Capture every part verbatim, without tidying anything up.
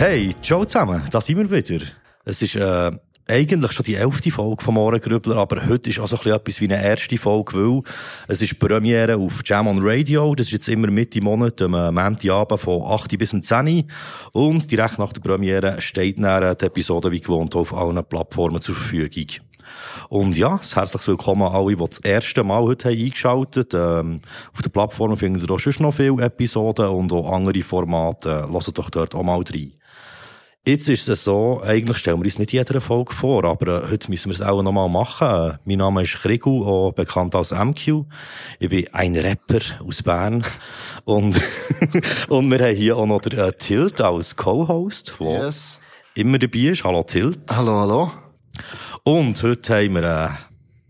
Hey, ciao zusammen, da sind wir wieder. Es ist äh, eigentlich schon die elfte Folge vom Ohrägrübler, aber heute ist auch so etwas wie eine erste Folge, weil es ist Premiere auf Jam on Radio. Das ist jetzt immer Mitte im Monat, am um, Montagabend von acht bis um zehn. Und direkt nach der Premiere steht dann die Episode wie gewohnt auf allen Plattformen zur Verfügung. Und ja, herzlich willkommen an alle, die das erste Mal heute eingeschaltet haben. Ähm, auf der Plattform findet ihr auch schon noch viele Episoden und auch andere Formate. Lasst doch dort auch mal rein. Jetzt ist es so, eigentlich stellen wir uns nicht jeder Folge vor, aber äh, heute müssen wir es auch noch mal machen. Äh, mein Name ist Chrigu, auch bekannt als M Q. Ich bin ein Rapper aus Bern. Und, und wir haben hier auch noch den äh, Tilt als Co-Host, der yes. immer dabei ist. Hallo Tilt. Hallo, hallo. Und heute haben wir äh,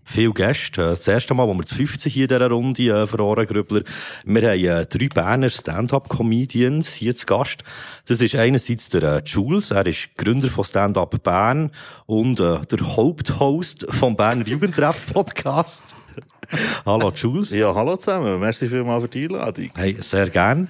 viele Gäste. Das erste Mal, wo wir zu fünfzig hier in dieser Runde äh, für Ohrägrübler. Wir haben äh, drei Berner Stand-Up-Comedians hier zu Gast. Das ist einerseits der äh, Jules, er ist Gründer von Stand-Up Bern und äh, der Haupthost vom Berner Jugendtreff-Podcast. Hallo Jules. Ja, hallo zusammen. Merci vielmals für die Einladung. Hey, sehr gerne.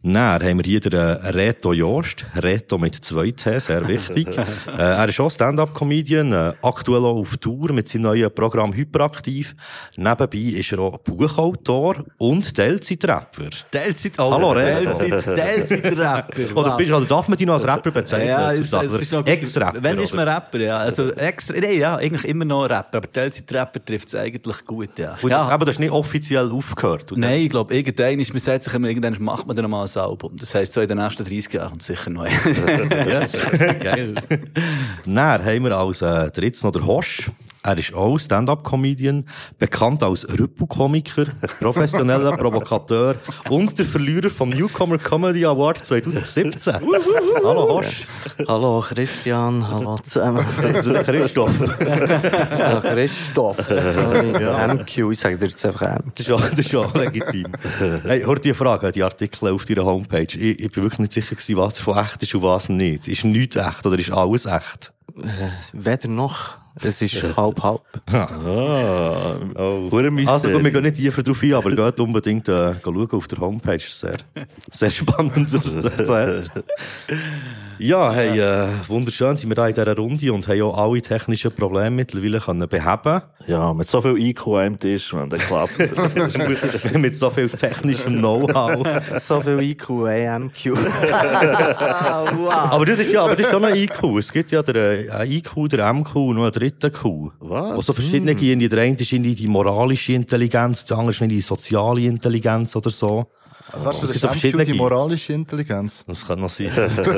Dann haben wir hier den äh, Reto Jost. Reto mit zwei T, sehr wichtig. äh, er ist auch Stand-Up-Comedian, äh, aktuell auch auf Tour mit seinem neuen Programm Hyperaktiv. Nebenbei ist er auch Buchautor und Teilzeit-Rapper. Teilzeit, oh, hallo Reto. Teilzeit-Rapper. Oder, bist, oder darf man dich noch als Rapper bezeichnen? Ja, es, es ist noch Ex-Rapper. Wenn ist man Rapper, ja. Also, extra, nee, ja, eigentlich immer noch Rapper. Aber Teilzeit-Rapper trifft es eigentlich gut, ja. Und ja. Aber das ist nicht offiziell aufgehört, oder? Nein, ich glaube, irgendwann ist, man sagt sich immer, irgendwann macht man dann mal ein Album. Das heisst, so in den nächsten dreißig Jahren kommt sicher neu. Yes. Geil. Dann haben wir als äh, drittes noch den Hosh. Er ist auch Stand-Up-Comedian, bekannt als Rüppel-Comiker, professioneller Provokateur und der Verlierer vom Newcomer Comedy Award zwanzig siebzehn. Hallo Hosh. Hallo Christian, hallo zusammen. Christoph. Hallo Christoph. Sorry, ja. M Q, ich sage dir jetzt einfach M. Das ist ja legitim. Hey, hör die Frage, die Artikel auf deiner Homepage. Ich, ich bin wirklich nicht sicher gewesen, was von echt ist und was nicht. Ist nichts echt oder ist alles echt? Weder noch. Es ist halb-halb. Ah. Oh. Also, wir gehen nicht tiefer drauf ein, aber geht unbedingt äh, schauen auf der Homepage. Sehr, sehr spannend, was es erzählt. Ja, hey, äh, wunderschön sind wir da in dieser Runde und haben auch alle technischen Probleme mittlerweile können beheben. Ja, mit so viel I Q am Tisch, man, dann klappt das. Mit so viel technischem Know-how. So viel I Q, A M Q. Wow. Aber das ist ja, aber das ist ja noch I Q. Es gibt ja den äh, I Q, der M Q und noch einen dritten Q. Was? Wo so verschiedene gehen. Mm. Der eine ist in die moralische Intelligenz, der andere ist in die soziale Intelligenz oder so. Also, weißt du, das, das ist M Q, die moralische Intelligenz. Das kann noch sein. Das habe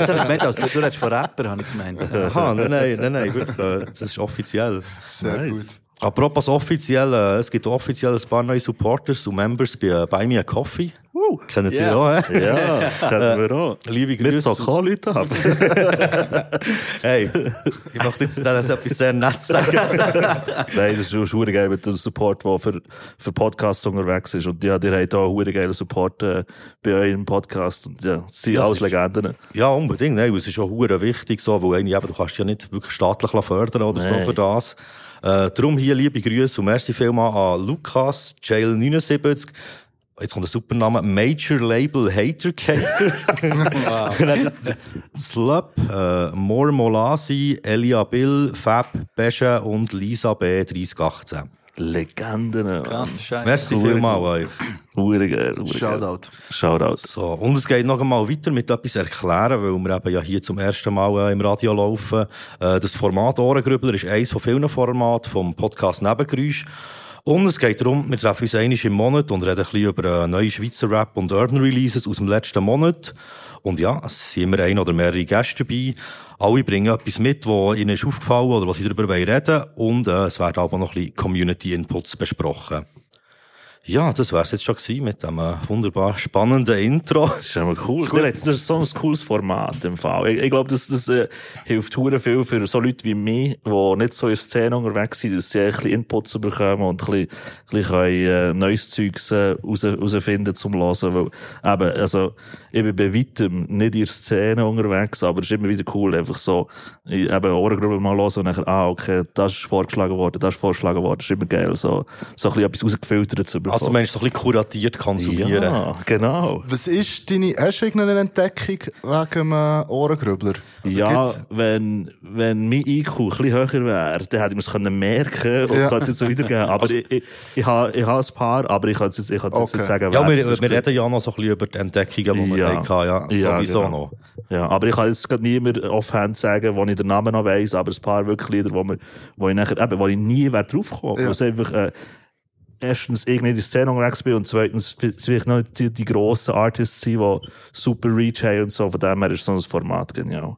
ich gemeint, also, du redest von Rapper, habe ich gemeint. Aha, nein, nein, nein, nein, wirklich, das ist offiziell. Sehr nice. Gut. Apropos offiziell, es gibt offiziell ein paar neue Supporters und Members bei Buy me a coffee. Uh, kennt ihr yeah. auch, he? Ja, kennen wir auch. Liebe Grüße. Nicht so keine Leute haben. Hey, ich möchte jetzt das etwas sehr Nettes sagen. Nein, das ist schon geil mit dem Support, der für, für Podcasts unterwegs ist. Und ja, die haben da auch geilen Support äh, bei eurem Podcast. Und ja, das sind ja, alles Legenden. Ja, unbedingt. Nein, es ist auch wichtig so, weil eben, du kannst ja nicht wirklich staatlich fördern oder so für das. Äh, darum hier liebe Grüße und merci vielmals an Lukas, Jail neunundsiebzig, jetzt kommt der super Name, Major Label Hater Cater, Slup, äh, Mor Molasi, Elia Bill, Fab, Besche und Lisa B. dreitausendachtzehn. Legenden. Krass, scheiße. Merci vielmals euch. Ruhiger, ruhiger. Shoutout. Shoutout. So, und es geht noch einmal weiter mit etwas erklären, weil wir eben ja hier zum ersten Mal äh, im Radio laufen. Äh, das Format Ohrägrübler ist eines von vielen Formaten vom Podcast Nebengeräusch. Und es geht darum, wir treffen uns einmal im Monat und reden ein bisschen über neue Schweizer Rap und Urban Releases aus dem letzten Monat. Und ja, es sind immer ein oder mehrere Gäste dabei. Alle bringen etwas mit, was ihnen ist aufgefallen oder was sie darüber reden wollen. Und äh, es werden aber noch ein bisschen Community-Inputs besprochen. Ja, das wär's jetzt schon gewesen mit diesem äh, wunderbar spannenden Intro. Das ist immer cool. Das ist so ein cooles Format im Fall. Ich, ich glaube, das, das äh, hilft sehr viel für so Leute wie mich, die nicht so in der Szene unterwegs sind, dass sie ein bisschen Inputs bekommen und ein bisschen, ein bisschen äh, neues Zeugs äh, raus, rausfinden zum Hören. Weil, eben, also, ich bin bei weitem nicht in der Szene unterwegs, aber es ist immer wieder cool, einfach so eben Ohrägrübler mal hören und nachher, ah, okay, das ist vorgeschlagen worden, das ist vorgeschlagen worden. Das ist immer geil, so, so ein bisschen etwas rausgefiltert zu bekommen. Also du meinst so ein bisschen kuratiert konsumieren. Ja, genau. Was ist deine, hast du irgendeine Entdeckung wegen einem Ohrägrübler? Also ja, gibt's... wenn, wenn mein I Q ein bisschen höher wäre, dann hätte ich es merken und ja. kann es jetzt so wiedergeben. Aber also, ich, ich, ich habe ich ha ein paar, aber ich kann es jetzt, ich kann okay. jetzt nicht sagen, ja, wir, wir reden ja noch so ein bisschen über die Entdeckungen, die wir ja. hatten. Ja, sowieso ja, genau. noch. Ja, aber ich kann jetzt gerade niemand offhand sagen, wo ich den Namen noch weiss, aber ein paar wirklich Lieder, wo, wir, wo, ich, nachher, eben, wo ich nie draufkomme. Ja. Einfach... Äh, erstens, ich nicht in der Szene unterwegs bin und zweitens, vielleicht noch nicht die, die grossen Artists sind, die super Reach haben und so. Von dem her ist so ein Format genial.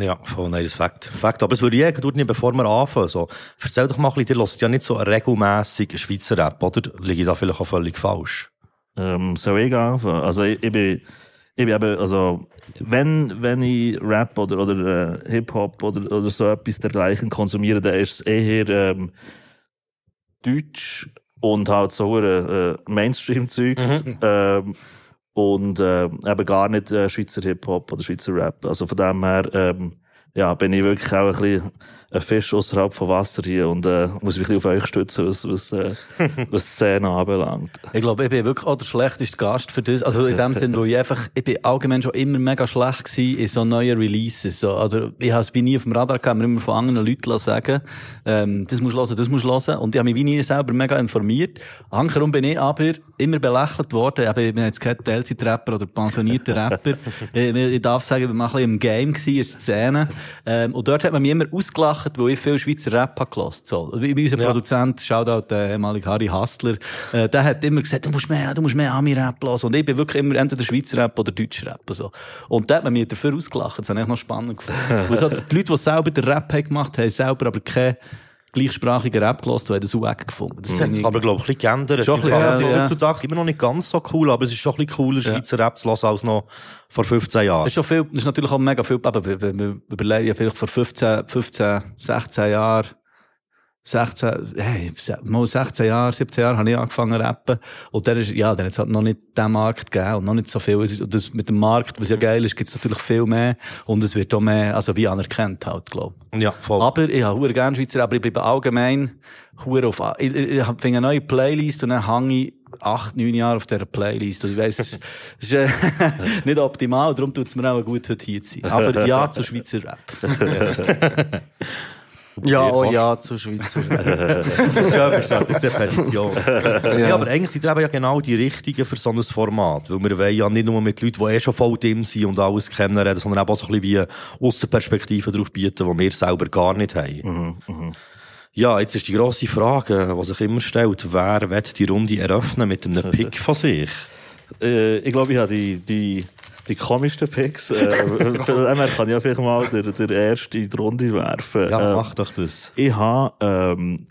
Ja, voll nice Fakt. Fakt. Aber es würde ich nicht, bevor wir anfangen. So. Erzähl doch mal ein bisschen, ihr hört ja nicht so regelmässig Schweizer Rap, oder? Liege ich da vielleicht auch völlig falsch? Ähm, soll ich anfangen? Also, ich, ich bin... Ich bin eben, also, wenn, wenn ich Rap oder, oder äh, Hip-Hop oder, oder so etwas dergleichen konsumiere, dann ist es eher ähm, Deutsch und halt so äh, Mainstream-Zeugs mhm. ähm, und äh, eben gar nicht äh, Schweizer Hip-Hop oder Schweizer Rap. Also von dem her ähm, ja, bin ich wirklich auch ein bisschen ein Fisch ausserhalb von Wasser hier und äh, muss mich ein bisschen auf euch stützen, was, was, äh, was die Szene anbelangt. Ich glaube, ich bin wirklich auch der schlechteste Gast für das. Also in dem Sinn, wo ich einfach, ich bin allgemein schon immer mega schlecht gewesen in so neuen Releases. So. Also ich habe es nie auf dem Radar gehabt, mir immer von anderen Leuten sagen ähm, das musst du hören, das musst du hören. Und ich habe mich nie selber mega informiert. Hankerum bin ich aber immer belächelt worden. Aber ich bin jetzt kein Teilzeit-Rapper oder pensionierter Rapper. ich, ich darf sagen, ich war ein bisschen im Game gewesen, in der Szene. Ähm, und dort hat man mich immer ausgelacht, wo ich viel Schweizer Rap habe gehört. So. Bei unserem ja. Produzent, Shoutout, der ehemalige Harry Hassler, äh, der hat immer gesagt, du musst mehr, du musst mehr Ami-Rap hören. Und ich bin wirklich immer entweder Schweizer Rap oder Deutsch Rap. So. Und der hat mich dafür ausgelacht. Das habe ich noch spannend gefunden. So, die Leute, die selber den Rap haben gemacht haben, haben selber aber keinen gleichsprachigen Rap gehört, die haben das auch gefunden. Das hat sich aber, glaube ich, ein bisschen geändert. Schon ein bisschen, ja, ja. Heutzutage immer noch nicht ganz so cool, aber es ist schon ein bisschen cooler, Schweizer ja. Rap zu hören als noch vor fünfzehn Jahren. Das ist, schon viel, das ist natürlich auch mega viel, aber wir überlegen vielleicht vor fünfzehn, fünfzehn, sechzehn Jahren, sechzehn, hey, mal sechzehn Jahre, siebzehn Jahre habe ich angefangen zu rappen. Und dann ist, ja, dann hat es halt noch nicht den Markt gegeben und noch nicht so viel. Und das mit dem Markt, was ja geil ist, gibt es natürlich viel mehr. Und es wird auch mehr, also wie anerkannt halt, glaube ich. Ja, voll. Aber ich habe sehr gerne Schweizer, aber ich bleibe allgemein sehr auf, ich, ich finde eine neue Playlist und dann hänge ich acht, neun Jahre auf dieser Playlist. Und ich weiss, es ist äh, nicht optimal, darum tut es mir auch gut, heute hier zu sein. Aber ja zu Schweizer Rap. Ja, oh ja, zu Schweizer. Ja, das ist eine Petition. Ja, aber eigentlich sind wir ja genau die Richtigen für so ein Format. Weil wir wollen ja nicht nur mit Leuten, die eh schon voll drin sind und alles kennen, reden, sondern auch so ein bisschen wie Aussenperspektiven drauf bieten, die wir selber gar nicht haben. Mhm, mhm. Ja, jetzt ist die grosse Frage, die sich immer stellt, wer will die Runde eröffnen mit einem Pick von sich? Äh, ich glaube, ich habe die... die die komischsten Picks. Äh, Daher kann ich ja vielleicht mal der, der erste in die Runde werfen. Ja, ähm, mach doch das. Ich habe ähm,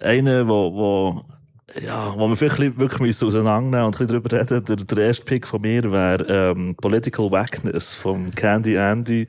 einen, wo, wo, ja, wo wir vielleicht wirklich auseinandernehmen und ein bisschen darüber reden. Der, der erste Pick von mir wäre ähm, Political Wackness von Candy Andy.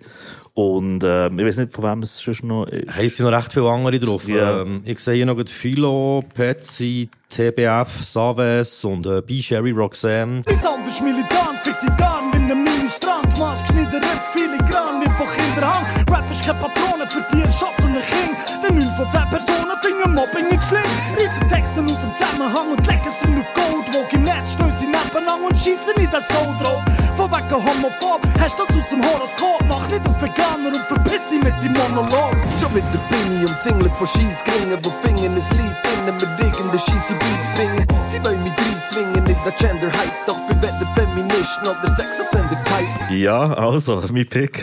Und ähm, ich weiß nicht, von wem es schon noch ist. Hey, es sind noch recht viele andere drauf. Yeah. Ähm, ich sehe hier noch Phylo, Pezzi, T B F, Sa-Ves und äh, B. Sherry Roxanne. Bis anders militant, fick dich dann wie ein Ministrant. Mask schneidert filigran wie von Kinderhang. Rap ist keine Patrone für die erschossenen Kinder. Denn neun von zehn Personen finden Mobbing nicht schlimm. Riesen Texte aus dem Zusammenhang und lecken sind auf Gold. Wo im Netz stehen sie nebeneinander und schiessen in den Soul drauf. Von wegen homophob, hast das aus dem Horoskop. Mach nicht auf Veganer und verpiss dich mit dem Monolog. Schon wieder bin ich umzingelt von Scheissgringen, wo Fingern ein Lied innen mit irgendeinen Scheiss und Beats bringen. Sie wollen mich reinzwingen in den Gender-Hype, doch bin weder Feminist noch der Sex-Offender-Type. Ja, also, mein Pick.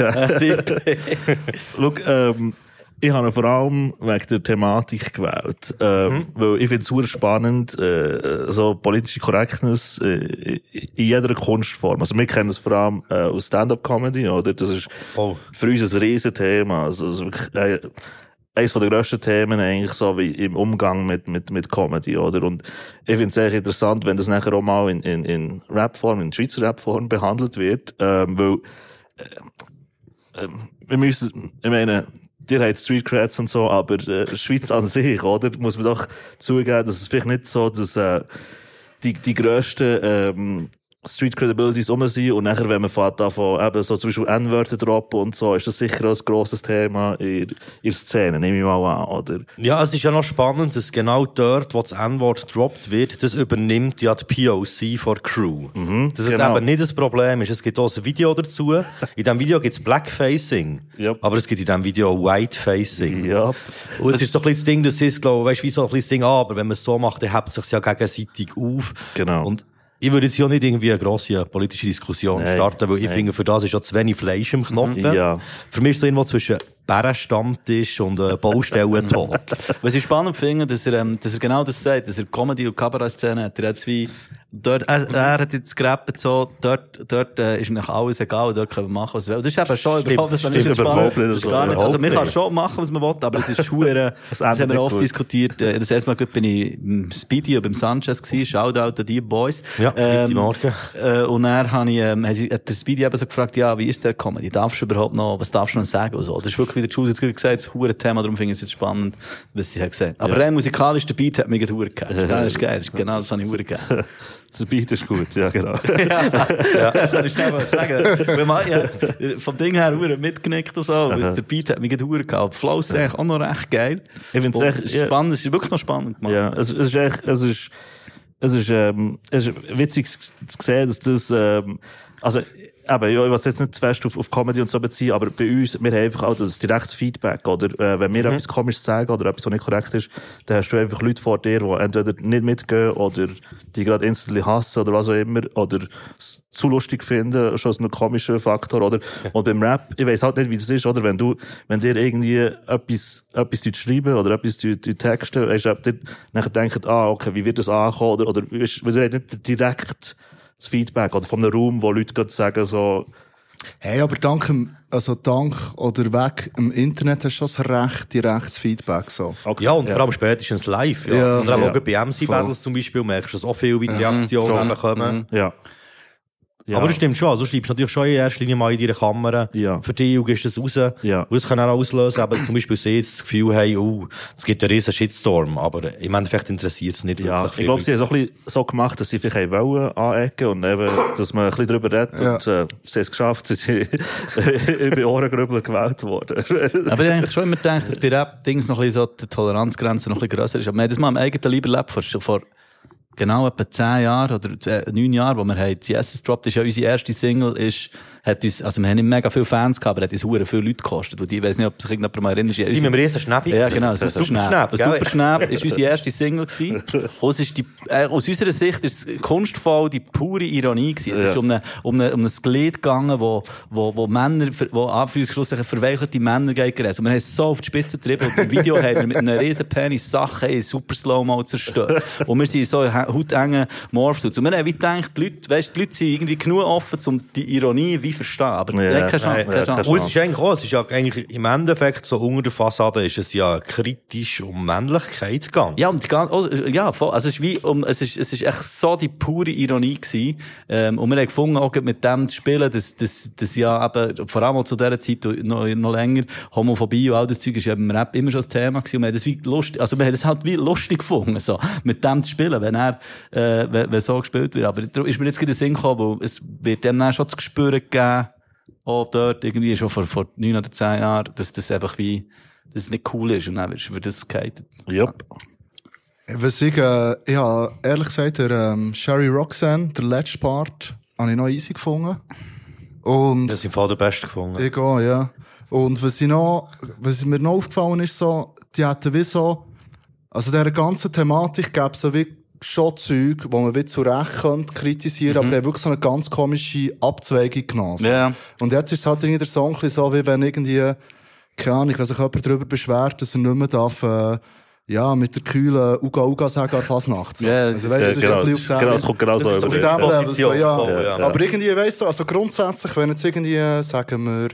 Schau, ähm... ich habe ihn vor allem wegen der Thematik gewählt, ähm, mhm. weil ich finde es super spannend, äh, so politische Correctness äh, in jeder Kunstform. Also wir kennen es vor allem äh, aus Stand-Up Comedy, oder? Das ist oh. für uns ein Riesenthema. Also, also wirklich, äh, eines von den grössten Themen eigentlich so wie im Umgang mit mit mit Comedy, oder? Und ich finde es sehr interessant, wenn das nachher auch mal in in in Rapform, in Schweizer Rapform behandelt wird, ähm, weil äh, wir müssen, ich meine dir hat Streetcreds und so, aber äh, Schweiz an sich, oder? Muss man doch zugeben, dass es vielleicht nicht so, dass äh, die, die grössten ähm, Street Credibilities um sind und nachher, wenn man fährt davon, eben so zum Beispiel N-Wörter droppen und so, ist das sicher ein grosses Thema in der Szene, nehme ich mal an, oder? Ja, es ist ja noch spannend, dass genau dort, wo das N-Wort droppt wird, das übernimmt ja die P O C von der Crew. Mhm, dass genau. es eben nicht das Problem ist. Es gibt auch ein Video dazu. In diesem Video gibt es Blackfacing, yep. aber es gibt in diesem Video Whitefacing. Yep. Und es ist so ein kleines Ding, das ist, glaube ich, weißt, wie so ein kleines Ding, ah, aber wenn man es so macht, dann hebt es sich ja gegenseitig auf. Genau. Und ich würde jetzt ja nicht irgendwie eine grosse politische Diskussion nein, starten, weil ich nein. finde, für das ist ja zu wenig Fleisch im Knochen. Ja. Für mich ist es so irgendwo zwischen Bärenstammtisch und Baustellen-Talk. Was ich spannend finde, dass er, ähm, dass er genau das sagt, dass er Comedy- und Kabarett-Szene hat. Er hat wie, dort, er, er hat jetzt gerappt so, dort, dort äh, ist nach alles egal, und dort können wir machen, was wir wollen. Das ist eben schon stimmt, überhaupt, das stimmt, ist überhaupt nicht, das ist gar nicht. Also man kann schon machen, was man will, aber es ist schwer. das, das haben wir oft gut. diskutiert. Das erste Mal bin ich im Speedy und beim Sanchez gewesen, Shoutout an die Boys. Ja, ähm, Morgen. Äh, und dann habe ich, ähm, hat der Speedy eben so gefragt, ja, wie ist der Comedy? Darfst du überhaupt noch, was darfst du noch sagen? Und so. Das ist wie der Jules jetzt gerade gesagt, das ist ein Thema, darum finde ich es jetzt spannend, was sie hat gesagt. Aber ja. rein musikalisch, der Beat hat mich gerade gegeben. Das ist geil, genau das habe ich gegeben. Das Beat ist gut, ja genau. ja, ja, das soll ich schnell mal sagen. Wenn man, ja, vom Ding her mitgenickt und so, aha. der Beat hat mich gerade gegeben. Aber Flow ist eigentlich auch noch recht geil. Ich finde es echt spannend, es ist wirklich noch spannend gemacht. Ja, es, es ist echt, es ist, es ist, ähm, es ist witzig zu sehen, dass das, ähm, also, aber ja, ich will jetzt nicht zu fest auf, auf Comedy und so beziehen, aber bei uns, wir haben einfach auch das direktes Feedback, oder? Äh, wenn wir mhm. etwas Komisches sagen oder etwas, was nicht korrekt ist, dann hast du einfach Leute vor dir, die entweder nicht mitgehen oder die gerade instantly hassen oder was auch immer, oder es zu lustig finden, schon so ein komischer Faktor, oder? Ja. Und beim Rap, ich weiss halt nicht, wie das ist, oder? Wenn du, wenn dir irgendwie etwas, etwas schreiben oder etwas texten, weisst du, ob dir nachher denkt, ah, okay, wie wird das ankommen, oder, oder, weißt, weil du nicht direkt das Feedback, oder von einem Raum, wo Leute gerade sagen so... Hey, aber dank dem, also dank oder weg im Internet hast du schon das Recht, direktes Feedback so. Okay. Ja, und ja. vor allem spätestens live. Ja. Ja. Und dann ja. auch bei M C-Battles zum Beispiel merkst du, dass auch viele Reaktionen mhm. kommen. Mhm. Ja. Ja. Aber das stimmt schon. Also schreibst du natürlich schon in erster Linie mal in deiner Kamera. Ja. Für dich gehst du das raus. Ja. Und das kann auch auslösen, aber zum Beispiel sie jetzt das Gefühl, hey, oh, es gibt einen riesen Shitstorm. Aber im Endeffekt interessiert es nicht ja. wirklich. Ich glaube, sie haben es auch ein bisschen so gemacht, dass sie vielleicht wollen anecken und eben, dass man ein bisschen drüber redet. Ja. Und äh, sie haben es geschafft, sie sind über Ohrägrübler gewählt worden. Aber ich habe schon immer gedacht, dass bei Rap-Dings noch ein bisschen so die Toleranzgrenze noch ein bisschen grösser ist. Aber wir haben das mal am eigenen Leib erlebt vor, vor genau etwa zehn Jahre oder neun Jahre, wo wir haben C S droppt, ist ja unsere erste Single, ist, hat uns, also wir haben nicht mega viele Fans gehabt, aber hat uns verdammt viele Leute gekostet. Und ich weiss nicht, ob sich irgendjemand mal erinnert. Das ist mit dem riesen Schnäppchen. Ja, genau. Das ist ein Super Schnäpp. Ein Super Schnäpp ist unsere erste Single gewesen. Und ist die, äh, aus unserer Sicht ist es kunstvoll die pure Ironie gewesen. Es ja. ist um ein, um ein, um ein Glied gegangen, wo, wo, wo Männer, wo anführungsschlusslich verweicherte Männer gegen uns. Und wir haben so auf die Spitze getrieben. Und im Video haben wir mit einer riesen Penis Sachen in Super Slow-Mo zerstört. Und wir sind so hautengen Morphsuits. Und wir haben wie gedacht, die Leute, weißt, die Leute sind irgendwie genug offen, um die Ironie wie verstehen. Aber ja, keine Chance. Keine Chance. Und es ist eigentlich auch, es ist ja eigentlich im Endeffekt so unter der Fassade ist es ja kritisch um Männlichkeit gegangen. Ja, und die ganze, oh, ja, voll. Also es ist wie, um, es ist, es ist echt so die pure Ironie gewesen. Ähm, und wir haben gefunden, auch mit dem zu spielen, dass, dass, dass ja eben, vor allem zu dieser Zeit noch, noch länger, Homophobie und all das Zeug ist ja im Rap immer schon das Thema gewesen. Und wir haben das wie lustig, also wir haben das halt wie lustig gefunden, so, mit dem zu spielen, wenn er, äh, wenn, wenn so gespielt wird. Aber ist mir jetzt gerade in den Sinn gekommen, weil es wird dem dann schon zu spüren gegeben, auch dort irgendwie schon vor, vor neun oder zehn Jahren, dass das einfach wie, dass es nicht cool ist und dann wird das gehatet. Yep. Was ich, äh, ich habe ehrlich gesagt, der ähm, Sherry Roxanne, der letzte Part, habe ich noch easy gefunden. Und das ist im Fall der Beste gefunden. Ich auch, ja. Und was, ich noch, was mir noch aufgefallen ist, so, die hatten wie so, also dieser ganzen Thematik gab es so wie schon Zeug, wo man wie zurecht könnte kritisieren, mhm. aber er hat wirklich so eine ganz komische Abzweigung genommen. Yeah. Und jetzt ist es halt irgendwie der Song so, wie wenn irgendwie, keine Ahnung, wenn sich jemand darüber beschwert, dass er nicht mehr darf, äh, ja, mit der kühlen Uga-Uga sagen an Fasnacht. Ja, also, weißt, ja, das ist genau, ein bisschen genau, das kommt genau das so über. Ja. Level, so, ja. Ja, ja. Aber irgendwie, weißt du, also grundsätzlich, wenn jetzt irgendwie, sagen wir,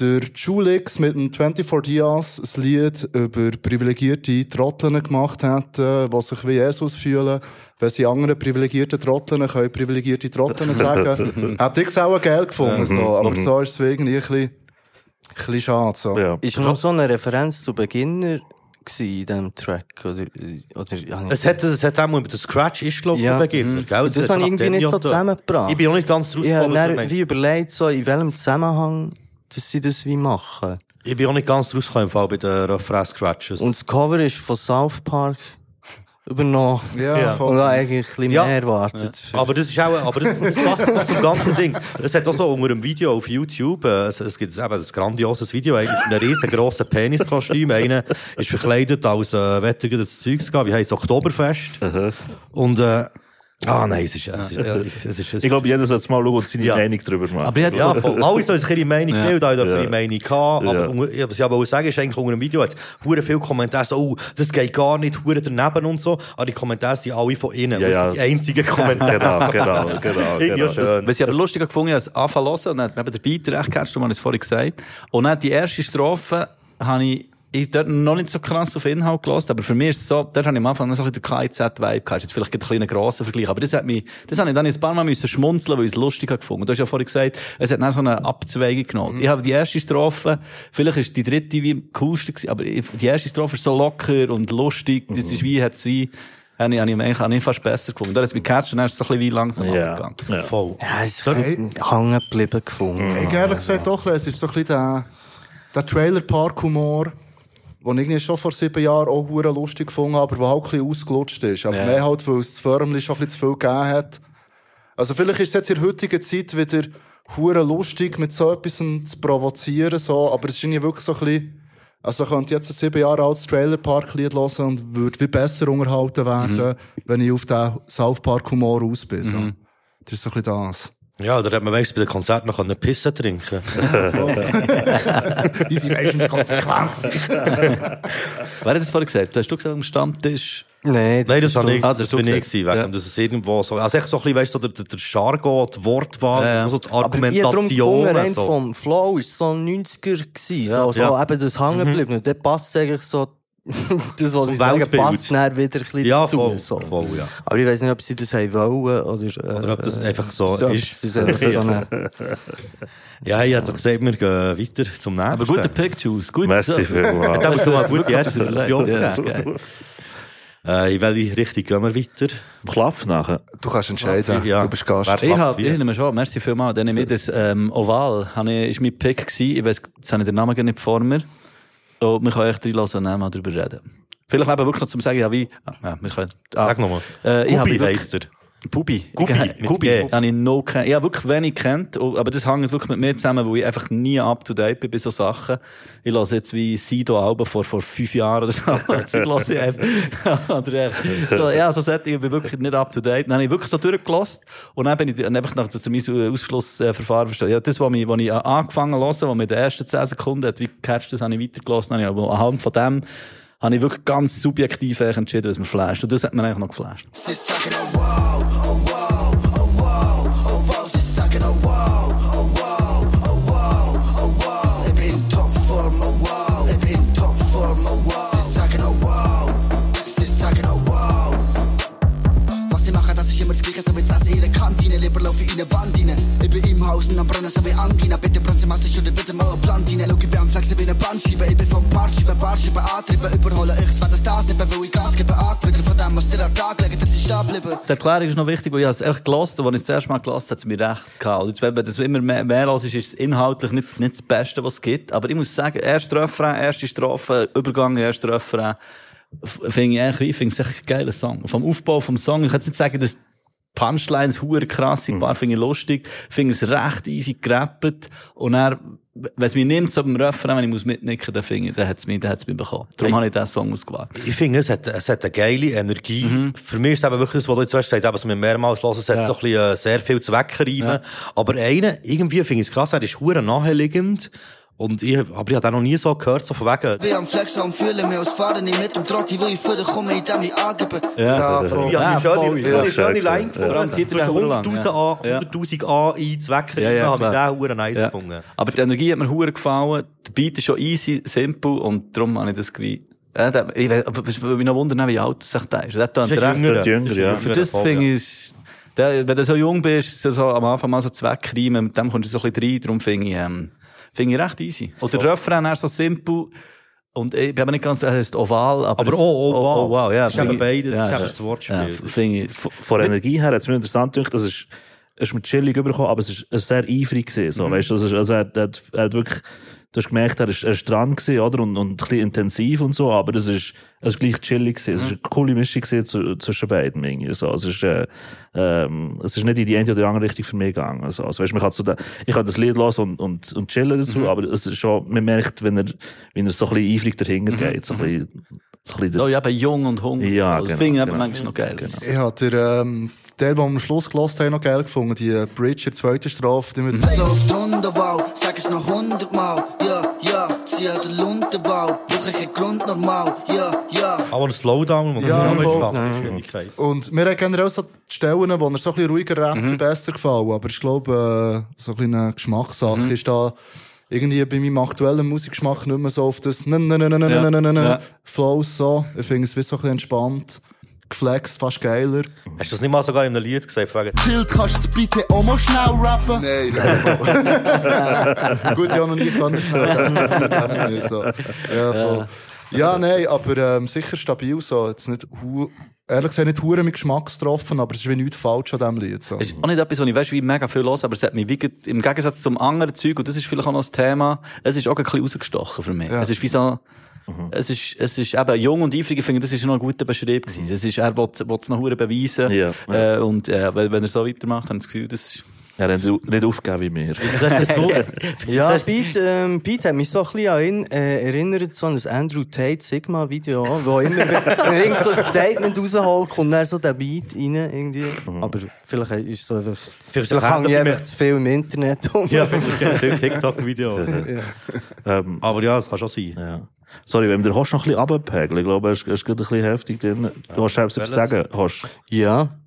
der Julex mit dem vierundzwanzig Dias ein Lied über privilegierte Trotteln gemacht hat, die sich wie Jesus fühlen, wenn sie anderen privilegierten Trotteln können privilegierte Trotteln sagen, hat ich es auch geil gefunden. So. Aber so ist es irgendwie ein bisschen, ein bisschen schade. So. Ja. Ist noch so eine Referenz zu Beginner in diesem Track? Oder, oder, es, hat, es hat auch mal über den Scratch, ist, glaube ich, ja. Beginner. Mhm. Das, das habe ich irgendwie nicht so zusammengebracht. Ich bin auch nicht ganz drauf gekommen. Ich habe wie überlegt, so, in welchem Zusammenhang dass sie das wie machen. Ich bin auch nicht ganz drauf gekommen im Fall bei den Refrain-Scratches. Und das Cover ist von South Park übernommen. Ja, ja. Und da eigentlich ein bisschen ja. mehr erwartet. Ja. Aber das ist auch, aber das, das passt auch zum ganzen Ding. Es hat auch so unter einem Video auf YouTube, äh, es, es gibt eben ein grandioses Video, eigentlich mit einem riesengroßen Peniskostüm. Einer ist verkleidet als, äh, wetterige das Zeugs gehabt, wie heisst es, Oktoberfest. Mhm. Und, äh, ah, nein, es ist, es ist, es ist, es ist, es ich glaube, jeder sollte mal schauen und seine ja. Meinung darüber machen. Aber ich ja, voll. Alles soll sich ihre Meinung ja. bilden, also ja. ihre Meinung haben. Aber, ja. ja, was ich aber auch sagen, ist eigentlich unter einem Video jetzt, hure viele Kommentare so, oh, das geht gar nicht, hure daneben und so. Aber die Kommentare sind alle von innen. Ja, ja. Die einzigen Kommentare. Genau, genau, genau. genau. Ja, schön. Was ich aber lustiger gefunden habe, als anfangen zu hören, und dann eben den Beitrag kennst du, man hat es vorhin gesagt. Und dann die erste Strophe habe ich, ich dort noch nicht so krass auf den Inhalt gelassen, aber für mich ist es so, dort habe ich am Anfang noch so ein bisschen den K I Z-Vibe gehabt. Das ist jetzt vielleicht ein kleiner grosser Vergleich, aber das hat mich, das habe ich dann ein paar Mal müssen schmunzeln, weil ich es lustig habe gefunden. Du hast ja vorhin gesagt, es hat dann so eine Abzweigung genommen. Mhm. Ich habe die erste Strophe, vielleicht ist die dritte wie am coolsten gewesen, aber die erste Strophe ist so locker und lustig, das ist wie, hat es wie, habe ich, habe ich eigentlich fast besser gefunden. Da hat es mich gecatcht und dann ist es so ein bisschen wie langsam yeah. abgegangen. Ja, voll. Ja, es ist hängen geblieben gefunden. Ich ehrlich gesagt doch, es ist so ein bisschen der, der Trailer-Park-Humor, den ich schon vor sieben Jahren auch sehr lustig gefunden habe, aber der halt ein bisschen ausgelutscht ist. Aber yeah. mehr halt, weil es das Förmchen schon ein bisschen zu viel gegeben hat. Also vielleicht ist es jetzt in der heutigen Zeit wieder sehr lustig, mit so etwas zu provozieren, so. Aber es ist irgendwie wirklich so ein bisschen, also ich könnte jetzt ein sieben Jahre altes Trailer Park Lied hören und würde wie besser unterhalten werden, mhm. wenn ich auf den South Park Humor raus bin. So. Mhm. Das ist so ein bisschen das. Ja, da hat man wenigstens bei den Konzerten noch einen Pissen trinken. Die sind meistens konsequent. Wer hat das vorhin gesagt? Hast du gesagt, am Stammtisch? Nein, das, Nein, das, ich, ah, das, das bin ich gewesen, wegen ja. das ist irgendwo so, also echt so ein bisschen, weißt du, so der, der Jargon, die Wortwahl, ja. so die Argumentation. Aber so. Vom Flow ist so neunziger gewesen, ja. so, so ja. eben das hängen geblieben. Mhm. Und dann passt eigentlich so, das, was so ich sage, passt näher wieder ein bisschen ja, voll, dazu. So. Voll, ja. Aber ich weiss nicht, ob sie das haben wollen oder, äh, oder ob das einfach so, so ist. Das einfach so ja. ja, ich hätte gesagt, wir gehen weiter zum nächsten. Aber gute Pictures, gut. Merci vielmals. Das ist eine gute erste Session. Ja, äh, in welche Richtung gehen wir weiter? Klapp nachher. Du kannst entscheiden, ja. du bist Gast. Ich, hab, ich nehme schon, merci vielmals. Dann nehme ich das ähm, Oval, das war mein Pick. Ich weiss, jetzt habe ich den Namen gar nicht vor mir. So, wir können euch drei lassen und mal darüber reden. Vielleicht eben wirklich noch zum Sagen, ja, wie. Ja, wir können. Ah, sag nochmal. Äh, Gubi heisst er. Gubi. Gubi. Habe ich no kennt. Ich habe wirklich wenig kennt, aber das hängt wirklich mit mir zusammen, weil ich einfach nie up to date bin bei so Sachen. Ich lasse jetzt wie Sido Alben vor, vor fünf Jahren oder so. Oder so, ja, so Sätze, ich bin wirklich nicht up to date. Dann habe ich wirklich so durchgelassen und dann bin ich einfach nach dem Ausschlussverfahren verstanden. Ja, das, was ich, was ich angefangen habe zu hören, was mit den ersten zehn Sekunden hat, wie catcht das, habe ich weitergelassen. Dann habe ich anhand von dem, habe ich wirklich ganz subjektiv entschieden, was mir flasht. Und das hat mir eigentlich noch geflasht. Ich bin im Haus und am Brennen so wie Angina. Bitte brennen Sie Masse, schütteln bitte mal eine Plantine. Schau, ich bin am Sex, ich bin ein Bandschiebe. Ich bin vom Partschiebe, Barschiebe, Antriebe. Überholen euch, wenn das da sind, weil ich Gas gebe. Antrüger von dem, was dir am Tag legen, das ist stehen bleiben. Die Erklärung ist noch wichtig, weil ich es echt gelassen habe. Als ich es das erste Mal gelassen habe, hat es mir recht gehabt. Jetzt, wenn das immer mehr, mehr los ist, ist es inhaltlich nicht, nicht das Beste, was es gibt. Aber ich muss sagen, erst Refrain, erste Strophe, Übergang, erst Refrain. Finde ich eigentlich, finde ich es echt ein geiler Song. Vom Aufbau, vom Song, ich kann jetzt nicht sagen, dass Punchlines, huere krass, ein paar finde ich lustig, finde es recht easy gerappt, und er, wenn es mich nimmt, so beim Refrain, wenn ich muss mitnicken, dann finde ich, dann hat's mich, dann hat's mich bekommen. Darum ich, habe ich diesen Song ausgewählt. Ich finde, es hat, es hat eine geile Energie. Mhm. Für mich ist es eben wirklich das, was du jetzt hast gesagt, was wir mehrmals hören, es hat ja. so ein bisschen, sehr viel zu wegreimen. Ja. Aber einer, irgendwie finde ich es krass, er ist huere naheliegend. Und ich, aber ich habe auch noch nie so gehört, so von wegen. Wie am Flex am Fühlen, wir als Fahrer nicht mit dem Trott, die will ich vorher kommen, in dem ich angebe. Ja, ja, voll. Ja, voll. Ja, eine schöne Line. Vor allem zieht er hunderttausend A ein, Zweck. Ja, ja, habe ich auch huere nice gefunden. Aber die Energie hat mir huere gefallen, der Beat ist schon easy, simpel, und darum habe ich das gewählt. Ja, ich würde mich noch wundern, wie alt sich der ist. Der tönt recht jünger, ja. Für das finde ich, wenn du so jung bist, ist so am Anfang mal so Zweckreimen, mit dem kommst du so ein bisschen rein, darum finde ich, ähm, finde ich recht easy. Oder der Refrain ist so simpel, Und ich bin mir nicht ganz sicher, es heißt Oval, aber... Aber es, oh, oh, wow. Oh, wow ja, das ist eben beides, ja, das ist eben das Wortspiel. Ja, ich, von der Energie her hat es mir interessant gedacht, das ist, ist mir chillig rübergekommen, aber es war sehr eifrig gewesen, so, mhm. weißt du, also er hat, er hat wirklich... Du hast gemerkt, er war dran gewesen, oder? Und, und ein bisschen intensiv und so, aber es ist, es ist gleich chillig gewesen. Es war eine coole Mischung gewesen zwischen beiden, irgendwie, so. Es ist, äh, ähm, es ist nicht in die eine oder andere Richtung für mich gegangen, so. Also, weißt, man kann so da, ich kann das Lied hören und, und, und chillen dazu, mhm. aber es ist schon, man merkt, wenn er, wenn er so ein bisschen eifrig dahinter geht, so ein bisschen, so ein bisschen oh, ja, bei Jung und Hung. Ja, so. Das genau, finde genau. manchmal noch geil. Genau. Ich habe der, ähm, Teil, den wir am Schluss gelassen haben, noch geil gefunden. Die Bridge, die zweite Strafe, die mit... Es läuft wunderbar, sag es noch hundertmal. Ja, ja, zieh den Lundenbau. Doch ich hab Grund normal. Ja, ja. Aber ein Slowdown, man ja, kann und mir hat generell so die Stellen, wo er so ein bisschen ruhiger rappt, mhm. besser gefallen. Aber ich glaube, so ein bisschen eine Geschmackssache mhm. ist da... Irgendwie bei meinem aktuellen Musikgeschmack nicht mehr so auf das... Ja. Ja. Flows so. Ich finde es wie so ein bisschen entspannt. Geflext, fast geiler. Hast du das nicht mal sogar in einem Lied gesagt? Tilt, kannst du bitte auch mal schnell rappen? Nein, nein. Gut, ich habe noch nie ganz schnell so. Ja, voll. Ja, nein, aber ähm, sicher stabil so. Jetzt nicht hu- Ehrlich gesagt, nicht hure mit Geschmack getroffen, aber es ist wie nichts falsch an diesem Lied. So. Es ist auch nicht etwas, was ich weiss, wie mega viel höre, aber es hat mich wie, im Gegensatz zum anderen Zeug, und das ist vielleicht auch noch das Thema, es ist auch ein bisschen rausgestochen für mich. Ja. Es ist wie so... Mhm. Es ist, es ist eben jung und eifrig, ich finde, das ist noch ein guter Beschrieb gewesen. Das ist, er will es noch verdammt beweisen. Ja, ja. Äh, und, äh, wenn er so weitermacht, haben das Gefühl, das ist... Ja, er hat nicht aufgegeben wie mir. Ja, das Beat, ähm, Beat hat mich so ein bisschen an, äh, erinnert so an das Andrew Tate Sigma Video, wo immer, wenn er so ein Statement rausholt, kommt dann so der Beat rein, irgendwie. Mhm. Aber vielleicht ist es so einfach, vielleicht, vielleicht hängt ich einfach zu viel im Internet um. Ja, vielleicht ein TikTok-Video. Ja. Ähm, aber ja, das kann schon sein. Ja. Sorry, wenn der Hosh noch ein bisschen runterpegeln, ich glaube, er ist, ist gerade ein bisschen heftig drin. Du hast selbst etwas sagen, Hosh. Ja.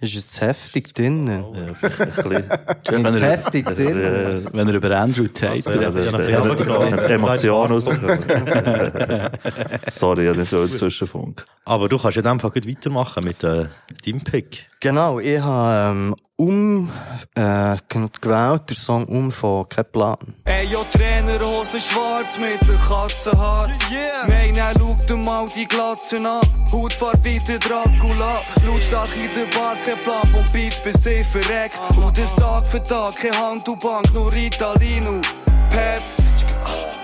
Ist es heftig drin? Ja, vielleicht ein bisschen. Ist es heftig drin? Wenn er über Andrew Tate redet. Emotionen rauskommen. Sorry, ich habe nicht Zwischenfunk. Aber du kannst ja in dem Fall gut weitermachen mit äh, deinem Pick. Genau, ich habe ähm, um äh, gewählt, den Song «Um» von Keplan. Ey, yo, Trainer, Hose schwarz mit dem Katzenhaar. Yeah. Meine, schau dir mal die Glatzen an. Hautfarbe wie der Dracula. Lautstark in der Bar, kein Plan und Beats bis sie verreckt. Und das Tag für Tag, keine Hand und Bank, nur Ritalino. Pep,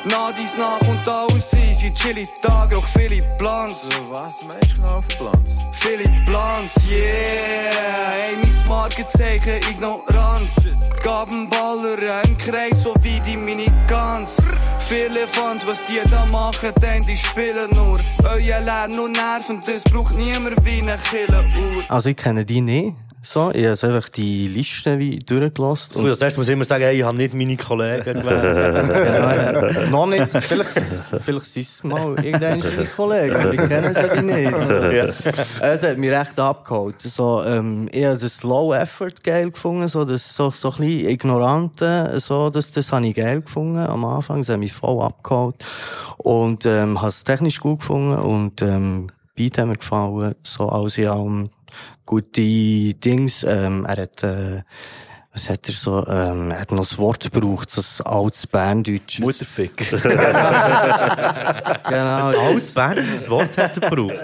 Nadis nach und alles sein. Sie chillig Tage, auch viele Plans. Was meinst du genau für Plans? Viele Plans, yeah. Ey, mein Markenzeichen, Ignoranz. Gabenballer im Kreis, so wie die Minikans. Viele Fans, was die da machen, denn die spielen nur. Euer Lärm und Nerven, das braucht niemand wie eine Killeruhr. Also ich kenne die nicht. So, ich habe einfach die Liste wie durchgelassen. So, das erste muss ich immer sagen, hey, ich habe nicht meine Kollegen gewählt. Noch nicht. Vielleicht, vielleicht sind es mal irgendeine meine Kollegen. Aber ich kenne sie nicht. Es hat mich recht abgeholt. So, ähm, ich habe das Low Effort geil gefunden. So, das, so, so ein bisschen Ignorante. So, das, das habe ich geil gefunden am Anfang. Es hat mich voll abgeholt. Und, ähm, habe es technisch gut gefunden. Und, ähm, Beat hat mir gefallen. So, als ich allem gute Dings, ähm, er hat, äh, was hat er so, ähm, er hat noch das Wort gebraucht, das altes Berndeutsches. Mutterfick. Genau. Das altes Berndeutsches Wort hat er gebraucht.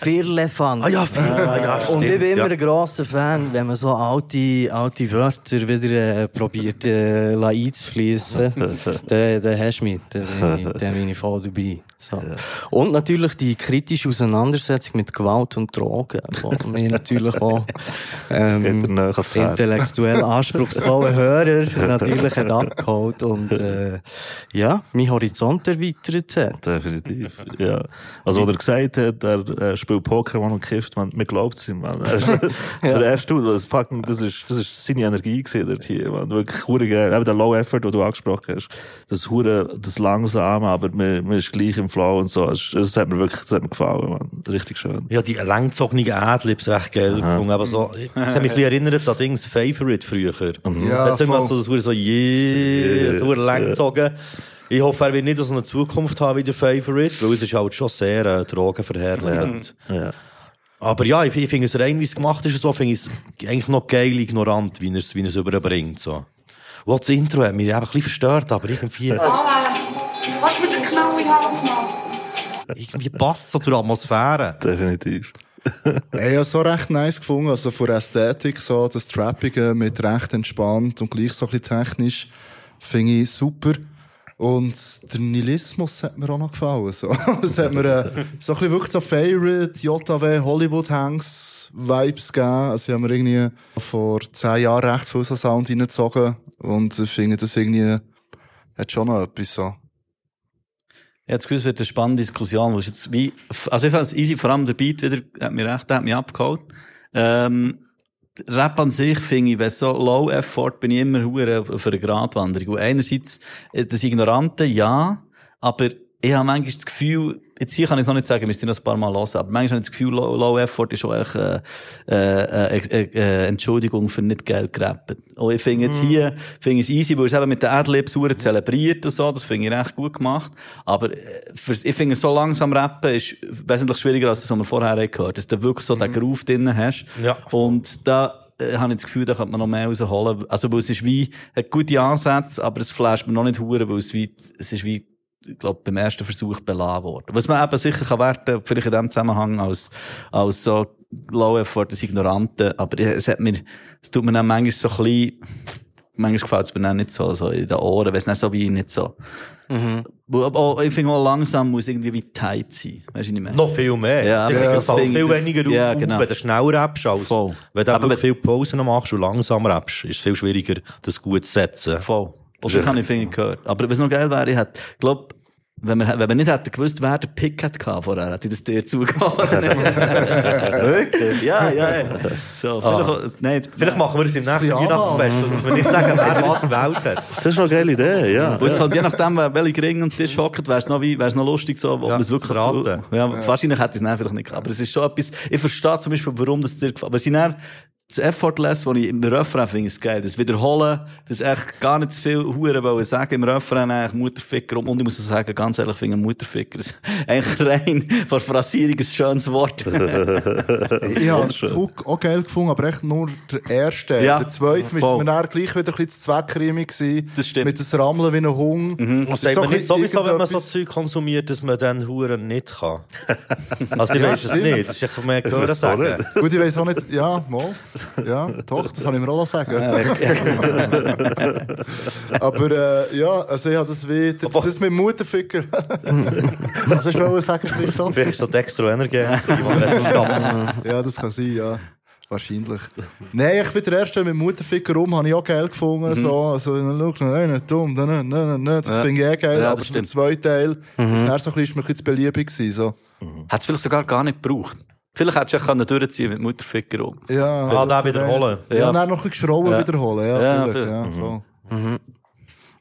Firlefanz. Ah ja, Firlefanz. Und ich bin immer ja. ein grosser Fan, wenn man so alte, alte Wörter wieder äh, probiert, äh, einzufliessen. Dann, dann hast du mich, dann bin ich voll dabei. So. Ja. Und natürlich die kritische Auseinandersetzung mit Gewalt und Drogen, wo wir natürlich auch ähm, intellektuell anspruchsvolle Hörer natürlich hat abgeholt und äh, ja, meinen Horizont erweitert hat. Definitiv, ja. Also was er gesagt hat, er spielt Pokémon und kifft, man, man glaubt es ihm. Man. Der erste, das, fucking, das, ist, das ist seine Energie gewesen dort hier. Man. Wirklich hure geil. Eben der Low Effort, den du angesprochen hast, das hure, das Langsame, aber man, man ist gleich im Flow und so. Das hat mir wirklich das hat mir gefallen, man. Richtig schön. Ja, die langgezogenen Adlibs recht geil. Aber so, das hat mich ein bisschen erinnert an Dings Favorite früher. Mhm. Ja, das immer so, das wurde so, yeah, das wurde langgezogen. Ich hoffe, er wird nicht so eine Zukunft haben wie der Favorite, weil es ist halt schon sehr äh, drogenverherrlichend. Ja. Ja. Aber ja, ich, ich finde es rein, wie es gemacht ist, so finde ich es eigentlich noch geil, ignorant, wie er es, wie er es überbringt. So. Und das Intro hat mich ein bisschen verstört, aber irgendwie... Kannst du mir den Knall in den Hals machen? irgendwie passt so zur Atmosphäre. Definitiv. Ey, ja, so recht nice gefunden, also von der Ästhetik, so das Trappige mit recht entspannt und gleich so ein bisschen technisch, finde ich super. Und der Nihilismus hat mir auch noch gefallen, so. Es hat mir äh, so ein bisschen wirklich so Favorite, J W, Hollywood-Hanks-Vibes gegeben. Also, ich habe mir irgendwie vor zehn Jahren recht viel so Sound reingezogen und ich finde, das irgendwie hat schon noch etwas, so. Ich habe das Gefühl, es wird eine spannende Diskussion. Wo jetzt wie, also ich fand es easy, vor allem der Beat wieder, hat mich recht, hat mich abgeholt. Ähm, Rap an sich finde ich, wenn so low effort, bin ich immer hure für eine Gratwanderung. Und einerseits das Ignorante, ja, aber ich habe manchmal das Gefühl, jetzt hier kann ich es noch nicht sagen, müsst ihr noch ein paar Mal hören, aber manchmal habe ich das Gefühl, low, low effort ist auch echt äh, äh, äh, äh, Entschuldigung für nicht Geld gerappt. Und ich finde jetzt mm. hier, finde ich es easy, weil es eben mit den Adlibs super zelebriert und so, das finde ich echt gut gemacht. Aber für, ich finde, so langsam rappen ist wesentlich schwieriger, als das, was wir vorher gehört haben, dass du wirklich so mm. den Groove drin hast. Ja. Und da äh, habe ich das Gefühl, da könnte man noch mehr rausholen. Also, weil es ist wie, hat gute Ansätze, aber es flasht mir noch nicht hure, weil es wie, es ist wie, ich glaube, beim ersten Versuch beladen worden. Was man eben sicher kann werten, vielleicht in dem Zusammenhang als, als so low effort, als Ignorante. Aber es hat mir, es tut mir dann manchmal so ein bisschen, manchmal gefällt es mir dann nicht so, so in den Ohren, weil es nicht so wie, nicht so. Mhm. Aber ich finde auch langsam muss irgendwie wie tight sein. Weißt du, was ich meine? Noch viel mehr. Ja, ja, das viel das, weniger ja, auf, genau. Wenn du schnell rappst. Voll. Wenn du aber viel Pausen machst und langsam rappst, ist es viel schwieriger, das gut zu setzen. Voll. Und das habe ich finde gehört. Aber was noch geil wäre, ich hätte, glaube, wenn wir, wenn wir nicht hätten gewusst, wer den Pick hat vorher, hätte ich das dir zugeordnet. Wirklich? Ja, ja, ja. So, vielleicht, ah. nein, vielleicht machen wir es im nächsten Weihnachtsfest, dass wir nicht sagen, wer was gewählt hat. Das ist noch eine geile Idee, ja. Und ja. Je nachdem, welche Gring und Tisch hockt, wäre es noch, noch lustig, so, ob ja, man es wirklich raten. Zu, ja, wahrscheinlich hätte ich es dann vielleicht nicht gehabt. Aber es ist schon etwas, ich verstehe zum Beispiel, warum das dir gefällt. Aber sie dann, das Effortless, das ich im Refrain finde, ist geil. Das Wiederholen, das echt gar nicht zu viel Huren wollen sagen. Im Refrain eigentlich Mutterficker. Und ich muss auch sagen, ganz ehrlich, finde ich Mutterficker ist eigentlich rein von Phrasierung ein schönes Wort. Ich habe den Druck auch geil gefunden, aber echt nur der erste. Ja. Der zweite ist mir dann gleich wieder ein bisschen zu zweckreimig gewesen. Das stimmt. Mit dem Rammeln wie ein Hund. Mhm. Und sagt man nicht sowieso, wenn man so Zeug konsumiert, dass man dann Huren nicht kann. Also ich ja, weiss es nicht. Das ist echt mehr gehört sagen. Gut, ich weiss auch nicht. Ja, mal. Ja, doch, das kann ich mir auch sagen. Aber äh, ja, also ich habe das wie... Das mit Mutterficker. Was ich wollte sagen, Christoph? Vielleicht so die extra Energie. Ja, das kann sein, ja. Wahrscheinlich. Nein, ich bin der Erste mit Mutterficker rum, habe ich auch geil gefunden. Mhm. So. Also, dann schau, nein, nicht dumm, dann, nein, nein, nein, das ja. finde ich eh geil. Ja, aber der zweite Teil, mhm. dann war so ein bisschen, bisschen zu beliebig. So. Mhm. Hat es vielleicht sogar gar nicht gebraucht. Vielleicht hättest du ja durchziehen mit Mutterficker um. Ja, ah, den wiederholen. Ja, ja. Dann noch ein bisschen Schrauben ja. wiederholen. Ja, ja, natürlich. Ja, mhm. Mhm.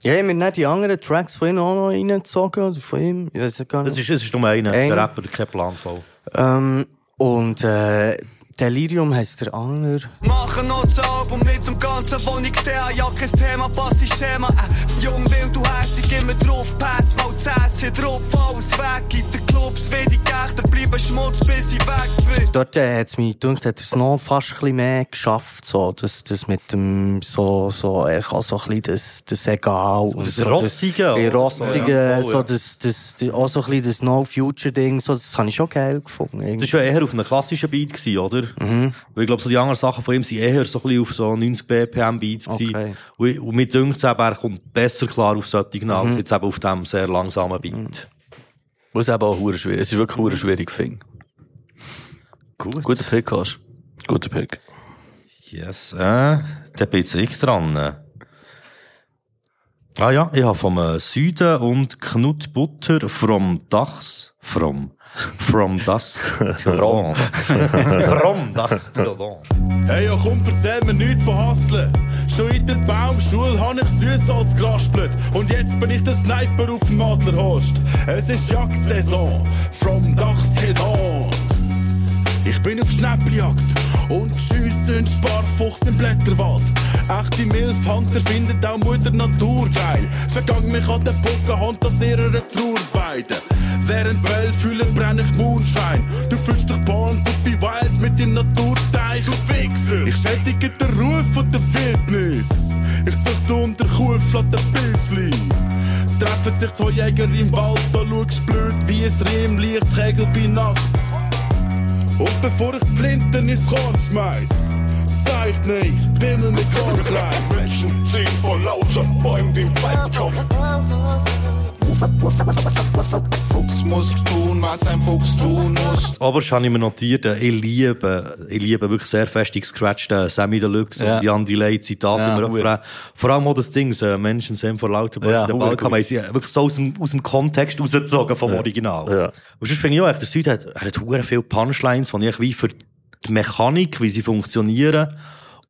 ja, ich habe mir nicht die anderen Tracks von ihm auch noch reingezogen. Von ihm. Ich weiß gar nicht. Das ist, das ist nur einer, der Rapper, kein Plan voll. Ähm, und äh, Delirium heisst der andere. Machen noch das Album mit dem Ganzen, was ich gesehen habe. Ja, kein Thema, passt ins Schema. Äh, jung, wild und hässig, immer drauf, Pass, Malzess, hier drauf, alles weg. In den Clubs, wie die Gächte bleiben Schmutz, bis ich weg bin. Dort äh, hat es mich gedacht, hat er es noch fast ein bisschen mehr geschafft, so, dass das mit dem, so, so, ich auch so ein bisschen das, das Egal. So, das Rotzige. Das Rotzige, so, ja. so, das, das, das, auch so ein bisschen das No-Future-Ding, so, das habe ich schon geil gefunden. Irgendwie. Das war ja eher auf einem klassischen Beat gewesen, oder? Mhm. Weil ich glaube, so die anderen Sachen von ihm sind eher so ein bisschen auf so neunzig B P M Beats gewesen. Okay. Und mir dünkt es eben, er kommt besser klar auf solche Gnade, mhm. jetzt eben auf diesem sehr langsamen Beat. Mhm. Was eben auch sehr schwierig. Es ist wirklich sehr schwierig, finde ich. Gut. Guter Pick hast du. Guter Pick. Yes, äh, dann bin jetzt ich dran. Ah ja, ich habe vom Süden und Knut Butter vom Dachs, from, from das Tyrone. From das Tyrone. Hey, ja komm, erzähl mir nichts von Hustlen. Schon in der Baumschule habe ich Süßholz geraspelt. Und jetzt bin ich der Sniper auf dem Adlerhorst. Es ist Jagdsaison, from das Tyrone. Ich bin auf Schnäppeljagd und schiessen Sparfuchs im Blätterwald. Echte Milfhunter finden auch Mutter Natur geil. Vergang mich an den Pocahontas, das ihrer Trauer weiden. Während Brell fühlen, brenn ich Mondschein. Du fühlst dich born to be wild mit dem Naturteich. Du Wichser! Ich schädige den Ruf von der Wildnis. Ich züchte unter Kuhfladen Pilzli. Treffen sich zwei Jäger im Wald, da schaust blöd wie ein Riemlicht, Kegel bei Nacht. Und bevor ich die Flinten ins Korn schmeiss, zeichne ich Binnen mit Kornkreis. Menschen ziehen vor lauter Bäumen den Wald kommen. Fuchs muss tun, was ein Fuchs tun muss. Aber ich habe mir notiert, ich liebe, ich liebe wirklich sehr festig gescratchten Sammy Deluxe ja. und die Andy Lay Zitate. Ja, vor allem auch das Ding, Menschen sehen vor lauter Bäumen den Wald kommen, sie wirklich so aus dem, aus dem Kontext rausgezogen vom ja. Original. Ja. Und sonst finde ich auch, der Süd hat, er hat sehr viele Punchlines, die ich wie für die Mechanik, wie sie funktionieren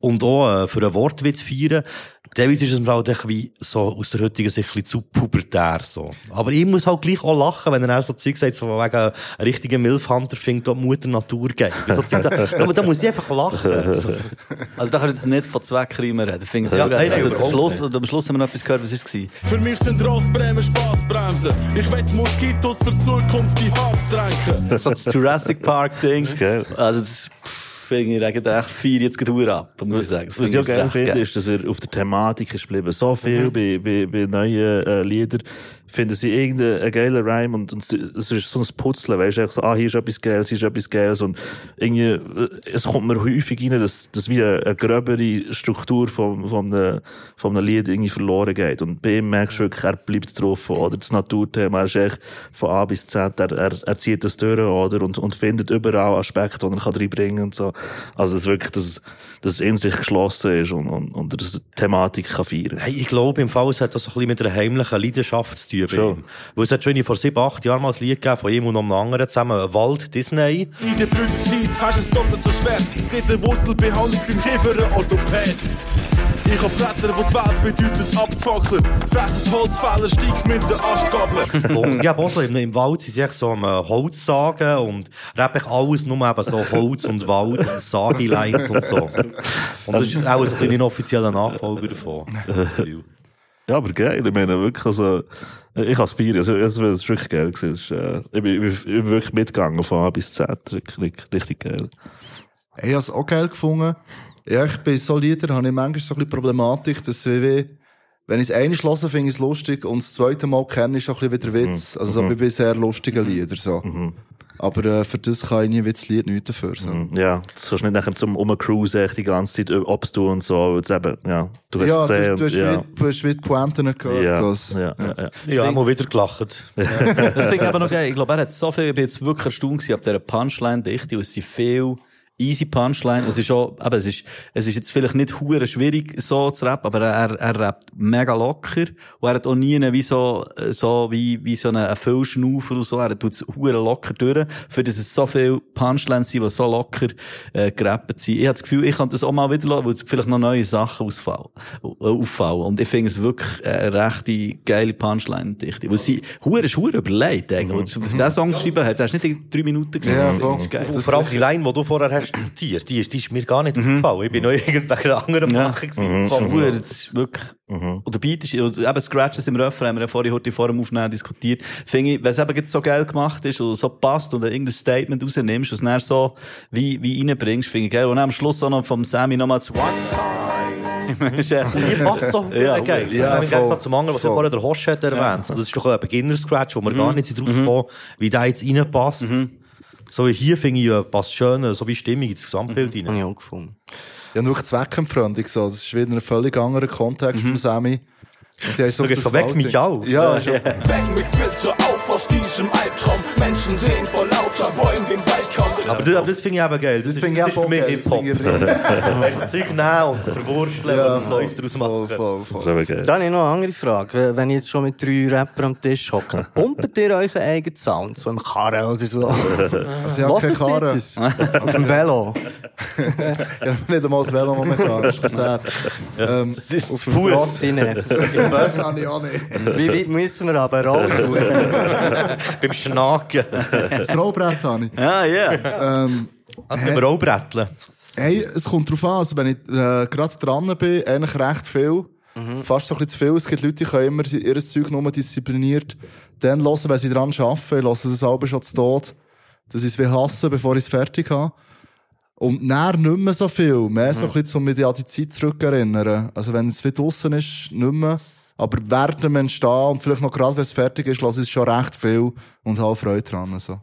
und auch für einen Wortwitz feiern. Teilweise ist es mir halt wie so aus der heutigen Sicht ein bisschen zu pubertär. So. Aber ich muss halt gleich auch lachen, wenn er so Zeug sagt, so wegen einem richtigen Milfhunter findet, die Mutter Natur geht. So da, da muss ich einfach lachen. So. Also da kann ich jetzt nicht von Zweckreimen reden. Finde ich ja, geil. Nein, also, am, Schluss, am Schluss haben wir noch etwas gehört, was war es? Für mich sind Rossbremen Spassbremsen. Ich will Moskitos für die Zukunft in Harz tränken. So das Jurassic Park-Ding. Also das ich rege echt vier jetzt gerade ab, muss ich sagen. Das was ich auch gerne finde, ist, dass er auf der Thematik ist geblieben. So viel mhm. bei, bei, bei neuen äh, Liedern finden sie irgendeinen geilen Reim und, und es ist so ein Putzeln, weißt du, so, ah, hier ist etwas Geiles, hier ist etwas Geiles und irgendwie, es kommt mir häufig rein, dass, dass wie eine, eine gröbere Struktur von, von einem, von einem Lied irgendwie verloren geht und bei ihm merkst du wirklich, er bleibt drauf, oder das Naturthema, er ist echt von A bis Z, er, er, er zieht das durch, oder, und, und findet überall Aspekte, die er reinbringen kann und so. Also, es wirklich, dass, dass es in sich geschlossen ist und, und, und dass die Thematik kann feiern. Hey, ich glaube, im Fall, es hat das ein bisschen mit einer heimlichen Leidenschaft zu tun. Schon. Weil es hat schon vor sieben, acht Jahren mal ein Lied gegeben von ihm und einem anderen zusammen. Wald, Disney. In der Blütezeit hast du es doppelt so schwer. Es geht eine Wurzelbehandlung beim Kiefer Orthopäd. Ich hab Blätter, die die Welt bedeutet, abgefackeln. Fresses Holzfäller steigt mit der Astgabel. Und ja, also im, im Wald sind sie echt so am Holz sagen und rebe ich alles nur eben so Holz und Wald und Sagi-Lines und so. Und das ist auch so ein bisschen offizieller Nachfolger davon. Ja, aber geil, ich meine, wirklich, also, ich hab's feiern, also, es war wirklich geil gewesen. Ist, äh, ich, bin, ich bin wirklich mitgegangen von A bis Z, richtig, richtig geil. Ich hab's auch geil gefunden. Ja, ich bin so Lieder, habe ich manchmal so ein bisschen Problematik, dass ich, wenn ich es einmal höre, finde ich es lustig und das zweite Mal kenne, ist auch ein bisschen wieder Witz. Also so mhm. bei sehr lustigen Liedern, so. Mhm. Aber äh, für das kann ich nie Witzlied nichts dafür. So. Ja, das kannst du nicht nachher zum Umcruisen echt die ganze Zeit abstun und so. Jetzt eben, ja, du hast ja, es gesehen. Du, du hast ja. Wie, du hast wie die Pointen gehört. Ja, so. ja, ja, ja. Ich habe mal wieder gelacht. Ja. Ich finde aber noch geil, ich glaube, er hat so viel, ich bin jetzt wirklich erstaunt gewesen, ab dieser Punchline-Dichte, und es sind viel easy Punchline. Es ist auch, aber es ist, es ist jetzt vielleicht nicht hure schwierig, so zu rappen, aber er, er rappt mega locker. Und er hat auch nie wie so, so, wie, wie so einen Füllschnaufer und so. Er tut es hure locker durch. Für das es so viele Punchlines sind, die so locker, äh, gerappt sind. Ich habe das Gefühl, ich kann das auch mal wieder lassen, weil es vielleicht noch neue Sachen ausfallen, auffallen. Und ich finde es wirklich, äh, rechte, geile Punchline-Dichte. Weil sie, hure, ist hure überlegt, eigentlich. Mhm. Wenn du den Song geschrieben hast, hast du nicht drei Minuten geschrieben. Ja, voll. Und vor allem die Line, die du vorher hast, die, die ist mir gar nicht mhm. gefallen. Ich bin noch irgendwelchen anderen ja. Machen gewesen. So, mhm. Das ist wirklich, mhm. und dabei ist, eben Scratches im Refrain, haben wir ja vorhin heute vor dem Aufnehmen diskutiert. Finde ich, wenn es eben so geil gemacht ist, oder so passt, und irgendein Statement rausnimmst, und es dann so, wie, wie reinbringst, finde ich geil. Und dann am Schluss auch noch vom Sammy nochmal zu One Time. Ich meine, passt so ja, geil. Ja, Im Gegensatz zum anderen, was ja vorher der Hosh hat erwähnt. Ja. Also das ist doch ein Beginner-Scratch, wo man mhm. gar nicht drauf mhm. kommen, wie der jetzt reinpasst. Mhm. So wie hier finde ich, passt schön, so wie Stimmung ins Gesamtbild mhm. rein. Ja, gefunden. Ja, nur zweckentfremdlich so. Das ist wieder ein völlig anderer Kontext mhm. mit Sammy. Und der ist so weg mich auch. Ja, ja. Weg mich bitte auf aus diesem Albtraum. Menschen sehen vor lauter Bäumen den Wald kommen. Aber das, aber das finde ich aber geil. Das, das finde ich auch mega Hip-Hop. Du kannst das Zeug nehmen und verwursteln ja, und das Neues daraus machen. Voll, voll, voll. Dann habe ich noch eine andere Frage. Wenn ich jetzt schon mit drei Rappern am Tisch hocke, pumpt ihr euren eigenen Sound? So im Karren oder so? Also ich habe keine Karren. Auf dem Velo. Ich habe nicht einmal das Velo momentan, hast du gesagt. Ähm, das ist auf dem Rad hinein. Das habe ich auch nicht. Wie weit müssen wir aber auch tun? Beim Schnacken. Das Rollbrett habe ich. Ah, yeah. Ähm, also, hey. Wir auch bretteln. Hey, es kommt darauf an, also wenn ich äh, gerade dran bin, eigentlich recht viel, mhm. fast so ein bisschen zu viel. Es gibt Leute, die können immer ihr Zeug nur diszipliniert dann hören, wenn sie dran arbeiten. Ich höre das selber schon zu Tod, dass ich es will hassen, bevor ich es fertig habe. Und dann nicht mehr so viel, mehr so ein bisschen, um mich an die Zeit zurückerinnern. Also wenn es viel draussen ist, nicht mehr. Aber während wir entstehen und vielleicht noch gerade, wenn es fertig ist, lasse ich es schon recht viel und habe Freude dran. Also.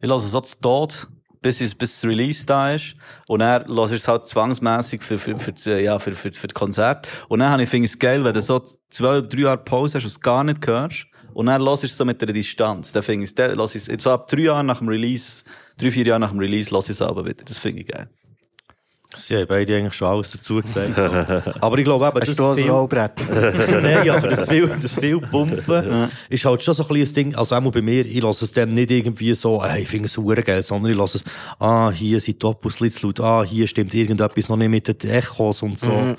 Ich lasse es auch zu Tod, bis es bis das Release da ist. Und dann lasse ich es halt zwangsmässig für, für, für, für, ja, für, für, für das Konzert. Und dann habe ich, finde ich es geil, wenn du so zwei oder drei Jahre Pause hast und es gar nicht hörst. Und dann lasse ich es so mit einer Distanz. Dann finde ich es, so ab drei Jahren nach dem Release, drei, vier Jahre nach dem Release lasse ich es aber wieder. Das finde ich geil. Sie haben beide eigentlich schon alles dazu gesagt. Aber ich glaube eben, das du viel... Rollbrett? Nein, aber das viel, das viel Pumpen ja. ist halt schon so ein kleines Ding. Also auch bei mir, ich lasse es dann nicht irgendwie so, hey, ich finde es verdammt geil, sondern ich lasse es, ah, hier sind die Opus-Litz laut, ah, hier stimmt irgendetwas noch nicht mit den Echos und so. Mhm.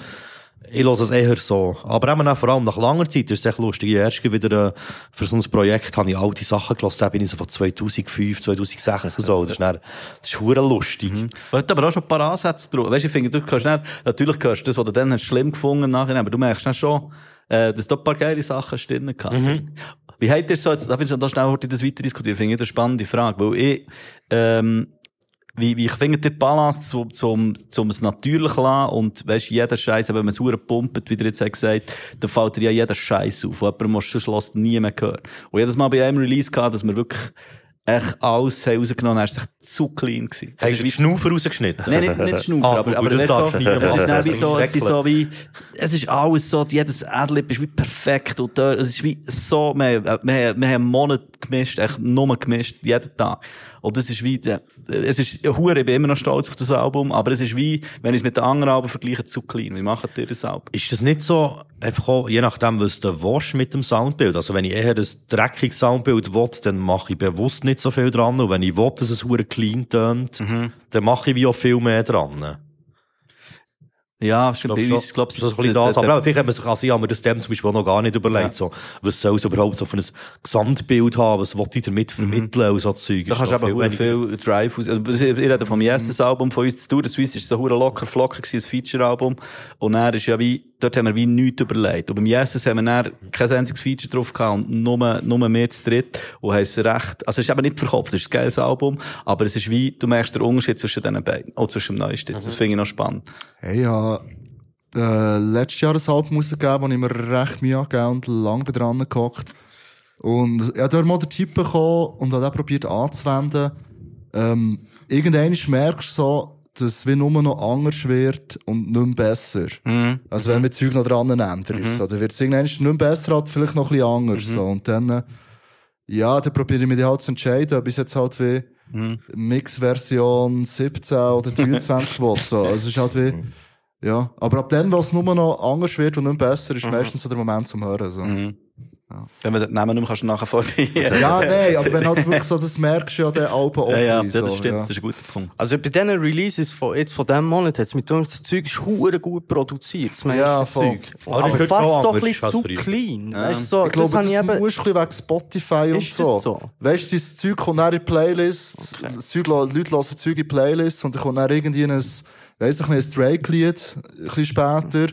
Ich lasse es eher so. Aber eben auch vor allem nach langer Zeit ist es echt lustig. Ich erst wieder, äh, für so ein Projekt habe ich alte Sachen gelassen. Da bin ich so von zweitausendfünf, zweitausendsechs und so. Das ist dann, das ist verdammt lustig. Mhm. Du hast aber auch schon ein paar Ansätze drauf. Weißt, ich finde, du kannst nicht, natürlich hörst du das, was du dann schlimm gefunden hast, nachher, aber du merkst dann schon, äh, dass da ein paar geile Sachen drin gehabt. Mhm. Wie habt ihr so, jetzt, da finde ich, da schnell heute das weiter diskutieren, finde ich eine spannende Frage, weil ich, ähm, Wie, wie, ich finde die Balance zum, zum, zum es natürlich lassen. Und, weisst, jeder Scheiß, wenn man es sauer pumpt, wie du jetzt gesagt hast, dann fällt dir ja jeder Scheiß auf. Und jemand muss schon schloss nie mehr hören. Und jedes Mal bei einem Release gehabt, dass wir wirklich, echt alles rausgenommen haben, ist echt zu clean gewesen. Hast du die Schnaufer rausgeschnitten? Nein, nicht, nicht Schnaufer, ah, aber, aber das darfst du nicht. Es ist so, es ist so wie, es ist alles so, jedes Adlib ist wie perfekt und da, es ist wie so, wir, wir, wir haben einen Monat gemischt, echt nur gemischt, jeden Tag. Und das ist wie, es ist, hure, ich bin immer noch stolz auf das Album, aber es ist wie, wenn ich es mit den anderen Alben vergleiche, zu clean. Wie macht ihr das Album? Ist das nicht so, einfach auch, je nachdem, was du willst mit dem Soundbild? Also wenn ich eher ein dreckiges Soundbild will, dann mache ich bewusst nicht so viel dran. Und wenn ich will, dass es verdammt clean tönt, mhm. dann mache ich wie auch viel mehr dran. Ja, stimmt. Ich glaube, glaub, so ein bisschen das. das aber vielleicht hat man sich, also ich habe mir das dem zum Beispiel noch gar nicht überlegt. Ja. So, was soll es überhaupt so für ein Gesamtbild haben? Was will ich damit vermitteln? Mhm. Und so Zeug. Da kannst du aber viel, viel Drive aus. Also, ich rede vom ersten mhm. Album von uns zu Tour de Suisse. Das war so locker flocker, ein Feature-Album. Und er ist ja wie, dort haben wir wie nichts überlegt. Und beim Yeses haben wir dann kein einziges Feature drauf gehabt und nur, nur mehr zu dritt. Und haben es recht, also es ist eben nicht verkopft, es ist ein geiles Album, aber es ist wie, du merkst den Unterschied zwischen diesen beiden, auch zwischen dem Neuesten. Mhm. Das finde ich noch spannend. Hey, ich habe äh, letztes Jahr ein Album rausgegeben, wo ich mir recht Mühe angegeben und lange dran gehockt. Und ich habe dort mal den Tipp bekommen und habe auch probiert anzuwenden. Ähm, irgendwann merkst du so, dass wie nur noch anders wird und nicht mehr besser. Mhm. Also wenn man Zeug noch dran nimmt, mhm. so, dann wird es irgendwann nicht mehr besser, halt vielleicht noch ein bisschen anders. Mhm. So. Und dann, ja, dann probiere ich mich halt zu entscheiden, ob ich jetzt halt wie mhm. Mix-Version siebzehn oder dreiundzwanzig will. So. Also es ist halt wie, ja. Aber ab dann, was nur noch anders wird und nicht mehr besser, ist mhm. meistens so der Moment zum Hören. So. Mhm. Ja. Wenn man den Namen nicht mehr nachher vorsehen kann. Ja, nein, aber wenn halt wirklich so, das merkst du ja, der Album ja, ja, das so, stimmt, ja. Das ist ein guter Punkt. Also bei diesen Releases von, jetzt von diesem Monat hat es mit uns, das Zeug ist verdammt gut produziert, das meiste ja, Zeug. Aber, aber fast so ein bisschen zu clean. Ja. Weißt, so, ich glaube, das, das eben... musst du wegen Spotify und ist so. so. Weißt du, das Zeug kommt dann in Playlists, okay. das Zeug, Leute hören Zeug in Playlists und dann kommt dann irgendwie ein, weiss ich nicht, ein Drake-Lied, ein bisschen später.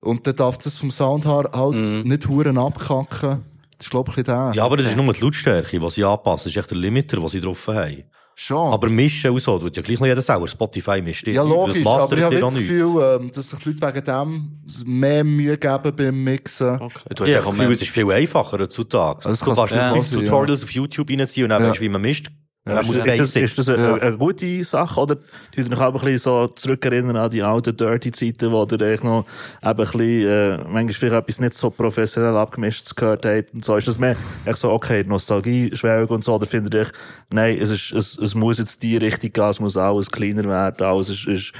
Und dann darf das vom Sound her halt mm. nicht verdammt abkacken. Das ist, glaube ich, der. Ja, aber das ist nur die Lautstärke, die sie anpassen. Das ist echt der Limiter, den sie drauf haben. Schon. Aber mischen und so, tut ja gleich noch jeder selber. Spotify mischt ja logisch, aber ich habe das Gefühl, dass sich die Leute wegen dem mehr Mühe geben beim Mixen. Okay. Du hast ja, das Gefühl, es ist viel einfacher heutzutage. Also du kannst ja. fünf Tutorials ja. auf YouTube reinziehen und dann ja. weißt du, wie man mischt. Ja, ist, ist, das, ist das eine, ja. eine gute Sache, oder? Du dich auch ein bisschen so zurückerinnern an die alten Dirty-Zeiten, wo ihr eigentlich noch eben ein bisschen, äh, manchmal vielleicht etwas nicht so professionell abgemischtes gehört habt und so. Ist das mehr echt so, okay, Nostalgie schwelg und so, oder findet ihr, nein, es ist, es, es muss jetzt die Richtung gehen, es muss alles kleiner werden, alles ist, ist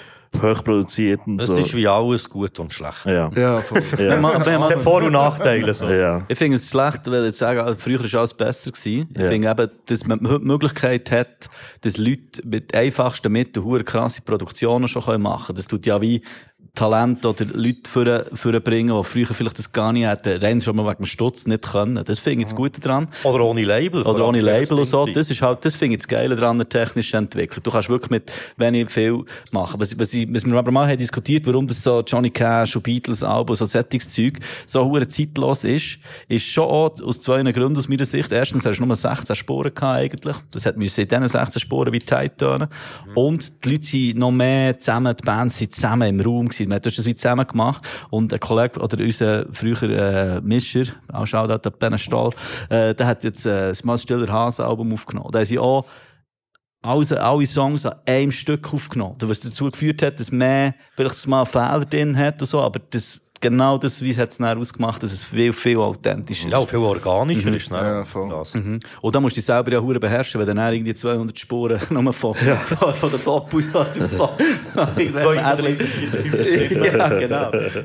hochproduziert und das so. Das ist wie alles gut und schlecht. Ja. Ja, voll. Ja. Es hat Vor- und Nachteile. So. Ja. Ich finde es schlecht, weil ich sage, früher war alles besser gewesen. Ich ja. finde eben, dass man die Möglichkeit hat, dass Leute mit einfachsten Mitteln hohe krasse Produktionen schon machen können. Das tut ja wie Talent oder Leute vorbringen, die früher vielleicht das gar nicht hätten, rein schon mal wegen dem Stutz nicht können. Das finde ich das Gute dran. Oder ohne Label. Oder ohne Label und so. Das ist halt, das finde ich das Geile dran, der technischen Entwicklung. Du kannst wirklich mit wenig viel machen. Was, was, ich, was wir aber mal haben diskutiert, warum das so Johnny Cash und Beatles Album, so solches Zeug, so verdammt zeitlos ist, ist schon auch aus zwei Gründen aus meiner Sicht. Erstens, er hat nur sechzehn Spuren gehabt, eigentlich. Das hat müssen in diesen sechzehn Spuren wie Tight tönen. Mhm. Und die Leute sind noch mehr zusammen, die Bands sind zusammen im Raum gewesen. Wir haben das zusammen gemacht. Und ein Kollege, oder unser früher, äh, Mischer, auch schaut an den Stahl, äh, der hat jetzt, äh, das Mal stiller Hasen-Album aufgenommen. Da haben sie auch alle, alle Songs an einem Stück aufgenommen. Was dazu geführt hat, dass mehr, vielleicht mal Fehler drin hat und so, aber das, genau das, wie es hat's dann ausgemacht, dass es viel, viel authentischer ist. Ja, viel organischer mhm. ist, ne? Ja, voll. Mhm. Und da musst du dich selber ja hure beherrschen, wenn dann irgendwie zweihundert Spuren nochmal von, ja. von, von der Top aus ja, genau.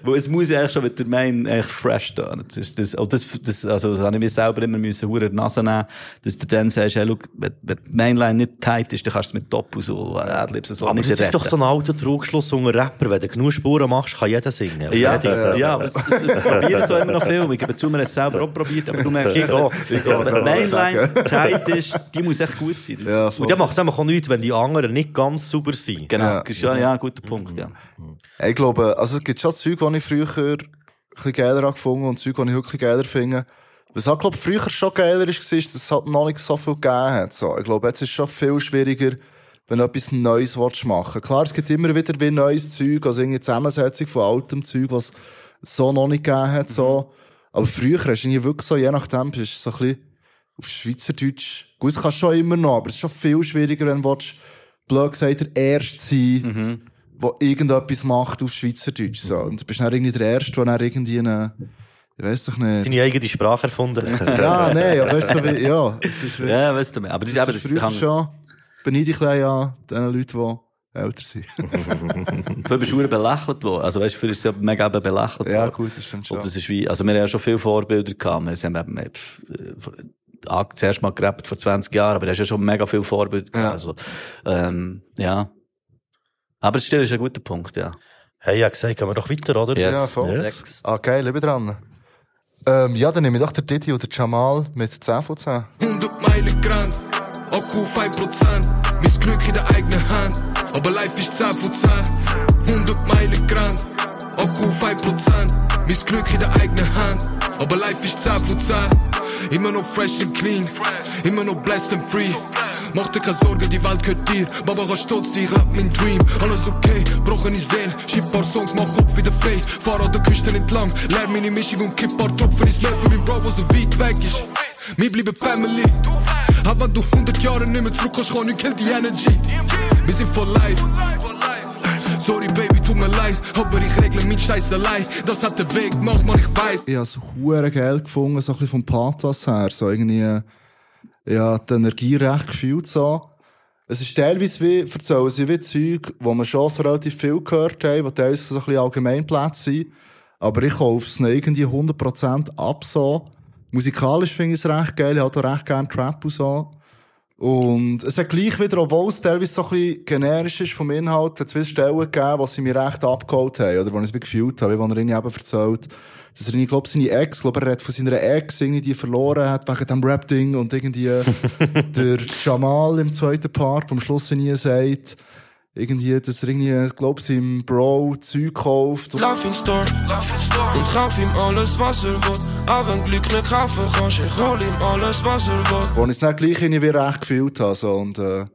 Weil es muss ja schon mit der Main echt fresh tun. Das, das, das, das, also, das habe ich mir selber immer müssen hure die Nase nehmen, dass du dann sagst, hey, look, wenn, wenn die Mainline nicht tight ist, dann kannst du es mit Top aus so Adlibs so. Aber das retten. Ist doch so ein alter Trugschluss unter Rapper. Wenn du genug Spuren machst, kann jeder singen. Ja. Ja, aber es, es, es probieren so immer noch viel. Ich gebe zu, man hat es selber auch probiert, aber du merkst, ich gehe. Wenn Mainline tight ist, die muss echt gut sein. Ja, und dann macht es auch nichts, wenn die anderen nicht ganz sauber sind. Genau, ja, das ist ja, ja ein guter Punkt. Ja. Ich glaube, also es gibt schon Zeug, die ich früher ein geiler gefunden habe und Zeug, die ich heute geiler finde. Was ich glaube, früher schon geiler war, ist, dass es halt noch nicht so viel gegeben hat. So, ich glaube, jetzt ist es schon viel schwieriger, wenn du etwas Neues machen willst. Klar, es gibt immer wieder wie neues Zeug, also irgendeine Zusammensetzung von altem Zeug, was es so noch nicht gegeben hat. So. Aber früher hast du wirklich so, je nachdem, bist du so ein bisschen auf Schweizerdeutsch. Gut, das kannst du schon immer noch, aber es ist schon viel schwieriger, wenn du, blöd gesagt, der Erste sein, der mhm. irgendetwas macht auf Schweizerdeutsch. So. Und du bist dann irgendwie der Erste, der dann irgendwie eine... Ich weiss doch nicht. Seine eigene Sprache erfunden. Ja, nein, aber weißt du, wie, ja. Es ist, ja, weißt du mehr. Aber das ist aber das früher schon... Beneide ich an den Leuten, die älter sind. Früher bist du belächelt worden. Also, weißt du, früher ist es ja mega belächelt worden. Ja, gut, das stimmt schon. Und das ist wie, also, wir haben ja schon viele Vorbilder gehabt. Wir haben eben, äh, zuerst mal gerappt vor zwanzig Jahren, aber du hast ja schon mega viele Vorbilder gehabt. Ja. Also, ähm, ja. Aber das ist ein guter Punkt, ja. Hey, ja, gesagt, gehen wir doch weiter, oder? Yes. Ja, voll. Yes. Okay, liebe dran. Ähm, ja, dann nehme ich doch den Didi oder Jamal mit zehn von zehn. hundert Meilen Grand. Akku fünf Prozent, mein Glück in der eigenen Hand, aber live ist zehn von zehn. hundert Meilen Grand, Akku fünf Prozent, mein Glück in der eigenen Hand, aber live ist zehn von zehn. Immer noch fresh and clean, immer noch blessed and free. Mach dir keine Sorgen, die Welt gehört dir. Baba war stolz, ich lebe mein Dream. Alles okay, brochene Seele. Schieb paar Songs, mach Kopf wieder frei. Fahr an den Küsten entlang, lern meine Mischung und kipp paar Tropfen ins Meer für mein Bro, der so weit weg ist. Wir bleiben Family. Auch wenn du hundert Jahre nicht mehr zurückkommst, kann ich kill die Energy. Wir sind for life. Sorry Baby, tut mir leid, aber ich regle meinen Scheiß allein. Das hat den Weg gemacht, man, ich weiss. Ich habe es huere geil gefunden, so ein bisschen vom Pathos her. So irgendwie, ja, die Energie recht gefühlt so. Es ist teilweise wie, erzählen sie wie Zeug, wo man schon so relativ viel gehört haben, die teilweise so ein bisschen Allgemeinplätze sind. Aber ich kaufe es noch irgendwie hundert Prozent ab so. Musikalisch finde ich es recht geil, ich habe auch recht gerne Trap und so. Und es hat gleich wieder, obwohl es teilweise so ein bisschen generisch ist vom Inhalt, hat es wieder Stellen gegeben, die sie mir recht abgeholt haben, oder wo ich es gefühlt habe, wie er ihnen eben erzählt, dass er, ich glaube, seine Ex, glaube er hat von seiner Ex, die verloren hat, wegen dem Rap-Ding und irgendwie der Jamal im zweiten Part, wo am Schluss nie sagt, irgendwie, dass er irgendwie, glaub ich, im Bro Zeug kauft. Lauf in Store, lauf in Store und kauf ihm alles, was er will. Auch wenn Glück nicht kaufen kannst, ich hol ihm alles, was er will. Wo ich es nicht gleich irgendwie recht gefühlt habe. So. Und, äh,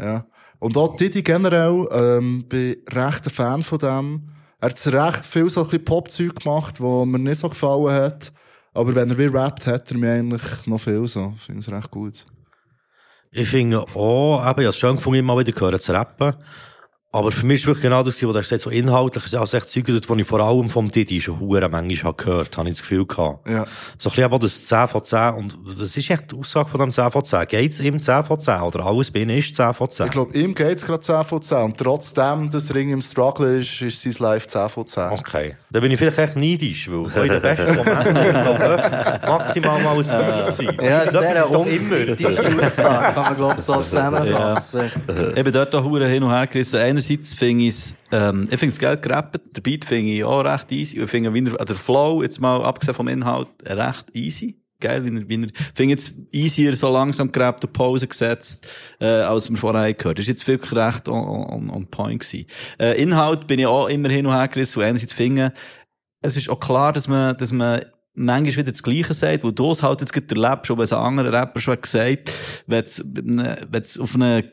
ja. Und auch Didi generell, ähm, bin recht ein Fan von dem. Er hat recht viel so ein bisschen Pop-Zeug gemacht, wo mir nicht so gefallen hat. Aber wenn er wie rappt, hat er mir eigentlich noch viel so. Ich finde es recht gut. Ich finde auch, eben, ich habe es schön gefunden, immer mal wieder gehört zu rappen. Aber für mich war es genau das, was er gesagt hat, so inhaltlich, es ist auch echt Zeug, das ich vor allem vom Didi schon verdammt manchmal gehört habe, habe ich das Gefühl gehabt. Ja. So ein bisschen aber das zehn von zehn, und was ist echt die Aussage von dem zehn von zehn? Geht es ihm zehn von zehn? Oder alles bei ihm ist zehn von zehn? Ich glaube, ihm geht es gerade zehn von zehn, und trotzdem, dass er irgendwie im Struggle ist, ist sein Life zehn von zehn. Okay. Da bin ich vielleicht echt neidisch, weil so in den besten Momenten maximal mal aus Bündel sein. Ja, das, das ist doch immer. Die Aussage kann man, glaube ich, so zusammenfassen. Ja. Eben dort auch Huren hin und her gerissen. Einerseits finde ich es, ähm, ich finde es geil gerappt. Der Beat finde ich auch recht easy. Ich finde wieder, der Flow, jetzt mal abgesehen vom Inhalt, recht easy. Geil, wie er, wie er, finde jetzt easier so langsam gerappt und Pause gesetzt, äh, als wir vorher gehört. Das ist jetzt wirklich recht on, on, on point gewesen. Äh, Inhalt bin ich auch immer hin und her gerissen, wo einerseits finde, es ist auch klar, dass man, dass man manchmal wieder das Gleiche sagt, wo du es halt jetzt gerade erlebst, ob es ein anderer Rapper schon gesagt hat, wenn es, wenn es auf eine,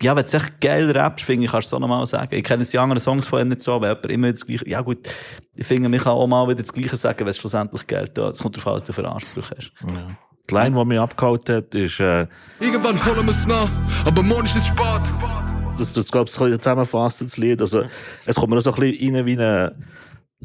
ja, wenn du echt geil rappst, finde ich, kannst du es auch nochmal sagen. Ich kenne die anderen Songs von ihnen nicht so, weil jemand immer das Gleiche, ja gut, ich finde, man kann auch mal wieder das Gleiche sagen, wenn es schlussendlich Geld tut. Es kommt darauf an, was du für Ansprüche hast. Ja. Die Line, die mich abgeholt hat, ist, äh, irgendwann holen wir es nach, aber morgen ist es spät. Das, das, glaube ich, kann ich zusammenfassen, das Lied. Also, es kommt mir auch so ein bisschen rein wie eine,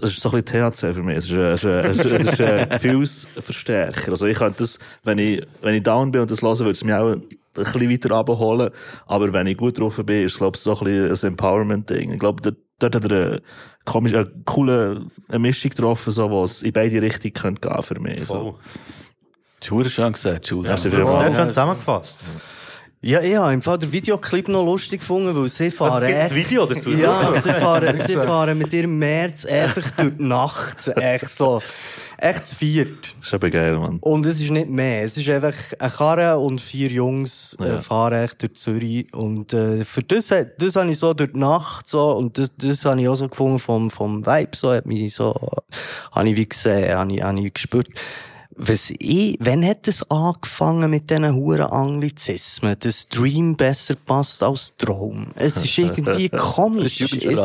es ist so ein bisschen T H C für mich. Es ist ein Fuse-Verstärker. Also, ich könnte das, wenn ich, wenn ich down bin und das höre, würde es mir auch ein bisschen weiter runterholen. Aber wenn ich gut drauf bin, ist, glaube ich, so ein bisschen ein Empowerment-Ding. Ich glaube, dort, dort hat er eine komische, eine coole Mischung getroffen, so, was in beide Richtungen könnte gehen für mich. So. Oh. Das schön gesagt, Jules. Hast du dir ja, ja. zusammengefasst? Ja, ich habe im Fall den Videoclip noch lustig gefunden, weil sie fahren... Es gibt das Video dazu. Ja, sie fahren, sie fahren mit ihrem März einfach durch die Nacht. Echt so. Echt zu viert. Das ist aber geil, Mann. Und es ist nicht mehr. Es ist einfach eine Karre und vier Jungs ja. fahren echt durch Zürich. Und äh, für das, das habe ich so durch die Nacht so, und das, das habe ich auch so gefunden vom, vom Vibe. So hat mich so, habe ich wie gesehen, habe ich, habe ich gespürt. Was ich, wann hat es angefangen mit diesen huren Anglizismen, dass Dream besser passt als Traum? Es ist irgendwie komisch. Ist, ist,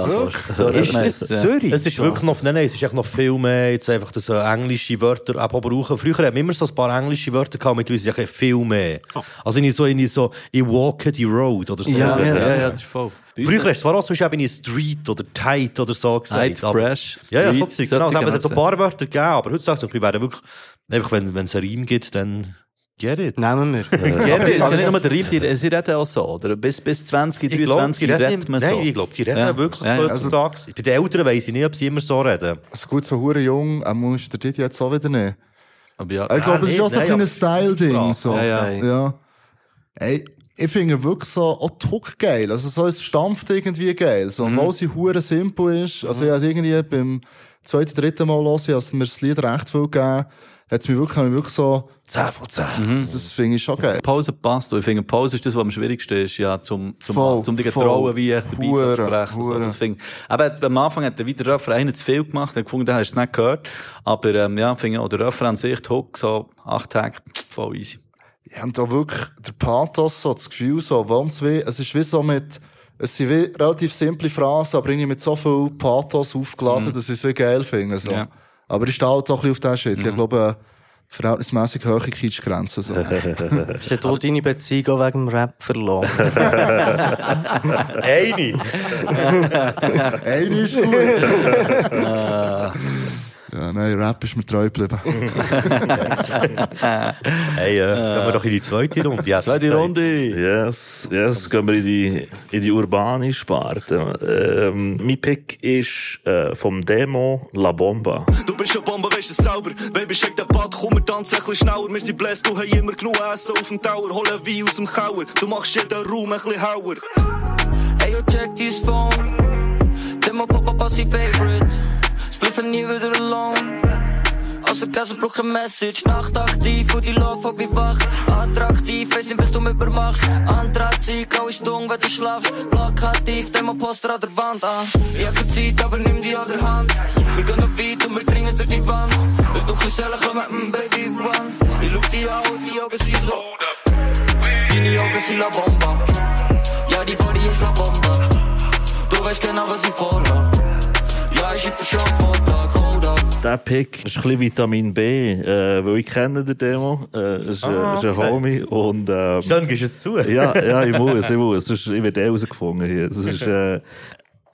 so, ist das Zürich? Es ist wirklich noch, nein, nein, es ist echt noch viel mehr, jetzt einfach, dass englische Wörter abbrauchen. Früher haben wir immer so ein paar englische Wörter gehabt, mit denen ich viel mehr. Also, in so, in so, I walk the road, oder so. Ja, ja, ja, ja, das ist voll. Früher hast du zwar auch zum Beispiel Street oder Tight oder so gesagt. Fresh, Street, ja, ja, so, so, genau. Es haben so ein paar Wörter gegeben, aber heutzutage, ich wäre wirklich, einfach, wenn, wenn es einen Reim gibt, dann get it. Nehmen wir. Get it. Es ist nicht nur der Reim, sie reden auch so, oder? Bis, bis zwanzig, dreiundzwanzig redet man so. Nein, ich glaube, die reden ja. wirklich ja. so heutzutage. Also, bei den Eltern weiss ich nicht, ob sie immer so reden. Also gut, so hure jung, er muss der Didi jetzt auch wieder nehmen. Aber ja, ich glaube, es ist auch so ein kleines Style-Ding. So. Ja, ja. ja. Ey. Ich finde wirklich so auch Tuck geil. Also so, es stampft irgendwie geil. So, mhm. Weil sie hure simpel ist. Also ich hatte irgendwie beim zweiten, dritten Mal los, als mir das Lied recht viel gegeben, hat es mir wirklich, wirklich so zehn von zehn. Mhm. Das finde ich schon geil. Pause passt. Ich finde, Pause ist das, was am schwierigsten ist, ja, zum, zum, voll, zum dich getrauen, wie ich dabei zu sprechen. So, das find, aber am Anfang hat der wieder Refrain zu viel gemacht. Ich habe gefunden, da hast du es nicht gehört. Aber, ähm, ja, finde ich, oder Refrain an sich, Tuck, so, acht Tage, voll easy. Ja, und da wirklich der Pathos, so das Gefühl, so, wenn's weh, es ist wie so mit, es sind wie relativ simple Phrasen, aber irgendwie mit so viel Pathos aufgeladen, mm. dass ich es wie geil finde, so. Yeah. Aber ich stehe halt auch ein bisschen auf den Shit. Mm. Ich glaube, verhältnismäßig hohe Kitschgrenzen, so. Hast du auch deine Beziehung auch wegen dem Rap verloren? Eine! Eine ist gut! Ja, nein, Rap ist mir treu geblieben. Hey, äh, gehen wir doch in die zweite Runde. Ja, zweite Runde! Yes, yes, gehen wir in die, in die urbane Sparte. Ähm, mein Pick ist äh, vom Demo La Bomba. Du bist eine Bombe, weißt du selber. Baby, shake den Bad, komm, wir tanzen ein bisschen schneller. Wir sind bläst, du hast immer genug Essen auf dem Tower. Hol ein Wein aus dem Keller, du machst jeden Raum ein bisschen hauer. Hey, yo, check this phone. Demo Papa Passi favorite. Bleiben nie wieder alone. Als ik kaas brauch een message. Nachtaktiv, und die Lauf hab ich wach. Attraktiv, weiss nicht, was du mir übermachst. Anthrazit, graue Stung, wenn du schlafst. Plakativ, Demo Poster an der Wand an. Ich hab keine Zeit, aber nimm die andere Hand. Wir gehen noch weit und wir dringen durch die Wand. Durch die Kuselle kommen, Baby, run. Ich schau die an und die Augen sind so. Deine Augen sind La Bomba. Ja, die Body ist La Bomba. Du weißt genau, was ich vorhab. Der Pick ist ein bisschen Vitamin B, äh, weil ich kenne den Demo, äh, ist, ah, ist ein okay. Homie und, ähm, Stimmt, gibst du es zu? Ja, ja, ich muss, ich muss, sonst, ich werde eh rausgefunden hier. Das ist, äh,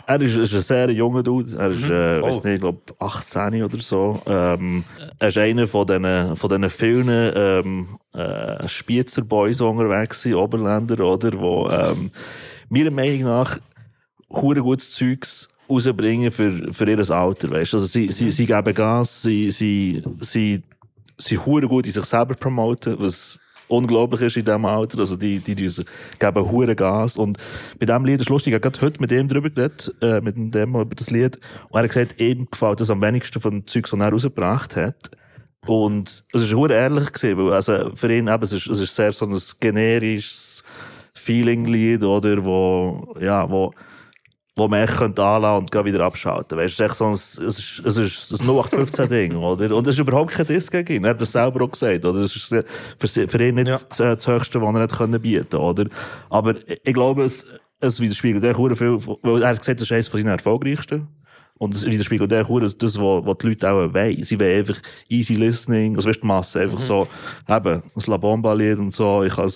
er ist, ist ein sehr junger Dude, er ist, äh, oh. weiss nicht, ich glaube, achtzehn oder so, ähm, er ist einer von diesen, von diesen vielen, ähm, äh, Spietzer Boys unterwegs sind, Oberländer, oder, wo, ähm, meiner Meinung nach, hure gutes Zeugs rausbringen für, für ihr Alter, weißt du? Also, sie, sie, sie geben Gas, sie, sie, sie, sie huren gut in sich selber promoten, was unglaublich ist in diesem Alter. Also, die, die, die geben huren Gas. Und bei diesem Lied ist lustig, ich habe gerade heute mit ihm drüber geredet, äh, mit dem Demo über das Lied. Und er hat gesagt, ihm gefällt das am wenigsten von dem Zeug, das er rausgebracht hat. Und es war ehrlich gewesen, weil, also, für ihn eben, es ist, es ist sehr so ein generisches Feeling-Lied, oder, wo, ja, wo, wo man echt anlassen und wieder abschalten. Weißt, es ist echt so ein, es ist, es ist ein null acht fünfzehn-Ding, oder? Und es ist überhaupt kein Diss gegen ihn. Er hat das selber auch gesagt, oder? Es ist für, für ihn nicht ja. das, das Höchste, was er hat können bieten, oder? Aber ich glaube, es, es widerspiegelt echt viel, weil er hat gesagt, das ist eines von seinen erfolgreichsten. Und es widerspiegelt echt das, was die Leute auch wollen. Sie wollen einfach easy listening, also weißt, die Masse, einfach mhm. so, eben, ein La Bomba-Lied und so, ich kann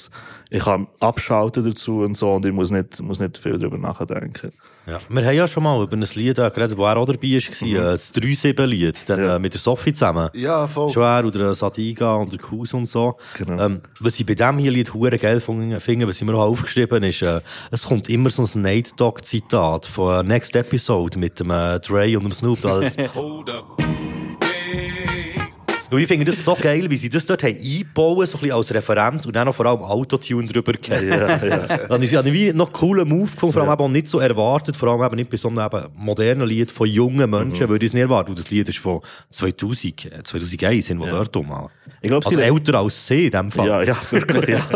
ich kann abschalten dazu und so, und ich muss nicht, muss nicht viel darüber nachdenken. Ja, wir haben ja schon mal über ein Lied geredet, wo er auch dabei war, mhm. das drei sieben-Lied, dann ja. mit der Sophie zusammen. Ja, voll. Schwer, oder Sadiga und der Kus und so. Genau. Ähm, was ich bei diesem hier Lied verdammt geil finde, was ich mir auch aufgeschrieben ist, äh, es kommt immer so ein Nate Dogg-Zitat von Next Episode mit dem äh, Dre und dem Snoop. Als Und ich finde das so geil, wie sie das dort haben eingebaut, so ein bisschen als Referenz und dann noch vor allem Autotune drüber gehabt. Ja, ja. Dann ist es noch cooler Move gefunden, vor allem ja. eben nicht so erwartet, vor allem eben nicht bei so einem eben modernen Lied von jungen Menschen, mhm. würde ich es nicht erwarten. Und das Lied ist von zweitausend, zweitausendeins sind wir ja. dort rum. Ich glaub, also sie älter als sie in dem Fall. Ja, ja, wirklich, ja.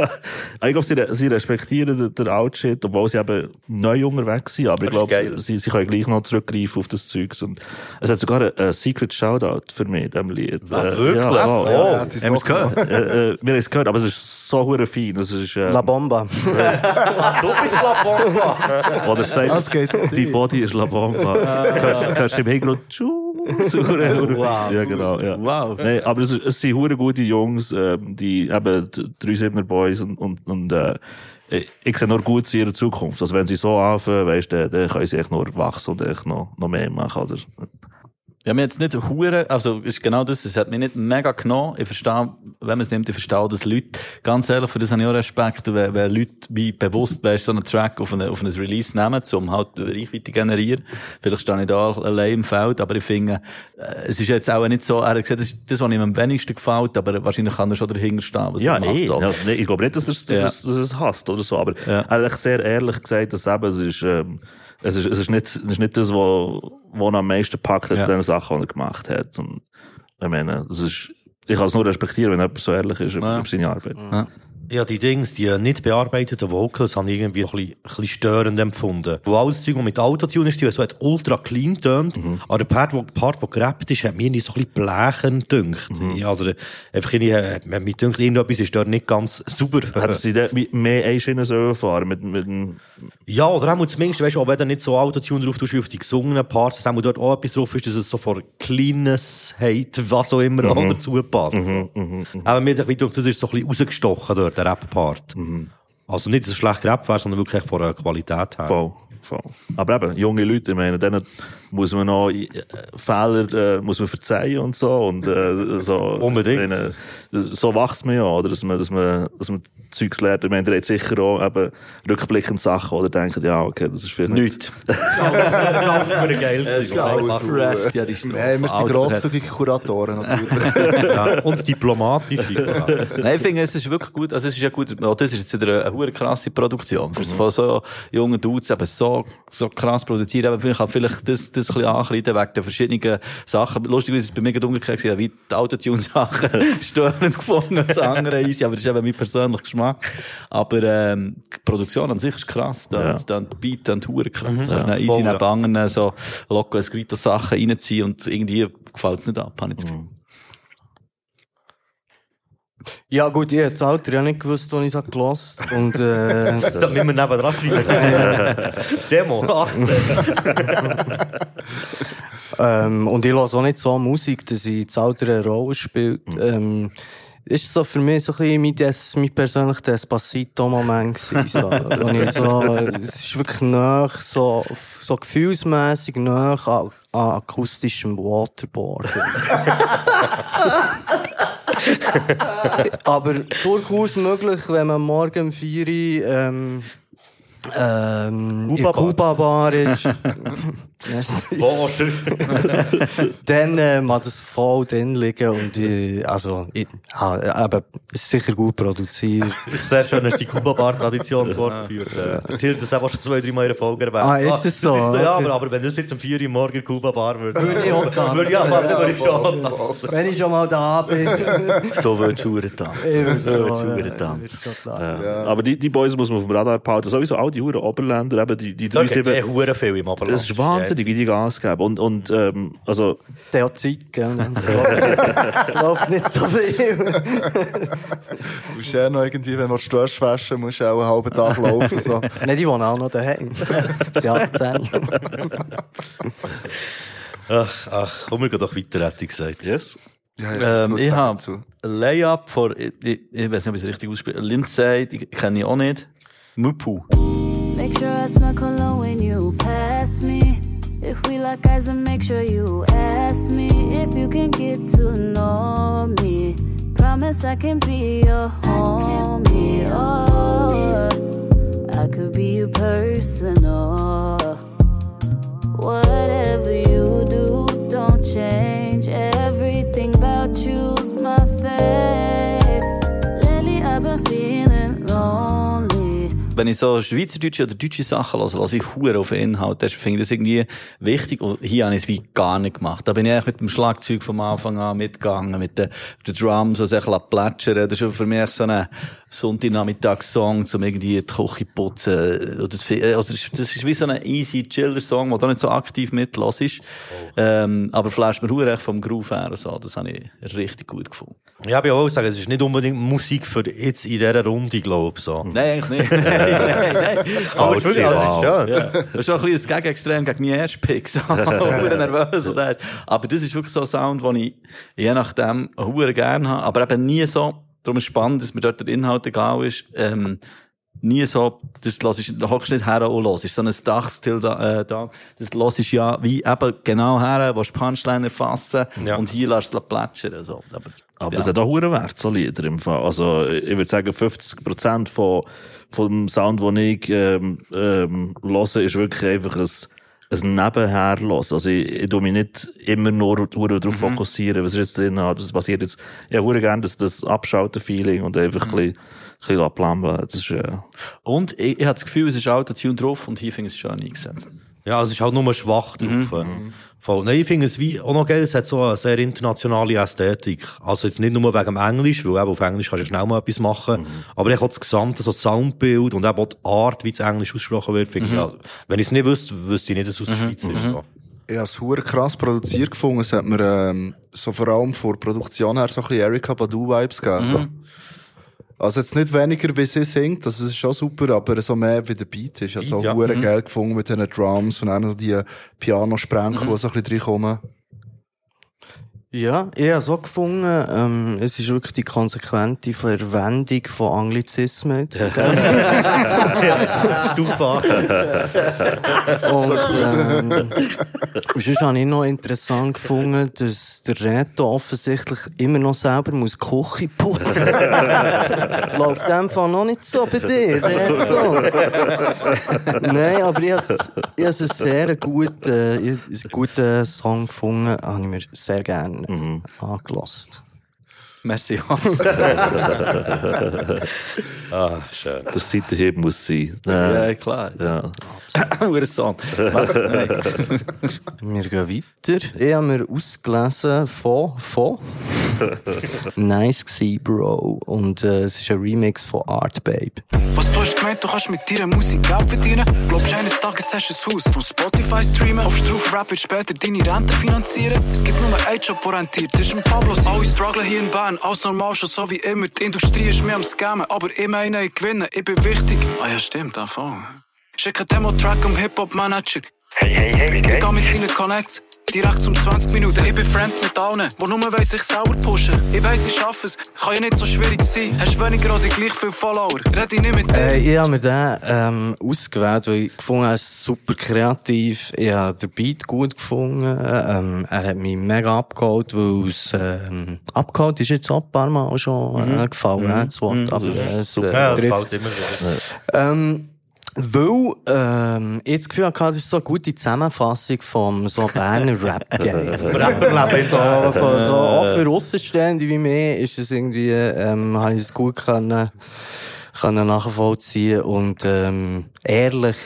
Ich glaube, sie, sie respektieren den, den Outshit, obwohl sie eben neu unterwegs sind, aber ich glaube, sie, sie können gleich noch zurückgreifen auf das Zeugs. Und es hat sogar ein Secret Shoutout für mich in diesem Lied. Was? Wirklich? Ja, wow. ja, ja, haben wir es gehört? äh, äh, wir haben es gehört, aber es ist so verdammt fein. Das ist, ähm, La Bomba. Du bist La Bomba. Oder es sagt, die Body ist La Bomba. Du kannst im Hintergrund wow. Ja, genau. Ja. Wow. Nee, aber es, ist, es sind verdammt gute Jungs, ähm, die eben drei siebener Boys und, und, und äh, ich sehe nur gut in ihrer Zukunft. Also wenn sie so anfangen, weißt, dann, dann können sie echt nur wachsen und echt noch, noch mehr machen. Oder? Ja, mir jetzt nicht hure, also, ist genau das, es hat mich nicht mega genommen. Ich verstehe, wenn man es nimmt, ich verstehe das Leute. Ganz ehrlich, für das habe ich auch Respekt, wenn, wenn Leute wie bewusst, weißt, so einen Track auf, eine, auf ein Release nehmen, um halt Reichweite generieren. Vielleicht stehe ich da allein im Feld, aber ich finde, es ist jetzt auch nicht so, er hat gesagt, das ist das, was ihm am wenigsten gefällt, aber wahrscheinlich kann er schon dahinter stehen, was ja, er nee. macht. Ja, so. nee, ich glaube nicht, dass er es, ja. dass es hasst oder so, aber ja. er hat sehr ehrlich gesagt, dass eben, es ist, ähm, es ist, es ist nicht, es ist nicht das, was, was er am meisten packt hat, ja. den Sachen, die er gemacht hat. Und ich meine, das ist, ich kann es nur respektieren, wenn jemand so ehrlich ist über ja. seine Arbeit. Ja. Ja, die Dings, die nicht bearbeiteten Vocals, habe ich irgendwie ein bisschen, ein bisschen störend empfunden. Weil alles Zeug, das mit Autotune ist, also hat ultra clean tönt, mhm. aber der Part, der, der gerappt ist, hat mir nicht so ein bisschen blechend gedünkt. Mhm. Ja, also, einfach, ich habe mich gedacht, irgendetwas ist dort nicht ganz sauber. Hätten sie dort mehr Einschienen sollen fahren mit, mit dem... Ja, oder auch zumindest, weißt du, auch wenn du nicht so Autotune drauf tust wie auf die gesungenen Parts, dass auch dort auch etwas drauf ist, dass es so vor Cleanness hat, was auch immer mhm. dazu passt. Mhm. Mhm. Aber mir gedacht, das ist so ein bisschen rausgestochen dort. Der Rap-Part. Mhm. Also nicht, dass es schlecht gerappt wäre, sondern wirklich von der Qualität her. Voll, voll. Aber eben, junge Leute, ich meine, denen muss man noch Fehler äh, muss man verzeihen und so. Und, äh, so unbedingt. Denen, so wächst man ja, oder? Dass man, dass man, dass man Zeugs lernt. Ich meine, der hat sicher auch eben rückblickend Sachen, oder denken, ja, okay, das ist vielleicht nicht... Nichts. Das ist alles fresh. Ja, nein, wir sind grosszügige Kuratoren natürlich. Ja, und diplomatische Kuratoren. Nein, ich finde, es ist wirklich gut. Also es ist ja gut, oh, das ist jetzt wieder eine, eine krasse Produktion. Für mhm. so jungen Dudes eben so, so krass produzieren, aber ich kann vielleicht das, das ein bisschen ankreiden wegen der verschiedenen Sachen. Lustigerweise ist es bei mir umgekehrt, wie die Autotune-Sachen störend gefunden, das andere easy, aber das ist eben mein persönlicher Geschmack. Aber ähm, die Produktion an sich ist krass. Dann, ja. dann die Beat, dann die Huren krass. Mhm. Ja, dann easy neben anderen so locker Escrito-Sachen reinziehen und irgendwie gefällt es nicht ab, habe ich das Gefühl. Mhm. Ja gut, ich habe das Alter ja nicht gewusst, als ich es gelesen habe. Und, äh, das sollten wir immer nebenan schreiben. Demo. ähm, und ich höre auch nicht so Musik, dass ich das Alter eine Rolle spielt. Mhm. Ähm, ist so für mich so ein bisschen mein persönlicher Despacito-Moment gewesen. So. Und ich so, es ist wirklich nah, so, so gefühlsmässig nah an, an akustischem Waterboard. Aber durchaus möglich, wenn man morgen um vier Uhr ähm, ähm, Kuba in Kuba Bar ist. Dann äh, mag das voll drin liegen und äh, also, ich, äh, aber es ist sicher gut produziert. Sehr schön, hast du die Kuba Bar Tradition fortgeführt. Der Tilt hat das auch schon zwei, drei Mal in der Folge erwähnt. Ah, ist das so? Ah, das ist so, ja, aber, aber wenn das jetzt um vier Uhr am Morgen Kuba Bar würde, würde ich auch da. Würde ich auch machen, würde ich schon tanzen. Wenn ich schon mal da bin. Da würdest du Huren tanzen. Da würdest du Huren tanzen. Aber die, die Boys muss man vom Radar behalten. Sowieso all die Huren Oberländer, eben die, die drei sieben. Da gibt es Huren viel im Oberland. Es ist wahnsinnig, wie die Gas geben. Und, und, ähm, also. Der hat Zeit, gell? Läuft nicht so viel. Du musst ja noch irgendwie, wenn du störst waschen, musst du auch einen halben Tag laufen. So. Nein, die wohnen auch noch daheim. Sie hat zehn. Ach, ach, komm, wir gehen doch weiter, hätte ich gesagt. Yes. Ja, ja, ähm, ich habe ein Layup von, ich, ich, ich weiß nicht, ob ich es richtig ausspreche, Lindsay, die kenne ich auch nicht. Mupu. Make sure I smell cologne when you pass me. If we lock eyes, then make sure you ask me if you can get to know me. Promise I can be your homie. Or I could be your personal. Whatever you do, don't change. Everything about you's my fave. Lately I've been feeling lonely. Wenn ich so schweizerdeutsche oder deutsche Sachen höre, höre ich hure auf den Inhalt. Deswegen finde ich das irgendwie wichtig. Und hier habe ich es wie gar nicht gemacht. Da bin ich eigentlich mit dem Schlagzeug vom Anfang an mitgegangen, mit den, den Drums, also ein bisschen plätschern. Das ist für mich so ein Sonntagnachmittagssong, um irgendwie die Küche zu putzen. Also das ist wie so ein easy, chiller Song, der da nicht so aktiv mitlässt. Oh. Ähm, aber flasht mir hure vom Groove her. So. Das habe ich richtig gut gefunden. Ja, ich auch sagen, es ist nicht unbedingt Musik für jetzt in dieser Runde, glaube ich. So. Nein, eigentlich nicht. Nein, nein, nein. Aber es ist schön. Ja. Das ist auch ein bisschen das Gegenextrem gegen meinen Erstpick. So, nervös. Oder? Aber das ist wirklich so ein Sound, den ich je nachdem hure gerne habe. Aber eben nie so, darum ist es spannend, dass mir dort der Inhalt egal ist, ähm, nie so, das hörst du nicht her und hörst. So ein Dachstil da, äh, da, das hörst du ja wie eben genau her, willst du Punchline erfassen, ja. Und hier lässt du es plätschern. So. Aber, aber ja. Es hat auch einen Wert, so Lieder im Fall. Also, ich würde sagen, fünfzig Prozent von, vom Sound, den ich, ähm, ähm, höre, ist wirklich einfach ein, ein Nebenher los. Also, ich, ich tu mich nicht immer nur darauf fokussieren, was ist jetzt drin, was passiert jetzt. Ja, hure gerne das, das Abschalten-Feeling und einfach mhm. ein bisschen, ein bisschen plumpen. Das ist, äh... Und ich, ich habe das Gefühl, es ist Autotune drauf und hier finde ich es schön eingesetzt. Ja, es ist halt nur schwach drauf. Mhm. Voll. Nein, ich finde es wie, auch noch geil, es hat so eine sehr internationale Ästhetik. Also jetzt nicht nur wegen dem Englisch, weil eben auf Englisch kannst du schnell mal etwas machen, mhm. aber ich habe das gesamte so Soundbild und eben auch die Art, wie das Englisch ausgesprochen wird, finde mhm. ich, ja, wenn ich es nicht wüsste, wüsste ich nicht, dass es aus der mhm. Schweiz mhm. ist. So. Ich habe es verdammt krass produziert gefunden. Es hat mir ähm, so vor allem von der Produktion her so ein bisschen Erykah Badu-Vibes gegeben. Mhm. Also jetzt nicht weniger, wie sie singt, das ist schon super, aber so mehr wie der Beat ist. Also ja. Hure mhm. geil gefunden mit diesen Drums und auch noch die Pianosprenkel, mhm. die so ein bisschen reinkommen. Ja, ich habe so gefunden, ähm, es ist wirklich die konsequente Verwendung von Anglizismen. Du fachst. Und, ähm, sonst habe ich noch interessant gefunden, dass der Reto offensichtlich immer noch selber muss Küche putzen. Läuft in dem Fall noch nicht so bei dir, Reto. Nein, aber ich habe, ich habe einen sehr guten, einen guten Song gefunden, habe ich mir sehr gerne Mhm. angelost. Merci. Ah, schön. Der Seitenhieb muss sein. Ja, ja klar. Ja. Absolut. Song. Wir gehen weiter. Ich habe mir ausgelesen von, von Nice gsi, Bro. Und äh, es ist ein Remix von Art Babe. Was du hast gemeint, du kannst mit deiner Musik Geld verdienen. Glaubst eines Tages hast du ein Haus von Spotify streamen. Auf Strauf Rap wird später deine Rente finanzieren. Es gibt nur einen Job, der rentiert. Das ist ein Pablo. Alle strugglen hier in Bern. Alles normal schon so wie immer. Die Industrie ist mir am Scammen. Aber ich meine, ich gewinne. Ich bin wichtig. Ah ja, stimmt. Anfang. Schick einen Demo-Track um Hip-Hop-Manager. Hey, hey, hey, wie geht's? Ich geh mit seinen Connects. Direkt um zwanzig Minuten. Ich bin Friends mit allen, die nur weiss, ich selber pushen. Ich weiss, ich schaffe es. Kann ja nicht so schwierig sein. Hast weniger oder gleich viele Follower. Rede ich nicht mit dir. Äh, ich habe mir den ähm, ausgewählt, weil ich gefunden habe, er ist super kreativ. Ich habe den Beat gut gefunden. Ähm, er hat mich mega abgeholt, weil es ähm, abgeholt ist jetzt auch ein paar Mal schon äh, gefallen. Mhm. Das Wort, mhm. aber es äh, ja, trifft. Ähm, Weil ähm, ich das Gefühl hatte, das ist so eine gute Zusammenfassung vom so Berner Rap-Game. Rapperleben, so, so, so auch für Aussenstehende wie mir ist es irgendwie, ähm, habe ich es gut können, können nachvollziehen und ähm, ehrlich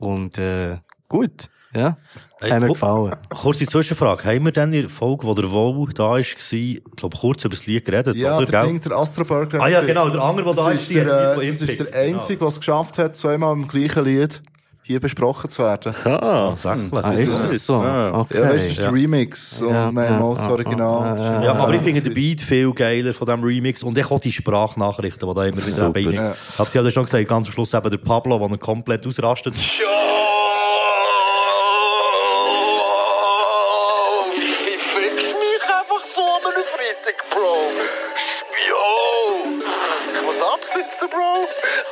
und äh, gut. Ja, hey, haben mir gefallen. Kurze Zwischenfrage. Haben wir denn in der Folge, wo der Wohl da war, ich glaube, kurz über das Lied geredet? Ja, oder, der Ding, der Astroburger. Ah ja, genau, der andere, der da ist. Der, der, das ist der Einzige, der es geschafft hat, zweimal im gleichen Lied hier besprochen zu werden. Ah, tatsächlich. Ah, ist das so? Ah, okay. Ja, das ist der Remix. Ja, und ja, ja, das Original. Ja, ja, aber ich finde den Beat viel geiler von diesem Remix. Und ich auch die Sprachnachrichten, die da immer wieder dabei sind. Hat sie ja schon gesagt, ganz am Schluss eben der Pablo, der komplett ausrastet. Bro,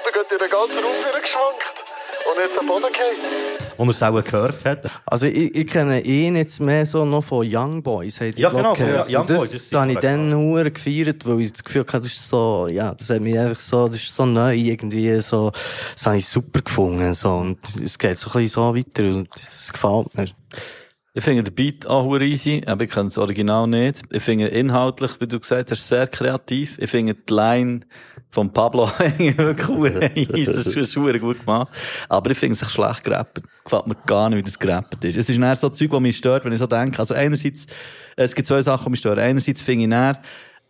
da geht dir den ganzen Raum geschwankt und jetzt am Boden geht. Und er es auch gehört hat. Also ich, ich kenne ihn jetzt mehr so noch von Young Boys. Ja, genau, von ja, Young das Boys. Das habe ich dann sehr gefeiert, weil ich das Gefühl hatte, das ist so, ja, das hat mich einfach so, das ist so neu irgendwie, so, das habe ich super gefunden, so, und es geht so ein bisschen so weiter und es gefällt mir. Ich finde den Beat auch sehr easy, aber ich kenne das Original nicht. Ich finde inhaltlich, wie du gesagt hast, sehr kreativ. Ich finde die Line von Pablo wirklich cool. Das ist schon gut gemacht. Aber ich finde es schlecht gerappt. Gefällt mir gar nicht, wie das gerappt ist. Es ist eher so Zeug, was mich stört, wenn ich so denke. Also einerseits, es gibt zwei Sachen, die mich stören. Einerseits finde ich eher,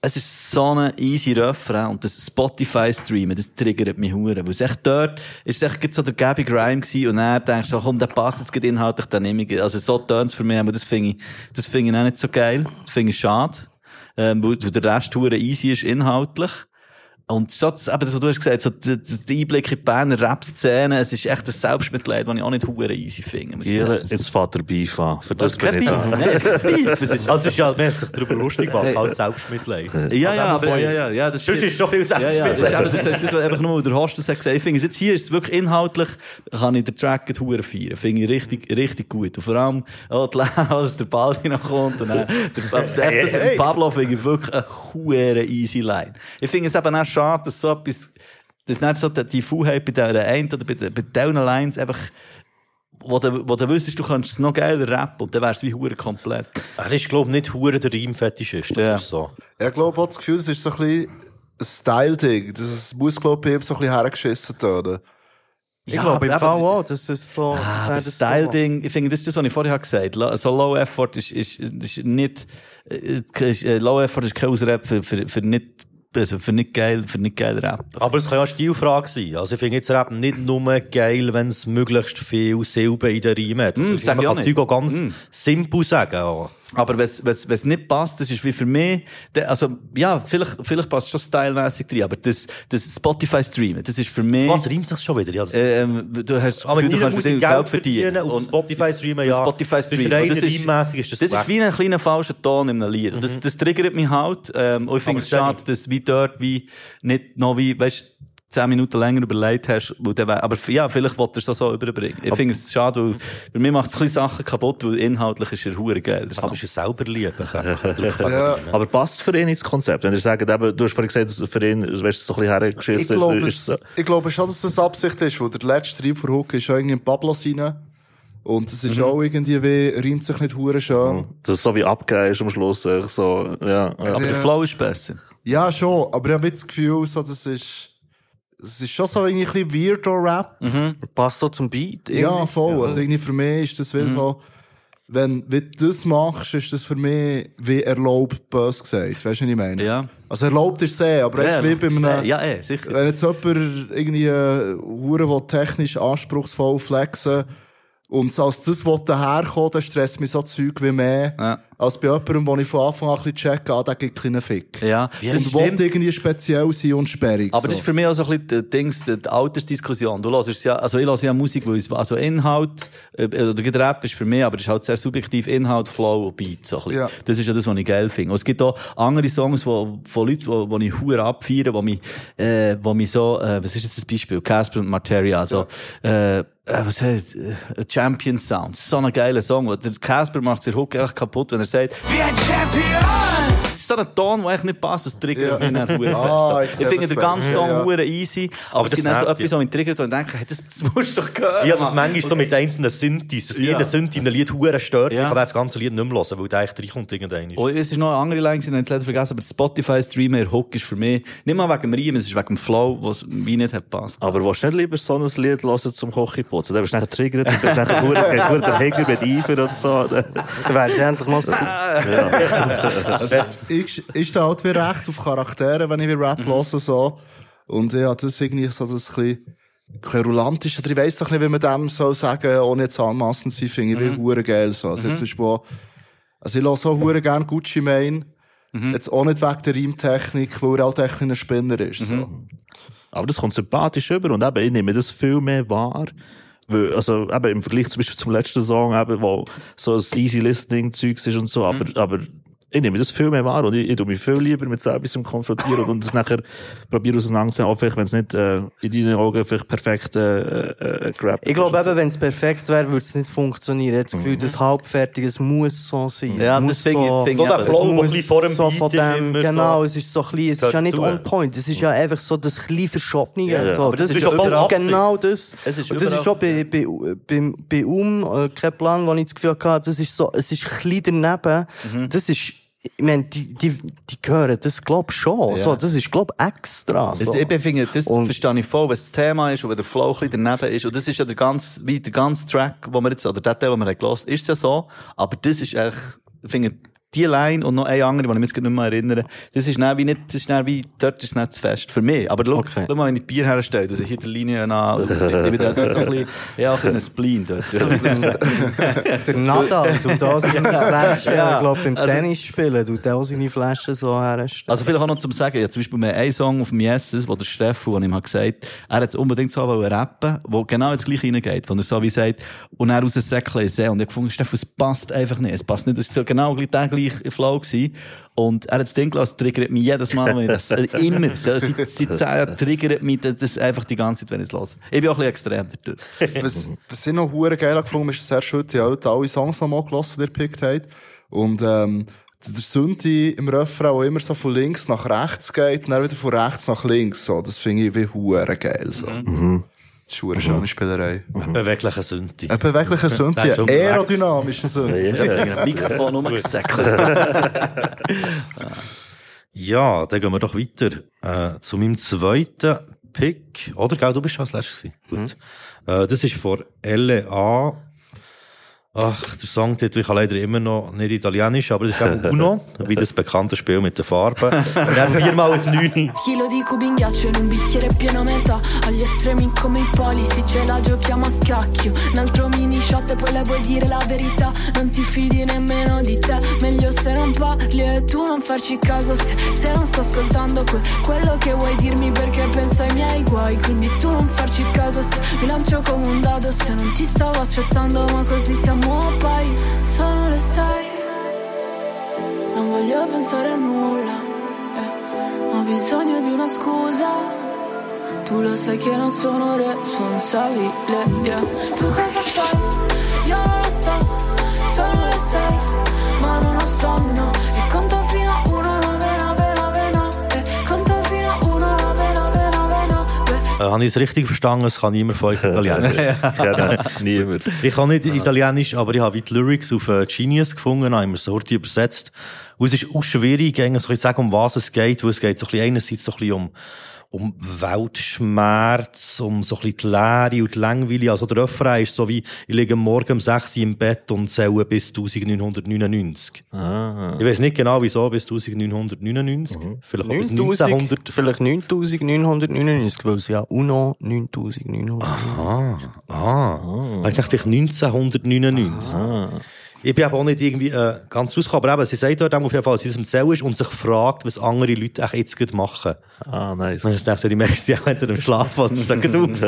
es ist so ein easy Refrain und das Spotify-Streamen, das triggert mich verdammt. Weil es echt dort, ist es echt so der Gabby Grime gewesen und dann denkst du, oh, komm, der passt jetzt gerade inhaltlich, dann nehme ich. Also so tönt es für mich, aber das finde ich, das finde ich auch nicht so geil. Das finde ich schade. Ähm, weil der Rest verdammt easy ist inhaltlich. Und so, aber das, was du hast gesagt, so, der, der Einblick in die Berner Rap-Szene, es ist echt ein Selbstmitleid, das ich auch nicht verdammt easy finde. Ja, jetzt fährt der Beef an. Für das, das ist kein Beef. Nein, es ist kein Beef. Es ist, also, es ist ja mäßig darüber lustig gemacht, als Selbstmitleid. Ja, also, ja, aber, ja, ja, ja, das stimmt. Sonst ist schon viel Selbstmitleid. Ja, ja, das ist das, das, was einfach nur der Host das hat gesagt. Ich finde, jetzt hier ist es wirklich inhaltlich, kann ich den Track verdammt feiern. Finde ich richtig, richtig gut. Und vor allem, oh, die Lehre, als der Ball hineinkommt und dann, der, echt, das mit Pablo finde ich wirklich eine verdammt easy Line. Ich finde es eben auch schade, dass so etwas, dass nicht so die Faulheit bei dieser einen oder bei, bei diesen Lines einfach, wo du, wo du wüsstest, du könntest es noch geiler rappen und dann wär's wie Huren komplett. Er ist, glaube ich, nicht Huren der Reimfetischist. Ja. So. Ich glaube auch das Gefühl, es ist so ein bisschen ein Style-Ding. Das muss, glaube ich, so ein bisschen hergeschissen werden. Ich ja, glaube, im Fall auch, das ist so, ah, das, das Style-Ding, so. Ich finde, das ist das, was ich vorher gesagt habe. So Low Effort ist, ist, ist nicht, ist, Low Effort ist kein Ausrap für, für, für nicht, also für nicht geil, für nicht geil Rap. Aber es kann ja eine Stilfrage sein. Also ich finde jetzt Rap nicht nur geil, wenn es möglichst viel Silben in der Reime hat. Mm, sag ich auch nicht. Man kann es ganz mm. simpel sagen. Ja. Aber wenn es nicht passt, das ist wie für mich, also ja, vielleicht, vielleicht passt es schon stylemässig drin, aber das, das Spotify-Streamen, das ist für mich... Was, reimt sich schon wieder? Ja, das, ähm, du hast aber Gefühl, du kannst Geld, Geld verdienen. Und Spotify-Streamen, ja. Spotify-Streamen. Das, das, ist, ist das, das ist wie ein kleiner falscher Ton in einem Lied. Und das, das triggert mich halt. Ähm, und ich finde es schade, dass wie dort, wie nicht noch wie, weißt, zehn Minuten länger überlegt hast, weil der, aber ja, vielleicht wollte er es so überbringen. Ich finde es schade, weil bei mir macht es ein bisschen Sachen kaputt, weil inhaltlich ist er hure geil. Aber ist er selber lieb. Ja. Aber passt für ihn ins Konzept? Wenn ihr sagt, eben, du hast vorhin gesagt, dass für ihn, weißt du, so ein bisschen hergeschissen. Ich glaube, ist, es, ich glaube schon, dass das Absicht ist, weil der letzte Reim von Hook ist auch irgendwie in Pablo rein. Und es ist mhm. auch irgendwie wie, reimt sich nicht hure schön. Mhm. Das ist so wie abgegeben ist am Schluss, so, ja. Aber ja. Der Flow ist besser. Ja, schon. Aber ich habe das Gefühl, so, das ist, es ist schon so irgendwie ein bisschen Weirdo-Rap. Mhm. Passt so zum Beat. Irgendwie. Ja, voll. Ja. Also irgendwie für mich ist das wie mhm. so, wenn du das machst, ist das für mich wie erlaubt, böse gesagt. Weißt du, was ich meine? Ja. Also erlaubt ist es eh, aber ja, es ist wie bei einem... Ja, eh, sicher. Wenn jetzt jemand irgendwie Huren will, technisch anspruchsvoll flexen und als das daherkommen, dann stresst mich so Zeug wie mehr, ja. als bei jemandem, wo ich von Anfang an ein bisschen checke, ah, der gibt einen kleinen Fick. Ja, und will irgendwie speziell sein und sperrig. Aber so. Das ist für mich auch so ein bisschen Dings, die Altersdiskussion. Du hörst ja, also ich höre ja Musik, weil es, also Inhalt, äh, oder Rap ist für mich, aber es ist halt sehr subjektiv, Inhalt, Flow und Beat, so ein bisschen. Ja. Das ist ja das, was ich geil finde. Und es gibt auch andere Songs, wo, von Leuten, wo, wo ich huere abfeiere, wo mich, äh, wo mich so, äh, was ist jetzt das Beispiel? Casper und Materia, also, ja. äh, was heißt, Champion Sound. So ein geiler Song. Der Casper macht sich Hook echt kaputt, wenn er sagt, wie ein Champion! ist so ein Ton, der eigentlich nicht passt, das triggert mich dann verdammt fest. Ich, ich finde den ganzen Ton ja, ja. easy, aber, aber es gibt dann so etwas, was mich triggert, und ich denke, hey, das, das musst du doch hören. Ja, das Mann. manchmal so mit einzelnen Synthes. Es gibt ja. einen Synthi in einem Lied verdammt stört. Ja. Ich kann das ganze Lied nicht mehr hören, weil der echt reinkommt irgendwann. Oh, es ist noch eine andere Line, die ich jetzt leider vergessen, aber der Spotify-Streamer Hook ist für mich nicht mal wegen dem Riemen, es ist wegen dem Flow, was wie nicht hat passt. Aber willst du nicht lieber so ein Lied hören zum Kochipotzen? Dann bist du nicht getriggert und bist dann nur der Hänger mit Eifer und so. Dann wäre es endlich mal so. Also, ich, ich stehe halt wie recht auf Charaktere, wenn ich wie Rap mhm. höre. So. Und ja, das ist irgendwie so das bisschen querulantisch. Ich weiss doch nicht, wie man dem so sagen, ohne jetzt anmassend zu sein, finde ich mhm. wie geil. So. Also, mhm. jetzt wo, also ich höre so hure gerne Gucci Mane. Mhm. Jetzt auch nicht wegen der Reimtechnik, weil er halt echt ein Spinner ist. So. Mhm. Aber das kommt sympathisch rüber und eben, ich nehme das viel mehr wahr. Weil, also, eben, im Vergleich zum Beispiel zum letzten Song, eben, wo so ein Easy-Listening-Zeug ist und so, aber, mhm. aber ich nehme das viel mehr wahr und ich, ich tue mich viel lieber mit so etwas konfrontieren und es nachher probiere auseinanderzunehmen, auch vielleicht, wenn es nicht äh, in deinen Augen vielleicht perfekt äh, äh, gerappt ist. Ich glaube eben, wenn es perfekt wäre, würde es nicht funktionieren. Ich habe das Gefühl, mhm. das Halbfertige, es muss so sein. Ja, das finde ich. So, so der Flow, der vor dem so von dem, genau, so es ist so klein, es ist ja nicht zu. on point, es ist ja einfach so das kleine Verschobnige. Ja, ja. So. Das, das ist, ist ja genau das. Es ist und das ist schon bei, bei, bei, bei Um, äh, Keplan, wo ich das Gefühl hatte, das ist so, es ist klein daneben, mhm. das ist ich meine, die, die, die hören das, glaube ich, schon. Yeah. So, das ist, glaube ich, extra. So. Ich finde, das und verstehe ich voll, wenn das Thema ist und wenn der Flow ein bisschen daneben ist. Und das ist ja der ganze, wie der ganze Track, den wir jetzt, oder der Teil, den wir haben gehört, ist ja so. Aber das ist echt, ich finde, die Line und noch eine andere, die ich mich jetzt nicht mehr erinnere, das ist dann wie nicht, das ist dann wie, dort ist es nicht zu fest. Für mich. Aber schau, okay. schau mal, wenn ich Bier herstelle, also hier die Linie nach, ich bin da noch ein bisschen, ja, ein Spleen dort. Der Nadal, du da seine Flaschen, ja, ich glaube, beim also, Tennis spielen, du da seine Flaschen so herstellen. Also vielleicht auch noch zum Sagen, ja, zum Beispiel bei einem Song auf dem Yeses, wo der Stefan, wo ich ihm gesagt habe, er hat es unbedingt so rappen, wo genau jetzt gleich reingeht, wo er so wie sagt, und er aus dem Säckchen sehen, und ich habe gefunden, Stefan, es passt einfach nicht, es passt nicht, es ist genau gleich Flow gewesen. Und er hat das Ding gelassen, triggert mich jedes Mal, wenn ich das, also immer, seit zehn Jahren triggert mich das einfach die ganze Zeit, wenn ich es lasse. Ich bin auch ein bisschen extrem dadurch. Was, was ich noch verdammt geil gefunden habe, ist, dass er heute ja alle Songs noch mal gelassen, die er gepickt hat. Und, ähm, der Synthi im Refrain, der immer so von links nach rechts geht, und dann wieder von rechts nach links, so. Das finde ich wie verdammt geil, so. Mhm. Das ist eine schöne Spielerei. Ein beweglicher Synthi. Ein beweglicher Synthi, ein aerodynamischer Synthi. Das Mikrofon rumgesäckelt. Ja, dann gehen wir doch weiter äh, zu meinem zweiten Pick. Oder, gell, du bist schon als Letztes. Gut. Mhm. Äh, das ist von L A. Ach, der Songtitel, ich kann leider immer noch nicht italienisch, aber das ist eben Uno, wie das bekannte Spiel mit den Farben. Wir haben viermal ein Neuni. Chilo di cubi in ghiaccio in un bicchiere pieno metà, agli estremi come I poli, se ce la giochiamo a scacchio, un altro mini shot e poi le vuoi dire la verità, non ti fidi nemmeno di te, meglio se non parli e tu non farci caso, se, se non sto ascoltando que- quello che vuoi dirmi perché penso ai miei guai, quindi tu non farci caso, se mi lancio come un dado, se non ti stavo aspettando ma così siamo. Pari, solo le sai, non voglio pensare a nulla, eh. Ho bisogno di una scusa, tu lo sai che non sono responsabile, yeah. Tu cosa fai? Io non lo so, solo le sei, ma non ho sonno, e conto fino a uno, novena, vena, vena, eh. Conto fino a uno, novena, vena, vena, eh. Habe ich es richtig verstanden? Es kann niemand von euch Italienisch. Ja, niemand. Ich kann nicht Italienisch, aber ich habe die Lyrics auf Genius gefunden, habe immer Sorti übersetzt. Und es ist auch schwierig, eigentlich zu sagen, um was es geht, weil es geht so ein bisschen, einerseits so ein bisschen um, um Weltschmerz, um so ein bisschen die Leere und die Langweile. Also der Refrain ist so wie, ich liege morgen um sechs Uhr im Bett und zähle bis neunzehnhundertneunundneunzig. Ah. Ich weiss nicht genau, wieso bis neunzehnhundertneunundneunzig. Mhm. Vielleicht auch bis neunzehnhundert. Vielleicht neunzehnhundertneunundneunzig, weil es ja UNO neunzehnhundertneunundneunzig. Aha. Ah. Ah. Ich dachte neunzehnhundertneunundneunzig. Ah. Ich bin auch nicht irgendwie äh, ganz rausgekommen, aber eben, sie sagt dort auf jeden Fall, dass sie aus dem Zell ist und sich fragt, was andere Leute echt jetzt gerade machen. Ah, nice. Und ich dachte, die merken sie auch hinter dem Schlaf und stecken du. So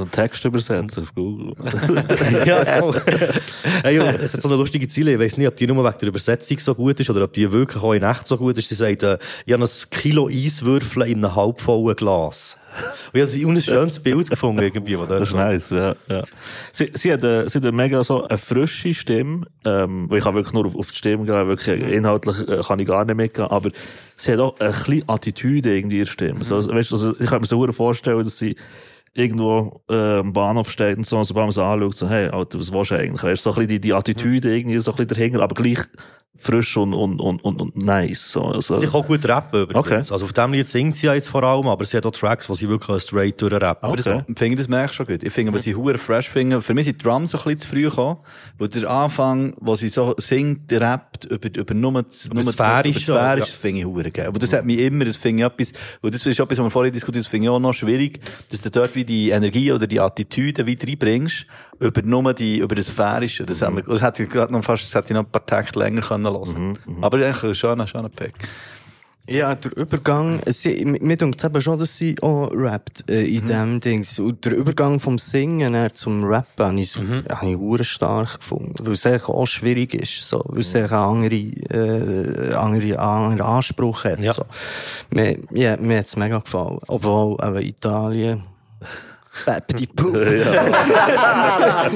einen Text übersetzen auf Google. Ja, genau. Hey, Junge, es hat so eine lustige Ziele. Ich weiss nicht, ob die nur wegen der Übersetzung so gut ist oder ob die wirklich auch in echt so gut ist. Sie sagt, äh, ich habe ein Kilo Eiswürfel in einem halbvollen Glas. Ich habe ein schönes Bild gefunden, irgendwie, das, das ist nice, ja, ja. Sie, sie hat, äh, sie hat eine mega so, eine frische Stimme, ähm, ich kann wirklich nur auf, auf die Stimme gehen, wirklich, inhaltlich, äh, kann ich gar nicht mitgehen, aber sie hat auch eine kleine Attitüde irgendwie in der Stimme. Mhm. So, also, weißt, also, ich kann mir so vorstellen, dass sie irgendwo, äh, am Bahnhof steht und so, und so, man sie anschaut, so, hey, Alter, was willst du eigentlich? Weißt, so ein bisschen die, die Attitüde mhm. irgendwie, so ein bisschen dahinter, aber gleich, frisch und, und, und, und nice. So, also. Sie kann gut rappen übrigens. Okay. Also auf dem Lied singt sie ja jetzt vor allem, aber sie hat auch Tracks, wo sie wirklich straight durchrappen. Okay. Aber das, finde, das merke ich schon gut. Ich finde, mhm. was sie huere fresh finden. Für mich sind die Drums so ein bisschen zu früh gekommen, weil der Anfang, wo sie so singt, rappt, über, über nur, das, nur das Sphärische, ja. Das finde ich huere geil. Aber das hat mich immer, das finde ich etwas, weil das ist etwas, was wir vorhin diskutiert haben, das finde ich auch noch schwierig, dass du dort wie die Energie oder die Attitüde wie reinbringst, über nur die, über das Sphärische. Das, mhm. hat, das hätte ich gerade noch fast, das hätte ich noch ein paar Takte länger können. Mhm, aber eigentlich ein schöner, schöner Pack. Ja, der Übergang, sie, mir denkt eben schon, dass sie auch rappt, äh, in mhm. dem Dings. Und der Übergang vom Singen zum Rappen habe ich so, mhm. habe ich hure stark gefunden. Weil es eigentlich auch schwierig ist, so. Weil es eigentlich einen anderen, äh, anderen, anderen Anspruch hat, ja. So. Mir, ja, mir hat's mega gefallen. Obwohl, eben äh, Italien, Päppi Puh. Ja,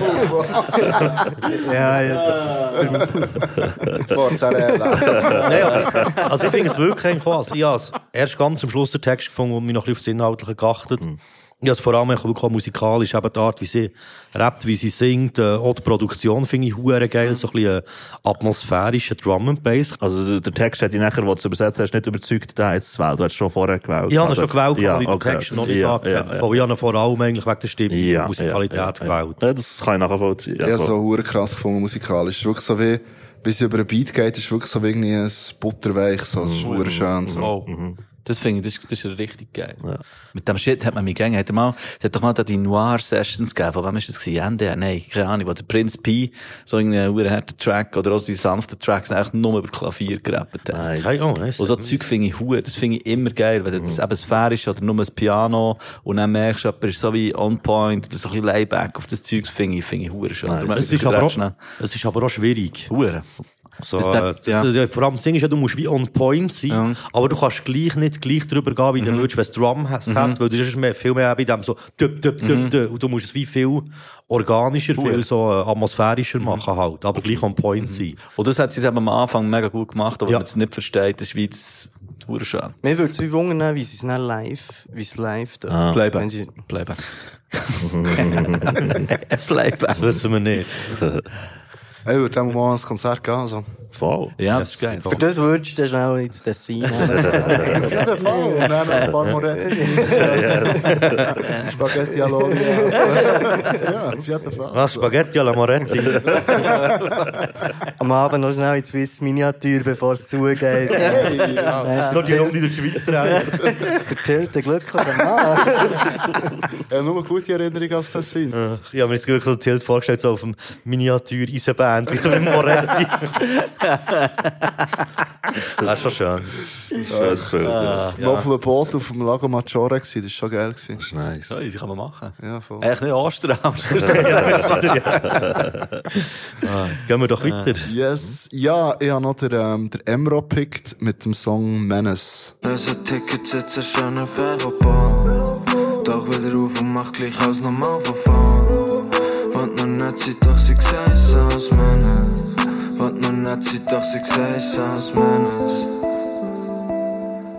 ja, das Mozzarella. Nee, also ich finde es wirklich krass. Ich habe erst ganz zum Schluss den Text gefunden und mich noch ein bisschen aufs Inhaltliche geachtet. Mhm. Ich habe vor allem auch musikalisch, eben die Art, wie sie rappt, wie sie singt. Auch die Produktion finde ich huere geil, so ein bisschen atmosphärischer Drum and Bass. Also der Text hat dich nachher, den du übersetzt hast, nicht überzeugt, den jetzt zu wählen. Du hast schon vorher gewählt. Ich habe ihn schon gewählt, ja, weil ich okay. den Text noch nicht ja, angehabt ja, ja. Ich habe ihn vor allem eigentlich wegen der Stimme ja, und Musikalität ja, ja, ja. gewählt. Ja, das kann ich nachher vollziehen. Ich habe so huere krass gefunden, musikalisch. Es ist wirklich so wie, wie sie über einen Beat geht, ist wirklich so wie irgendwie ein Butterweich, so ein huere schön. So. Mhm. Das finde ich, das, das ist richtig geil. Ja. Mit dem Shit hat man mich gegangen. Hat mal, hat doch mal da die Noir-Sessions gegeben. Von wem ist das gewesen? N D R? Nein, keine Ahnung. Wo der Prinz Pi so irgendeinen urharten Track oder auch so die sanften Tracks eigentlich nur über Klavier gerappt hat. Nein, keine Ahnung. Und so Zeug finde ich hu, das finde ich immer geil. Wenn das eben sphärisch ist oder nur das Piano und dann merkst du, ist so wie on point oder so ein bisschen layback auf das Zeug, finde ich, finde ich hu schon. Nein, es, ist aber auch, es ist aber auch schwierig. Hure. So, das, das, ja. Das, das, vor allem das Ding ist ja, du musst wie on point sein, ja. Aber du kannst gleich nicht gleich drüber gehen, wie mhm. du willst, wenn es Drum hast, mhm. hat, weil du ist mehr, viel mehr bei dem so düpp, düpp, düpp, düpp, und du musst es wie viel organischer, Puh. viel so äh, atmosphärischer mhm. machen halt, aber gleich on point mhm. sein. Und das hat sie jetzt eben am Anfang mega gut gemacht, aber ja. wenn man es nicht versteht, das ist wie das Urschau. Mir würde es wie wundern, wie sie es dann live, wie es live da. Ah. Playback. Sie... Playback. Playback. Das wissen wir nicht. Ich würde auch mal ans Konzert gehen, also. Voll. Ja, das ist geil. Für das würdest du schnell ins Dessin. Auf jeden Fall. Und dann noch ein paar Moretti. Spaghetti alla Olio. Ja, auf jeden Fall. Was? Spaghetti alla Moretti? Am Abend noch schnell ins Swiss Miniatur, bevor es zugeht. Hey, ja. Noch die Runde durch die Schweiz drehen. Der Tilt, der glückliche Mann. Ich habe nur gute Erinnerungen als Dessin. Ich habe mir jetzt wirklich so Tilt vorgestellt, so auf dem Miniatur-Eisenbahn. Wie so mit Moretti. Das ist schon schön. Schönes Bild. Ja. Ich war auf einem Boot auf dem Lago Maggiore. Das war schon geil. Das ist nice. Ja, das kann man machen. Ja, voll. Eigentlich nicht anstrengend. Gehen wir doch weiter. Yes. Ja, ich habe noch den, ähm, den Emro gepickt mit dem Song Menace. Unser Ticket sitzt schon auf Aeroplan. Doch wieder auf und macht gleich als normal verfahren. Und noch nicht sie doch sie geseiss als Menace. Und noch nicht sie doch sie geseiss als Menace.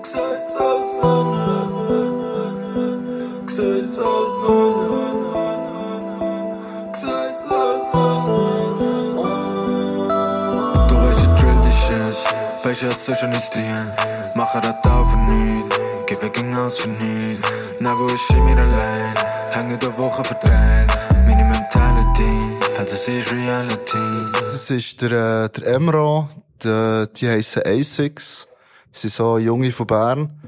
Geseiss als Menace. Geseiss als Menace. Geseiss als Menace. Du weißt, ich drill die Shit. Weißt, ich so schon ist dir. Mach er das auch für nichts. Gib er ging aus für nichts. Na, wo ist ich mir allein? Hänge der Woche verdreht. Meine Mentality, Fantasy is Reality. Das ist der, äh, der Emro, der, die heissen A sechs. Sie sind so Junge von Bern.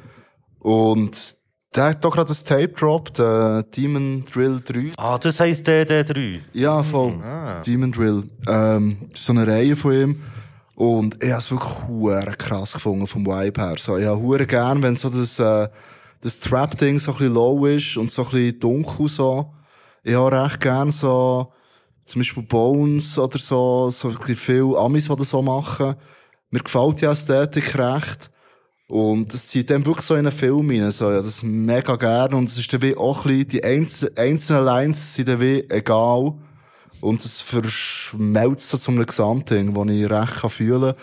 Und der hat doch gerade das Tape gedroppt, äh, Demon Drill drei. Ah, das heisst D D drei? Ja, voll. Mhm. Ah. Demon Drill. Ähm, das ist so eine Reihe von ihm. Und ich habe es wirklich huere krass gefunden vom Vibe her. So, ich habe huere gern, wenn so das, äh, das Trap-Ding so ein bisschen low ist und so ein bisschen dunkel so. Ich habe recht gern so, zum Beispiel Bones oder so, so ein bisschen viel Amis, die das so machen. Mir gefällt die Ästhetik recht. Und das zieht dann wirklich so in einen Film rein. So, ja, das mega gerne. Und es ist dann wie auch ein bisschen, die einzelnen, einzelnen Lines sind dann wie egal. Und es verschmelzt so zu einem Gesamtding, das ich recht fühlen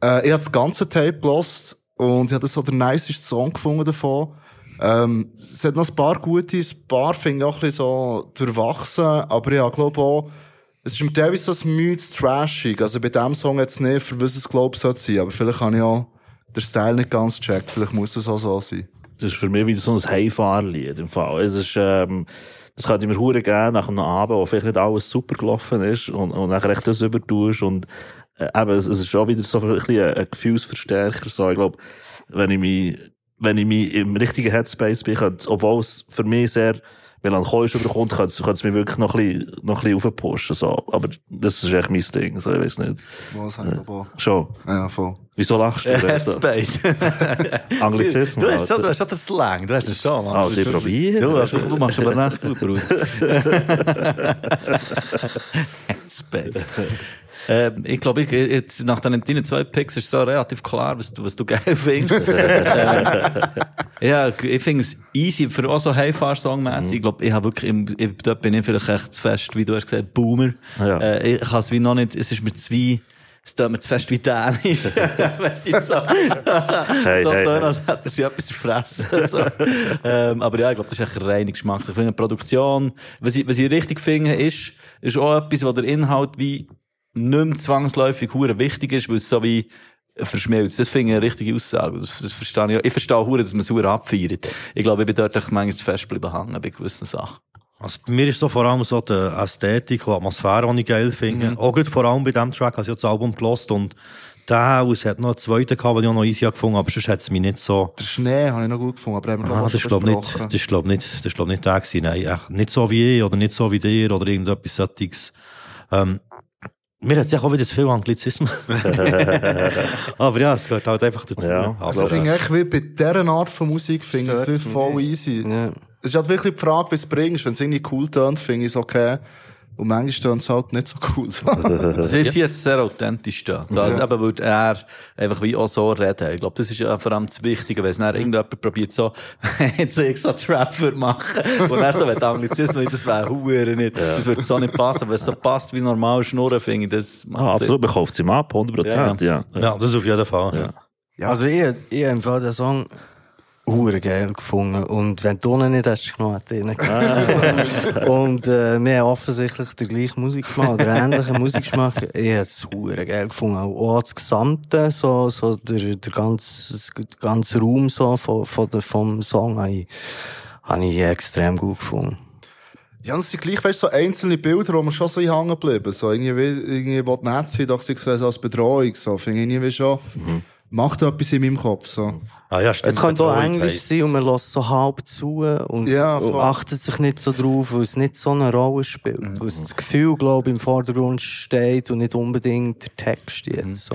kann. Äh, ich habe das ganze Tape gehört und ich habe so den niceste Song gefunden davon. Ähm, es hat noch ein paar gute, ein paar finde ich auch ein bisschen so durchwachsen, aber ich glaube auch, es ist mir teilweise so ein müdes Trashing. Also bei diesem Song jetzt nicht, für was es glaube ich sollte sein, aber vielleicht habe ich auch den Style nicht ganz gecheckt, vielleicht muss es auch so sein. Das ist für mich wieder so ein Heimfahrlied im Fall. Es ist, ähm, das könnte ich mir verdammt gerne nach einem Abend, wo vielleicht nicht alles super gelaufen ist und, und dann recht das übertust und äh, eben, es, es ist auch wieder so ein bisschen ein Gefühlsverstärker. So. Ich glaube, wenn ich mich Wenn ich mich im richtigen Headspace bin, könnte, obwohl es für mich sehr melancholisch überkommt, könnte, könnte es mich wirklich noch ein bisschen, noch ein bisschen aufpushen, so. Aber das ist echt mein Ding, so, ich weiss nicht. Was, halt aber. Schon? Ja, voll. Wieso lachst du? Headspace. Anglizismus. Du hast schon, du hast schon den Slang, du hast es schon. Ah, oh, die probieren. Du, du, du machst aber nicht gut, Bruder. Headspace. Ähm, ich glaube, ich, jetzt, nach deinen zwei Picks ist so relativ klar, was du, was du geil findest. ähm, ja, ich finde es easy, für auch so Heimfahr-Song-mässig. Mhm. Ich glaube, ich habe wirklich, im, ich, dort bin ich vielleicht echt zu fest, wie du hast gesagt, Boomer. Ja. Äh, ich kann es wie noch nicht, es ist mir zu wie, es tut mir zu fest wie Dänisch. Weißt du, so, hey, so hey, tun, als hätten sie etwas gefressen. So. ähm, aber ja, ich glaube, das ist echt rein geschmacklich. Ich finde, Produktion, was ich, was ich richtig finde, ist, ist auch etwas, wo der Inhalt wie, nicht mehr zwangsläufig hure wichtig ist, weil es so wie verschmilzt. Das finde ich eine richtige Aussage. Das, das verstehe ich auch. Ich verstehe hure, dass man es hure abfeiert. Ich glaube, ich bin dort manchmal zu fest geblieben hängen bei gewissen Sachen. Also bei mir ist so vor allem so die Ästhetik und Atmosphäre, die ich geil finde. Mhm. Auch gut, vor allem bei diesem Track habe ich das Album gehört und der, es hat noch einen zweiten gehabt, den ich auch noch easy gefunden habe, aber sonst hat es mich nicht so... Der Schnee habe ich noch gut gefunden, aber haben wir ah, das, ist, nicht, das ist glaub nicht, das ist glaub nicht der gewesen. Nein, nicht so wie ich oder nicht so wie dir oder irgendetwas solches. Ähm, Mir hat es ja auch wieder zu viel Anglizismen. Aber ja, es gehört halt einfach dazu. Ja, also, ich finde echt, wie bei dieser Art von Musik, finde ich es voll easy. Ja. Es ist halt wirklich die Frage, wie es bringst. Wenn es irgendwie cool tönt, finde ich es okay. Und manchmal tönt es halt nicht so cool. Das ist jetzt sehr authentisch. Da. Also, ja. Eben, weil er einfach wie auch so reden. Ich glaube, das ist ja vor allem das Wichtige, wenn es dann irgendjemand probiert, so, jetzt soll ich so Trap würde machen. Und er so, wenn Anglizismus, das wäre Huren nicht. Ja. Das würde so nicht passen. Aber wenn es so passt wie normal Schnurren, finde ich, das macht ah, absolut, man kauft es ihm ab, hundert Prozent. Ja. Ja. Ja, das auf jeden Fall. Ja. Ja. Also, ich, ich empfehle den Song huere geil gefunden. Und wenn du ihn nicht hast, genommen, hat er Und äh, wir haben offensichtlich den gleichen Musikgeschmack oder ähnlichen Musikgeschmack. Ich habe es huere geil gefunden. Auch das Gesamte, so, so der, der ganze, ganze Raum so von, von, vom Song habe ich, habe ich extrem gut gefunden. Ja, es sind gleich, weißt, so einzelne Bilder, wo man schon so hängen geblieben. So irgendwie, irgendwie will nett sein, doch sie sehen als Bedrohung, so. Finde ich irgendwie schon. Mhm. Macht etwas in meinem Kopf, so. Ah, ja, stimmt. Es könnte auch Englisch heißt. Sein und man lässt so halb zu und, ja, und achtet sich nicht so drauf, weil es nicht so eine Rolle spielt. Mhm. Weil das Gefühl, glaube ich, im Vordergrund steht und nicht unbedingt der Text jetzt, mhm. so.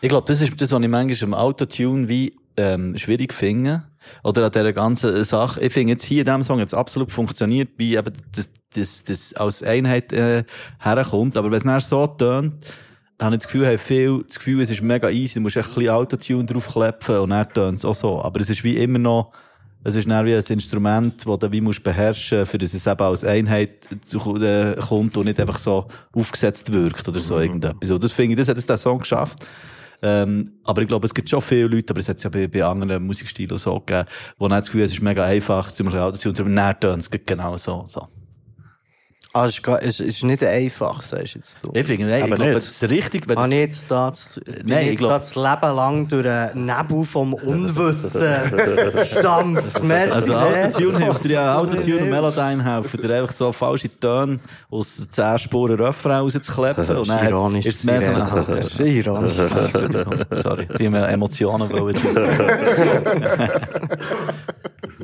Ich glaube, das ist das, was ich manchmal im Autotune wie, ähm, schwierig finde. Oder an dieser ganzen Sache. Ich finde jetzt hier in diesem Song jetzt absolut funktioniert, wie eben das, das, das als Einheit, äh, herkommt. Aber wenn es dann so tönt, habe ich das Gefühl, habe viel, das Gefühl, es ist mega easy, du musst echt ein bisschen Autotune draufklepfen und dann tönt es auch so. Aber es ist wie immer noch, es ist dann wie ein Instrument, das du wie musst beherrschen musst, für das es eben als Einheit kommt und nicht einfach so aufgesetzt wirkt oder so irgendetwas. Und das finde ich, das hat es der Song geschafft. Ähm, aber ich glaube, es gibt schon viele Leute, aber es hat es ja bei, bei anderen Musikstilen so gegeben, die dann das Gefühl, es ist mega einfach, zum Beispiel Autotune, und dann tönt es genau so, so. Ah, es ist, ist nicht einfach, sagst jetzt du. Ich finde, nein, aber ich glaube, es ist richtig. Wenn ah, nee, jetzt da, das, nein, ich glaube, das Leben lang durch einen Nebel vom Unwissen stampft. Merci, also Autotune hilft dir ja, Autotune und Melodyne helfen dir einfach so falsche Töne aus zehn Spuren Refrain rauszukleppen. Und dann ironisch. Ist es mehr so ein Das ist ironisch. Sorry, die haben Emotionen wollen.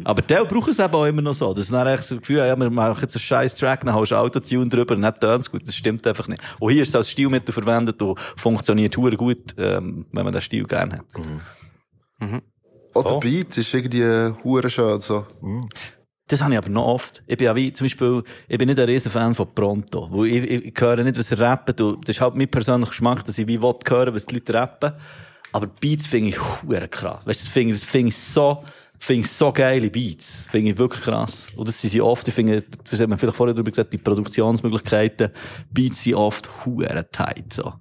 Aber der braucht es eben auch immer noch so. Das ist dann echt das Gefühl, ja, wir machen jetzt einen scheiß Track, dann hast du Autotune drüber, nicht tönt's gut. Das stimmt einfach nicht. Und hier ist es als Stilmittel verwendet und funktioniert huere gut, ähm, wenn man den Stil gerne hat. Mhm. Mhm. Oh, der oh. Beat ist irgendwie huere schön, so. Mhm. Das habe ich aber noch oft. Ich bin ja wie, zum Beispiel, ich bin nicht ein riesen Fan von Pronto. Weil ich, ich, ich höre nicht, was sie rappen. Das ist halt mein persönlicher Geschmack, dass ich wie will hören, was die Leute rappen. Aber Beats finde ich huere krass. Weißt, das finde ich, find ich, so, find ich so geile Beats. Finde ich wirklich krass. Und das sind sie oft, ich finde, das hat man vielleicht vorher darüber gesagt, die Produktionsmöglichkeiten, Beats sind oft huere tight, so.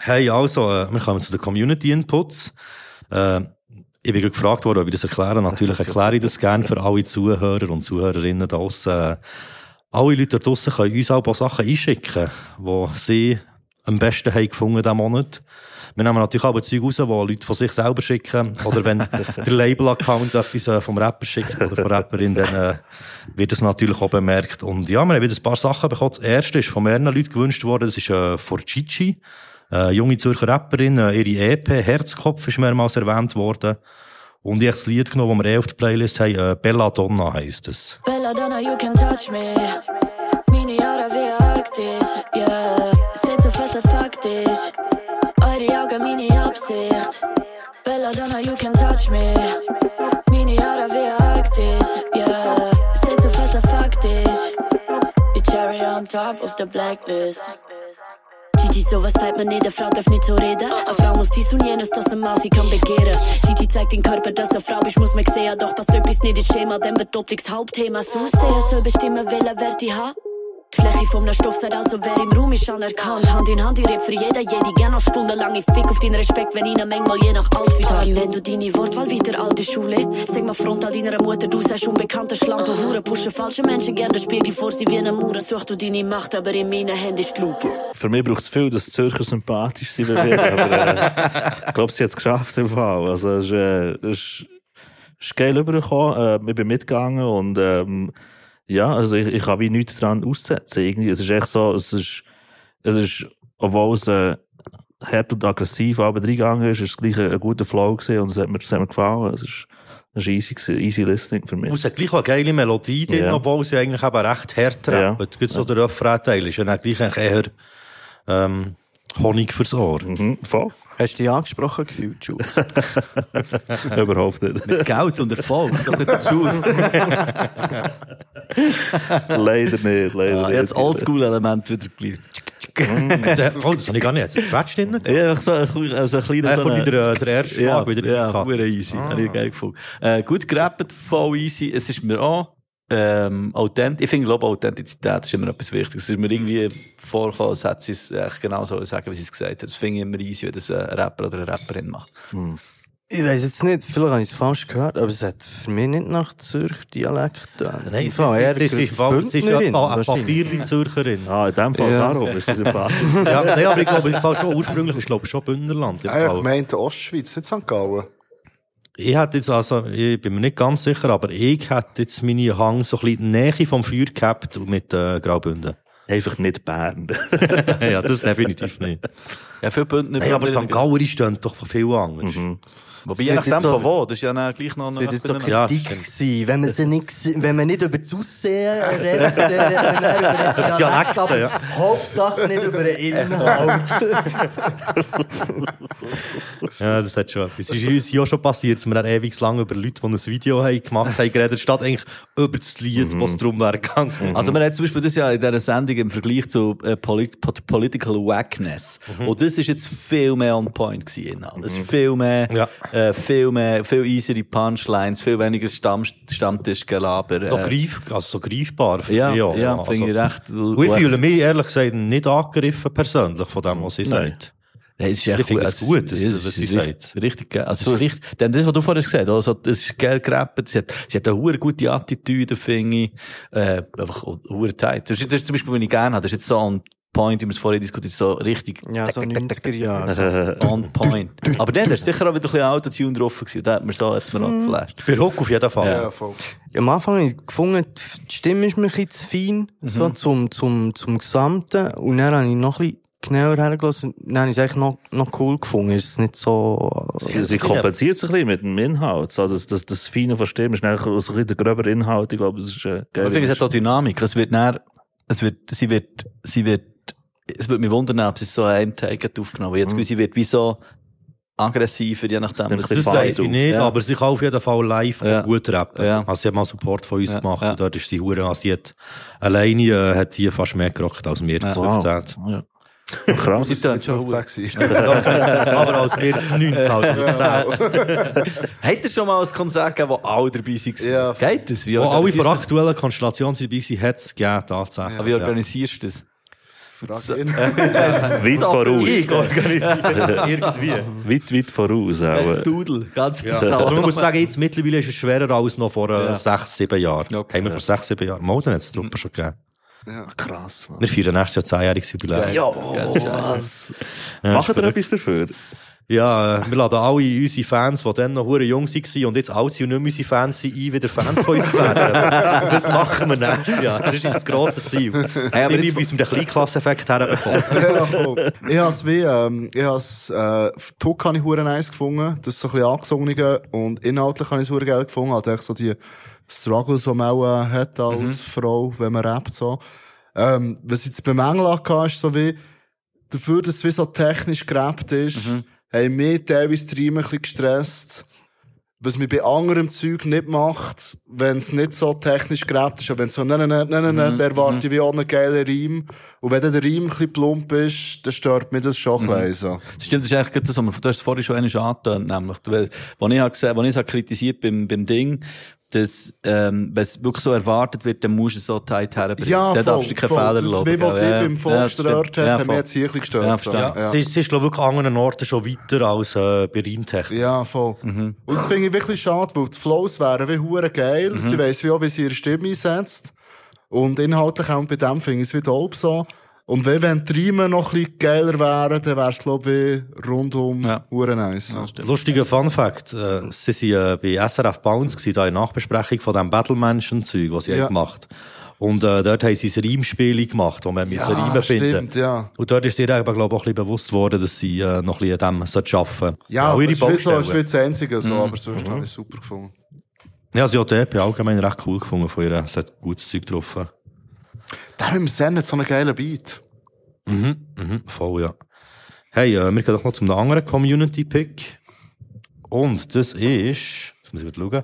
Hey, also, äh, wir kommen zu den Community-Inputs. Äh, ich bin gefragt worden, ob ich das erkläre. Natürlich erkläre ich das gerne für alle Zuhörer und Zuhörerinnen draussen. Äh, alle Leute draussen können uns auch ein paar Sachen einschicken, die sie am besten haben gefunden diesen Monat. Wir nehmen natürlich auch Zeug raus, die Leute von sich selber schicken. Oder wenn der Label-Account etwas vom Rapper schickt oder von Rapperin, dann äh, wird das natürlich auch bemerkt. Und ja, wir haben wieder ein paar Sachen bekommen. Das erste ist von mehreren Leuten gewünscht worden. Das ist äh, von Gigi. Äh, junge Zürcher Rapperin, äh, ihre E P «Herzkopf» ist mehrmals erwähnt worden. Und ich habe das Lied genommen, das wir eh auf der Playlist haben. Äh, «Bella Donna» heisst es. «Bella Donna, you can touch me. Meine Jahre wie Arktis, yeah. Sitze fast ein faktisch. Eure Augen, meine Absicht. Bella Donna, you can touch me. Meine Jahre wie Arktis, yeah. Sitze fast ein faktisch. Your cherry on top of the blacklist.» Gigi, sowas zeigt man nicht, eine Frau darf nicht so reden. Eine Frau muss dies und jenes, dass ein Mann sie kann begehren. Gigi zeigt den Körper, dass eine Frau ist, muss man sehen. Doch passt etwas nicht ins Schema, dann wird Optik das Hauptthema. Das Aussehen soll bestimmen, welchen Wert ich habe. Die Fläche vom Stoff sagt also, wer im Raum ist, anerkannt. Hand in Hand, ich rede für jeden, jede gerne noch stundenlang. Ich fick auf deinen Respekt, wenn ich ihn manchmal je nach Outfit habe. Wenn du deine Wortwahl wieder alte Schule, sag mal frontal deiner Mutter, du sagst unbekannter Schlank. Du Huren pushen falsche Menschen gerne den Spiegel vor sie wie eine Mauer. Such du deine Macht, aber in meinen Händen ist die Lupe. Für mich braucht es viel, dass Zürcher sympathisch sind. Aber äh, ich glaube, sie hat es geschafft im Fall. Also, es ist, äh, ist, ist geil rübergekommen. Äh, ich bin mitgegangen und... Ähm, Ja, also ich, ich habe wie nichts daran aussetzen. Irgendwie. Es ist echt so, es ist, es ist obwohl es äh, hart und aggressiv aber reingegangen ist, ist es gleich ein, ein guter Flow gewesen und es hat mir, es hat mir gefallen. Es ist, es ist easy gewesen, easy listening für mich. Und es hat gleich auch eine geile Melodie drin, yeah. Obwohl sie eigentlich eben recht hart rappt. Yeah. Gibt's noch den Refrain-Teil, ist ja dann gleich eher ähm, Honig fürs Ohr. Mhm, voll. Hast du dich angesprochen gefühlt, Jules? Überhaupt nicht. Mit Geld und Erfolg, doch nicht der Jules. Leider nicht, leider ah, nicht. Jetzt Oldschool-Element wieder geliebt. Oh, das habe ich gar nicht. Jetzt quatscht innen. Ja, ich so, also ein kleiner... So eine, wieder der erste Schlag wieder ja, ja, sehr easy. Ah. Habe ich geil gefunden. Äh, gut gerappt, voll easy. Es ist mir auch ähm, authentisch. Ich finde, glaube Authentizität ist immer etwas Wichtiges. Es ist mir irgendwie vorgekommen, als hätte sie es echt genau so sagen, wie sie es gesagt hat. Das finde ich immer easy, wenn das ein Rapper oder eine Rapperin macht. Hm. Ich weiss jetzt nicht, vielleicht habe ich es falsch gehört, aber es hat für mich nicht nach Zürcher Dialekt. Nein, so, es ist, ist, ist, ist ja eine Papierli-Zürcherin. Ah, in dem Fall ja. Darum ist sie sympathisch. Ja, nein, aber ich glaube, im Fall schon, ursprünglich ist glaube ich schon Bündnerland. Ich ja, meinte Ostschweiz, nicht Sankt Gallen. Ich hätte jetzt, also, ich bin mir nicht ganz sicher, aber ich hätte jetzt meine Hang so ein bisschen Nähe vom Feuer gehabt mit äh, Graubünden. Einfach nicht Bern. Ja, das definitiv nicht. Ja, viele Bündner... Nein, aber Sankt Gallen stehen doch von viel anders. Mhm. Wobei, je nachdem von wo, das ist ja dann gleich noch... Es wird jetzt so Kritik sein, wenn man, sie nicht, wenn man nicht über das Aussehen redet, dann über den Dialekt, aber ja. Hauptsache nicht über den Inhalt. Ja, das hat schon etwas. Es ist uns ja schon passiert, dass wir dann ewig lang über Leute, die ein Video haben, gemacht haben, geredet, statt eigentlich über das Lied, mhm. was darum wäre gegangen. Mhm. Also man hat zum Beispiel das ja in dieser Sendung im Vergleich zu äh, Polit- Political Wackness. Mhm. Und das ist jetzt viel mehr on point gewesen. Das ist viel mehr... Ja. Äh, viel mehr, viel easere Punchlines, viel weniger Stamm, Stammtischgelaber. Äh. So, greif, also so greifbar. Ja, ja, ja also, finde ich recht. Und ich fühle mich ehrlich gesagt nicht angegriffen persönlich von dem, was sie sagt. Nein, es ist echt gut. Es ist gut, das, was sie sagt. Richtig geil. Also, richtig, denn das, was du vorhin gesagt hast, also, das ist geil gerappt, sie hat, sie hat eine huere gute Attitüde, finde ich, äh, einfach, huere tight. Das ist, das ist zum Beispiel, was ich gerne habe, das ist jetzt so ein Point, wie wir es vorher diskutiert, so richtig... Ja, so neunziger Jahre. On point. Aber dann war sicher auch wieder ein bisschen Autotune drauf gewesen. Da hat man so, jetzt mir noch geflasht. Bei Rock auf jeden Fall. Ja, ja, voll. Ja, am Anfang habe ich gefunden, die Stimme ist mir ein bisschen zu fein, mhm. so zum, zum, zum Gesamten. Und dann habe ich noch ein bisschen genauer hergelassen. Dann habe ich es eigentlich noch, noch cool gefunden. Es ist nicht so... Sie, sie kompensiert sich ein bisschen mit dem Inhalt. So, das, das, das Feine von Stimme ist eigentlich so ein bisschen der gröbere Inhalt. Ich glaube, das ist geil. Ich finde, es hat auch Dynamik. Es wird dann, es wird, sie wird, sie wird, es würde mich wundern, ob sie so einen Take aufgenommen hat. Jetzt mhm. sie wird wie so aggressiver, je nachdem. Das, das weiß ich nicht, ja. Aber sie kann auf jeden Fall live ja. gut rappen. Ja. Also sie hat mal Support von uns ja. gemacht ja. und dort ist die Hure, also sie hat alleine äh, hat die fast mehr gerockt als wir ja. fünfzehn. Wow. Ja. Krass, das war schon fünfzehn. Aber als wir neunten halt. Hat er schon mal ein Konzert gegeben, wo alle dabei waren? Ja. Geht das? Wo alle von aktuellen Konstellationen dabei waren, hat es gegeben, tatsächlich. Ja. Wie organisierst du das? Frage ihn. Weit voraus. Ich organisiere irgendwie. Weit, weit voraus. Ein Dudel, ganz ja. Genau. Aber man muss sagen, jetzt mittlerweile ist es schwerer als noch vor ja. sechs, sieben Jahren. Okay. Haben wir vor sechs, sieben Jahren Moden jetzt Truppen schon gegeben. Ja, krass, Mann. Wir feiern nächstes Jahr zehnjähriges Jubiläum. Ja, krass. Ja, machen wir etwas dafür? Ja, wir laden alle unsere Fans, die dann noch hure jung waren und jetzt alt sind und nicht mehr unsere Fans sind, ein, wieder Fans von uns werden. Das machen wir nächstes Jahr. Das ist das grosse Ziel. Hey, aber ich muss mit dem Kleinklasseffekt herbekommen. Ja, ich habe es wie, ähm, ich habe es, äh, Tuck habe ich hure nice gefunden. Das ist so ein bisschen angesungen und inhaltlich habe ich es hure geil gefunden. Also echt so die Struggles, die man auch äh, hat als mhm. Frau, wenn man rappt, so. Ähm, was ich jetzt bemängeln kann, ist so wie, dafür, dass es wie so technisch gerappt ist, mhm. haben mich teilweise die Reime ein bisschen gestresst. Was mich bei anderem Zeug nicht macht, wenn es nicht so technisch gerappt ist. Aber wenn es so, ne, ne, ne, ne, ne, der erwarte ich wie auch einen geilen Reim. Und wenn dann der Reim ein bisschen plump ist, dann stört mich das schon ein bisschen. Mhm. Das stimmt, das ist eigentlich das, was man, du hast es vorhin schon einmal angetönt, nämlich, wo ich gesehen, wo ich es kritisiert beim, beim Ding, dass, ähm, wenn es wirklich so erwartet wird, dann musst du es so tight herbringen. Ja, dann darfst du keinen voll. Fehler lassen. Das ist, was dich ja, beim Volk gestört ja, hat, haben wir jetzt hier ein bisschen gestört. Ja, ja. Ja. Sie, sie ist, glaube ich, wirklich an anderen Orten schon weiter als äh, bei Reimtechnik. Ja, voll. Mhm. Und das finde ich wirklich schade, weil die Flows wären wie hure geil. Mhm. Sie weiss wie auch, wie sie ihre Stimme einsetzt. Und inhaltlich auch bei dem finde ich es wie dope so. Und wenn die Reime noch ein bisschen geiler wären, dann wäre es, glaube ich, rundum ja. hure nice. Ja, lustiger Funfact. Äh, sie waren äh, bei S R F Bounce, da in der Nachbesprechung von diesem Battle-Menschen-Zeug, was sie ja. gemacht haben. Und äh, dort haben sie ein Reimspiel gemacht, wo man mit ja, so Reimen findet. Ja. Und dort ist ihr eben, glaube ich, auch ein bisschen bewusst worden, dass sie äh, noch ein bisschen an dem arbeiten sollten. Ja, ja das ist so, wie das Einzige, so, mm. aber sonst mm. habe ich es super gefunden. Ja, sie hat die E P allgemein recht cool gefunden von ihr. Sie hat gutes Zeug getroffen. Der im Send hat so einen geilen Beat. Mhm, mhm, voll, ja. Hey, äh, wir gehen doch noch zu einem anderen Community-Pick. Und das ist, jetzt muss ich wieder schauen,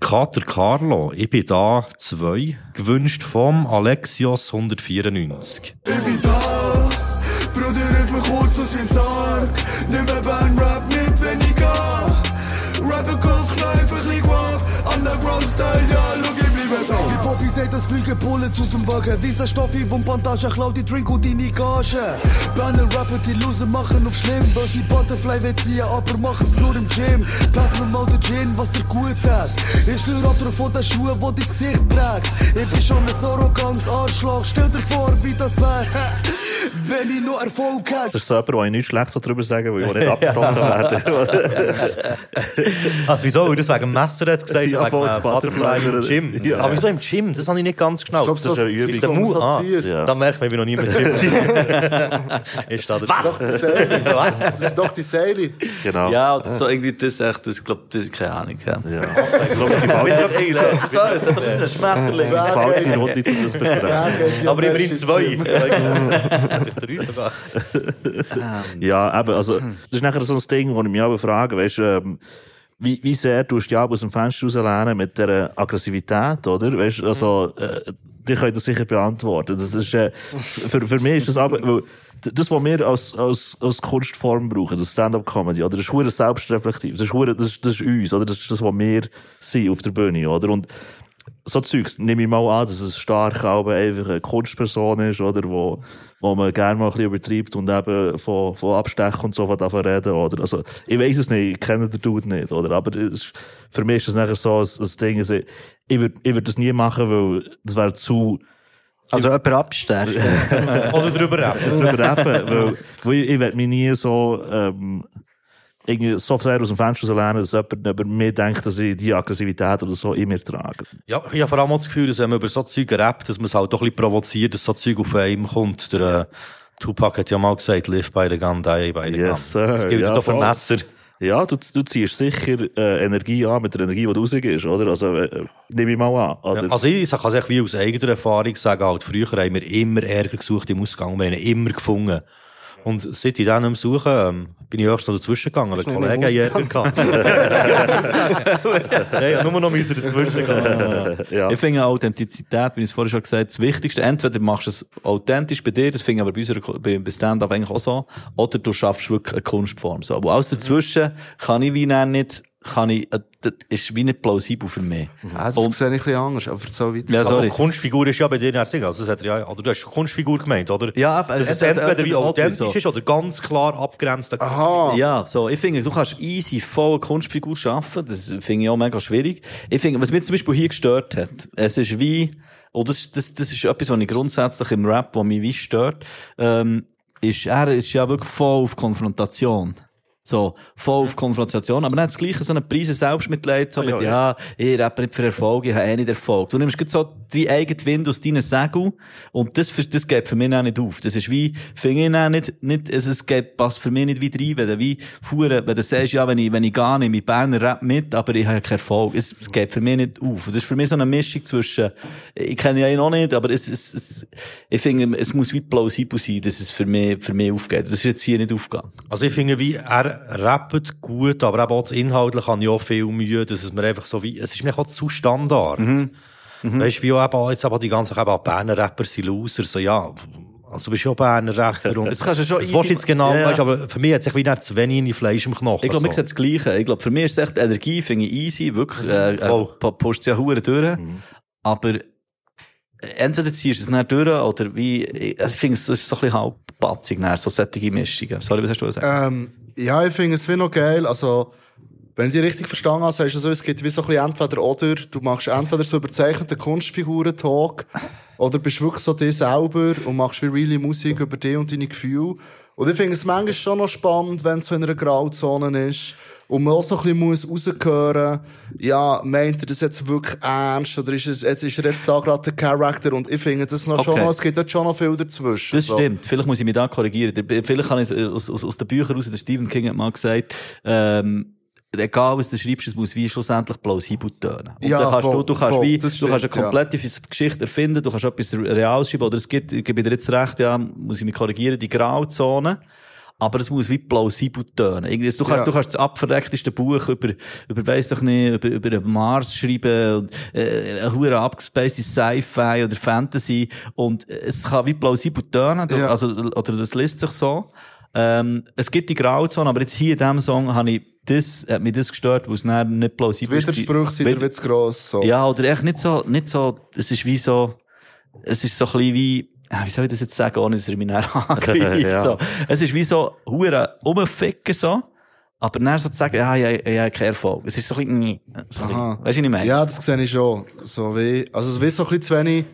Kater Karlo, ich bin da zwei, gewünscht vom Alexios hundertvierundneunzig. Ich bin da, Bruder, ruf mich kurz aus meinem Sarg, nimm ein Band-Rap mit, wenn ich geh. Rapper-Kopf, Kneif, ein bisschen Guap, Underground-Style, ja, schau, ich bleibe da. Poppy sagt, das fliegen Bullets aus dem Wagen. Dieser Stoffi vom Bandage, klaut die Drink und deine Gage. Banner Rapper, die Loser machen auf schlimm. Was die Butterfly will ziehen, aber mach es nur im Gym. Pass mir mal den Gin, was dir gut hat. Ist der Rapper von den Schuhen, wo dein Gesicht trägt. Ich bin schon ein Soro ganz Arschloch. Stell dir vor, wie das wär, wenn ich nur Erfolg hätte. Das ist so jemand, der ich nichts Schlechtes darüber sagen will, weil ich nicht abgetroffen werde. Also wieso? Das wegen dem Messer hat gesagt, ja, wegen äh, Butterfly im Gym. Ja. Aber wieso im Gym? Das habe ich nicht ganz genau. Ich glaube, das, das ist eine Übung. So ah, ja. Da merkt man, wie noch niemand ist da der was? Was? Das ist doch die Seile. Genau. Ja, oder so irgendwie das, echt, das, glaub, das ist keine Ahnung. Ja. Ja. Ich glaube, die Balken. So, das ist doch ein Schmetterling. Die Balken wollte ich zu das besprechen. Aber immerhin zwei. Ja, eben, also, das ist nachher so ein Ding, wo ich mich auch frage, weißt du, ähm, Wie, wie sehr tust du ja aus dem Fenster rauslehnen mit dieser Aggressivität, oder? Weißt, also, äh, die könnt das sicher beantworten. Das ist, äh, für, für mich ist das aber, weil, das, was wir als, als, als Kunstform brauchen, das Stand-Up-Comedy, oder? Das ist hure selbstreflektiv. Das ist hure, das ist, das ist uns, oder? Das ist das, was wir sind auf der Bühne, oder? Und, so Zeugs nehme ich mal an, dass es stark auch einfach eine Kunstperson ist, oder? Wo, wo man gerne mal ein bisschen übertreibt und eben von, von Abstechen und so davon reden, oder? Also, ich weiss es nicht, ich kenne den Dude nicht, oder? Aber ist, für mich ist das nachher so ein, ein Ding, also, ich würde, ich würde das nie machen, weil das wäre zu, also jemand abstechen. Oder drüber rappen. Drüber rappen, weil, weil ich, ich werde mich nie so, ähm, irgendwie so sehr aus dem Fenster zu lernen, dass jemand über mich denkt, dass ich die Aggressivität oder so in mir trage. Ja, ich habe vor allem das Gefühl, dass wenn man über so Zeug rappt, dass man es halt doch ein bisschen provoziert, dass so Zeug auf einem kommt. Der äh, Tupac hat ja mal gesagt, live by the gun, die by the yes, gun. Das gilt ja, doch für Messer. Ja, du, du ziehst sicher äh, Energie an mit der Energie, die du rausgibst, oder? Also, äh, nehme ich mal an. Oder? Ja, also ich kann es wie aus eigener Erfahrung sagen, halt, früher haben wir immer Ärger gesucht im Ausgang, wir haben ihn immer gefunden. Und seit ich dann nicht mehr suche, ähm, bin ich erst noch dazwischen gegangen, weil Kollegen jeden gehabt. Ja, nur noch müssen dazwischen gehen. Ja. Ich finde Authentizität, wie ich es vorhin schon gesagt habe, das Wichtigste. Entweder machst du es authentisch bei dir, das finde ich aber bei, unserer, bei Stand-Up eigentlich auch so, oder du schaffst wirklich eine Kunstform. So. Aber alles dazwischen kann ich wie nicht, kann ich, das ist wie nicht plausibel für mich. Ja, das und, sehe ich ein bisschen anders, aber so weiter. Ja, aber Kunstfigur ist ja bei dir nicht, also das hat ja, also du hast Kunstfigur gemeint, oder? Ja, aber es ist entweder wie authentisch so ist oder ganz klar abgrenzte. Aha. Ja, so, ich finde, du kannst easy voll eine Kunstfigur schaffen, das finde ich auch mega schwierig. Ich finde, was mich zum Beispiel hier gestört hat, es ist wie, oh, das, das, das ist etwas, was ich grundsätzlich im Rap, was mich wie stört, ähm, ist, er ist ja wirklich voll auf Konfrontation. So, voll auf Konfrontation. Aber dann hat das Gleiche so eine Prise Selbstmitleid, so ah, mit, ja, ja, ich rappe nicht für Erfolg, ich habe eh nicht Erfolg. Du nimmst so deinen eigenen Wind aus deinen Segel und das, das geht für mich auch nicht auf. Das ist wie, finde ich auch nicht, nicht, es, es geht, passt für mich nicht wie rein, wenn du wie, fuhren, wenn du sagst, ja, wenn ich, wenn ich gar nicht mit Berner rappe mit, aber ich habe keinen Erfolg. Es, es geht für mich nicht auf. Das ist für mich so eine Mischung zwischen, ich kenne ja ihn auch nicht, aber es, es, es, ich finde, es muss wie plausibel sein, dass es für mich, für mich aufgeht. Das ist jetzt hier nicht aufgegangen. Also ich finde wie, er rappt gut, aber auch das Inhaltliche habe ich auch viel Mühe, dass es mir einfach so wie, es ist mir auch zu Standard. Mhm. Mhm. Weißt du, wie auch jetzt aber die ganzen Berner Rapper sind Loser, so, ja, also du bist ja auch Berner Rapper und das kannst du schon das easy jetzt genau, yeah, weißt, aber für mich hat sich wieder zu wenig Fleisch im Knochen. Ich glaube, mir sieht das Gleiche. Ich glaube, für mich ist echt Energie, finde ich easy, wirklich, äh, äh, pusht sie ja Huren durch, mhm, aber entweder ziehst du es nicht durch, oder wie, also ich finde, es ist so ein bisschen halbpatzig, so solche Mischungen. Sorry, was hast du gesagt? Ähm, ja, ich finde es wie noch geil, also, wenn ich dich richtig verstanden habe, sagst du so, es gibt wie so ein bisschen entweder oder, du machst entweder so überzeichnete Kunstfiguren-Talk, oder bist wirklich so dir selber und machst wie really Musik über dich und deine Gefühle. Und ich finde es manchmal schon noch spannend, wenn es so in einer Grauzone ist. Und man auch so ein bisschen raushören muss, ja, meint er das jetzt wirklich ernst? Oder ist, es, jetzt, ist er jetzt da gerade der Charakter? Und ich finde, das noch okay, schon noch, es gibt dort schon noch viel dazwischen. Das so stimmt. Vielleicht muss ich mich da korrigieren. Vielleicht kann ich aus, aus, aus den Büchern raus, der Stephen King hat mal gesagt, ähm, egal was du schreibst, es muss wie schlussendlich plausibel tönen. Und ja, dann kannst voll, du, du kannst voll, wie, du stimmt, kannst eine komplette ja Geschichte erfinden, du kannst etwas real schreiben, oder es gibt, ich gebe dir jetzt recht, ja, muss ich mich korrigieren, die Grauzone. Aber es muss wie plausibel tönen. Du kannst, ja. du kannst das abverreckteste Buch über, über, weiss doch nicht, über, über Mars schreiben und, äh, eine hure abgespeiste Sci-Fi oder Fantasy. Und es kann wie plausibel tönen. Ja. Also, oder das liest sich so. Ähm, es gibt die Grauzone, aber jetzt hier in diesem Song habe ich das, hat mich das gestört, weil es dann nicht plausibel ist. Widersprüche sind wieder zu gross, so. Ja, oder echt nicht so, nicht so, es ist wie so, es ist so ein bisschen wie, wie soll ich das jetzt sagen, ohne dass er mich angreift? Ja. So. Es ist wie so, hure rumficken so, aber dann so zu sagen, ja, ich, ich, ich habe keinen Erfolg. Es ist so ein bisschen, so ein bisschen, weißt du, was ich meine? Ja, das sehe ich schon. So wie, also es ist so ein bisschen zu wenig,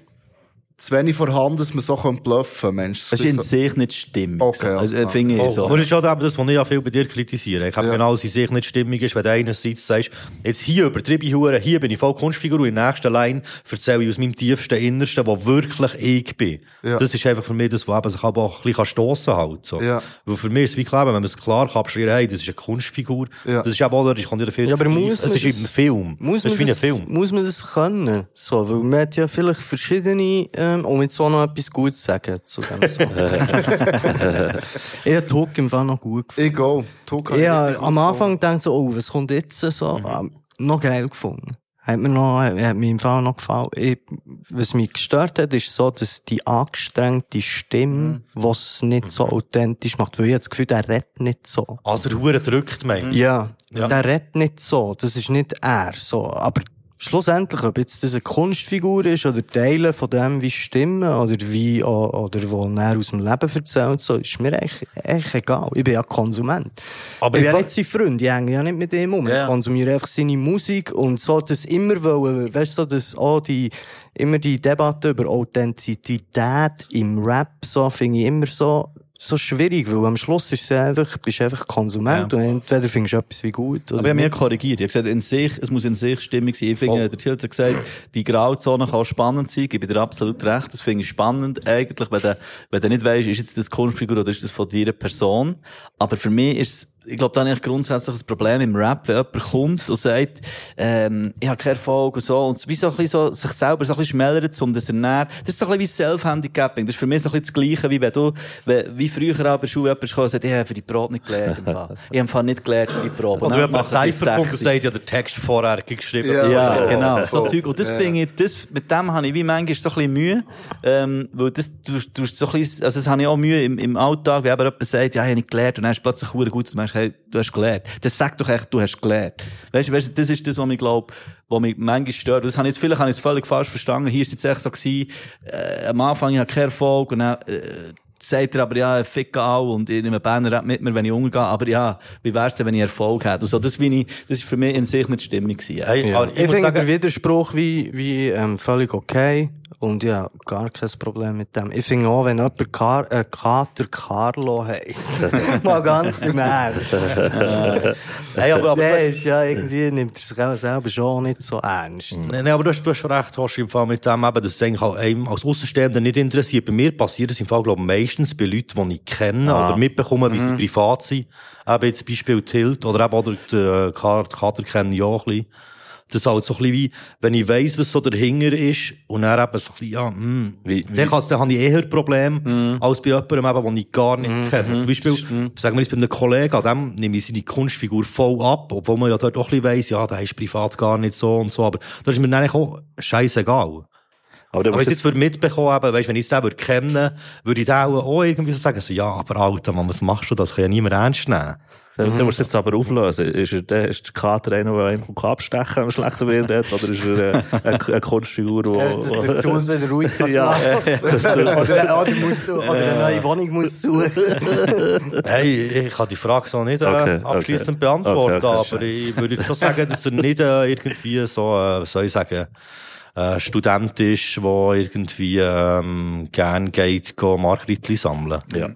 zu wenig vorhanden, dass man so bluffen kann. Das ist in so sich nicht stimmig. Okay, also, ja, finde ich oh, so. Aber das ist auch das, was ich ja viel bei dir kritisiere. Ich habe ja genau, dass in sich nicht stimmig ist, wenn du einerseits sagst, jetzt hier übertreibe ich Huren, hier bin ich voll Kunstfigur und in der nächsten Line erzähle ich aus meinem tiefsten Innersten, wo wirklich ich bin. Ja. Das ist einfach für mich das, was sich aber auch ein bisschen stossen kann. So. Ja. Weil für mich ist es wie klar, wenn man es klar abschreiben kann, hey, das ist eine Kunstfigur, ja, das ist eben auch, ich kann dir viel, ja, aber muss es ist das, ein Film. Muss man, das, wie ein Film. Muss man das können? So, weil man hat ja vielleicht verschiedene, äh, um jetzt auch noch etwas Gutes zu sagen zu dem Song. Ich habe Talk im Fall noch gut gefunden. Ich auch. Talk ich habe am Anfang gedacht, so, oh, was kommt jetzt? So, mhm. Noch geil gefunden. Hat mir, noch, hat mir im Fall noch gefallen. Ich, was mich gestört hat, ist so, dass die angestrengte Stimme, mhm, was nicht mhm so authentisch macht, weil ich habe das Gefühl, der redet nicht so. Also der Huren drückt, meinst du? Ja, ja, der redet nicht so. Das ist nicht er. So. Aber schlussendlich, ob jetzt das eine Kunstfigur ist oder Teile von dem, wie Stimmen oder wie oder wo er aus dem Leben erzählt, so, ist mir eigentlich, eigentlich egal. Ich bin ja Konsument. Aber ich bin ja nicht sein Freund, ich hänge ja nicht mit ihm um. Yeah. Ich konsumiere einfach seine Musik und so das immer wollen, weißt du, so, dass auch die, immer die Debatte über Authentizität im Rap, so, finde ich immer so, so schwierig, weil am Schluss ist es einfach, bist du einfach Konsument ja und entweder findest du etwas wie gut oder aber ich habe mich korrigiert. Ich habe gesagt, in sich, es muss in sich stimmig sein. Ich finde, der Tilt hat gesagt, die Grauzone kann spannend sein. Ich gebe dir absolut recht. Das finde ich spannend eigentlich, wenn du, wenn du nicht weißt, ist jetzt das Kunstfigur oder ist das von deiner Person. Aber für mich ist es ich glaube, da habe ich grundsätzlich ein Problem im Rap, wenn jemand kommt und sagt, ähm, ich habe keinen Erfolg und so, und wie so ein bisschen so, sich selber so ein bisschen schmälert, um das ernähren. Das ist so ein bisschen wie Self-Handicapping. Das ist für mich so ein bisschen das Gleiche, wie wenn du, wenn, wie früher an der Schule jemand kam und sagt, ich habe für die Probe nicht gelernt. Ich habe nicht gelernt für die Probe. Oder wenn man Cypherpunkt sagt, ja, der Text vorher geschrieben. Ja, ja, genau. So Zeug. Und das finde ich, das, mit dem habe ich wie manchmal so ein bisschen Mühe, ähm, weil das, du, du, so ein bisschen, also das habe ich auch Mühe im, im Alltag, wenn jemand sagt, ja, ich habe nicht gelernt, und dann ist plötzlich verdammt gut, und hey, du hast gelernt. Das sagt doch echt, du hast gelernt. Weißt du, das ist das, was mich, glaube, was mich manchmal stört. Das habe ich jetzt, vielleicht habe ich es völlig falsch verstanden. Hier ist jetzt echt so gewesen, äh, am Anfang, ich habe keinen Erfolg, und dann, äh, sagt er aber, ja, fick auch, und ich nehme Berner Rap mit mir, wenn ich umgehe, aber ja, wie wär's denn, wenn ich Erfolg hätte? Und so, das bin ich, das ist für mich in sich nicht die Stimmung gewesen. Hey, ja. Ich, ich finde den Widerspruch wie, wie, ähm, völlig okay. Und ja, gar kein Problem mit dem. Ich finde auch, wenn jemand Kar- äh, Kater Karlo heisst. Mal ganz im Ernst. Hey, aber, aber der ist ja irgendwie, nimmt er sich auch selber schon nicht so ernst. Nein, nee, aber du hast, du hast schon recht, Hosh, im Fall mit dem eben, dass es eigentlich auch einem als Aussenstehender nicht interessiert. Bei mir passiert es im Fall, glaube ich, meistens bei Leuten, die ich kenne ah. oder mitbekomme, wie mhm. sie privat sind. Eben jetzt zum Beispiel Tilt oder eben oder der Kater kenne ich auch ein bisschen. Das ist halt so ein bisschen wie, wenn ich weiss, was so dahinter ist, und dann eben so ein bisschen, ja, mm, wie, wie? Dann, dann habe ich eher Probleme, mm. als bei jemandem, eben, den ich gar nicht mm. kenne. Zum Beispiel, mm. sagen wir jetzt bei einem Kollegen, an dem nehme ich seine Kunstfigur voll ab, obwohl man ja dort auch ein bisschen weiss, ja, der ist privat gar nicht so und so, aber das ist mir eigentlich auch scheissegal. Aber wenn ich es jetzt würde mitbekommen habe, wenn ich den würde kennen, würde ich den auch irgendwie so sagen, so, ja, aber Alter, Mann, was machst du das? Kann ja niemand ernst nehmen. Mhm. Du musst jetzt aber auflösen. Ist, er, der, ist der Kater einer, der einen abstechen kann, wenn schlechter wird, oder ist er eine, eine Kunstfigur, die... Ja, der Jules wieder ruhig kann ja, oder, oder, musst, oder eine neue Wohnung muss suchen. Hey, ich kann die Frage so nicht okay, abschliessend okay. beantworten, okay, okay, aber ich würde schon sagen, dass er nicht irgendwie so, äh, soll ich sagen... Äh, Student ist, der irgendwie ähm, gerne geht, geht Margritli sammeln. Ja.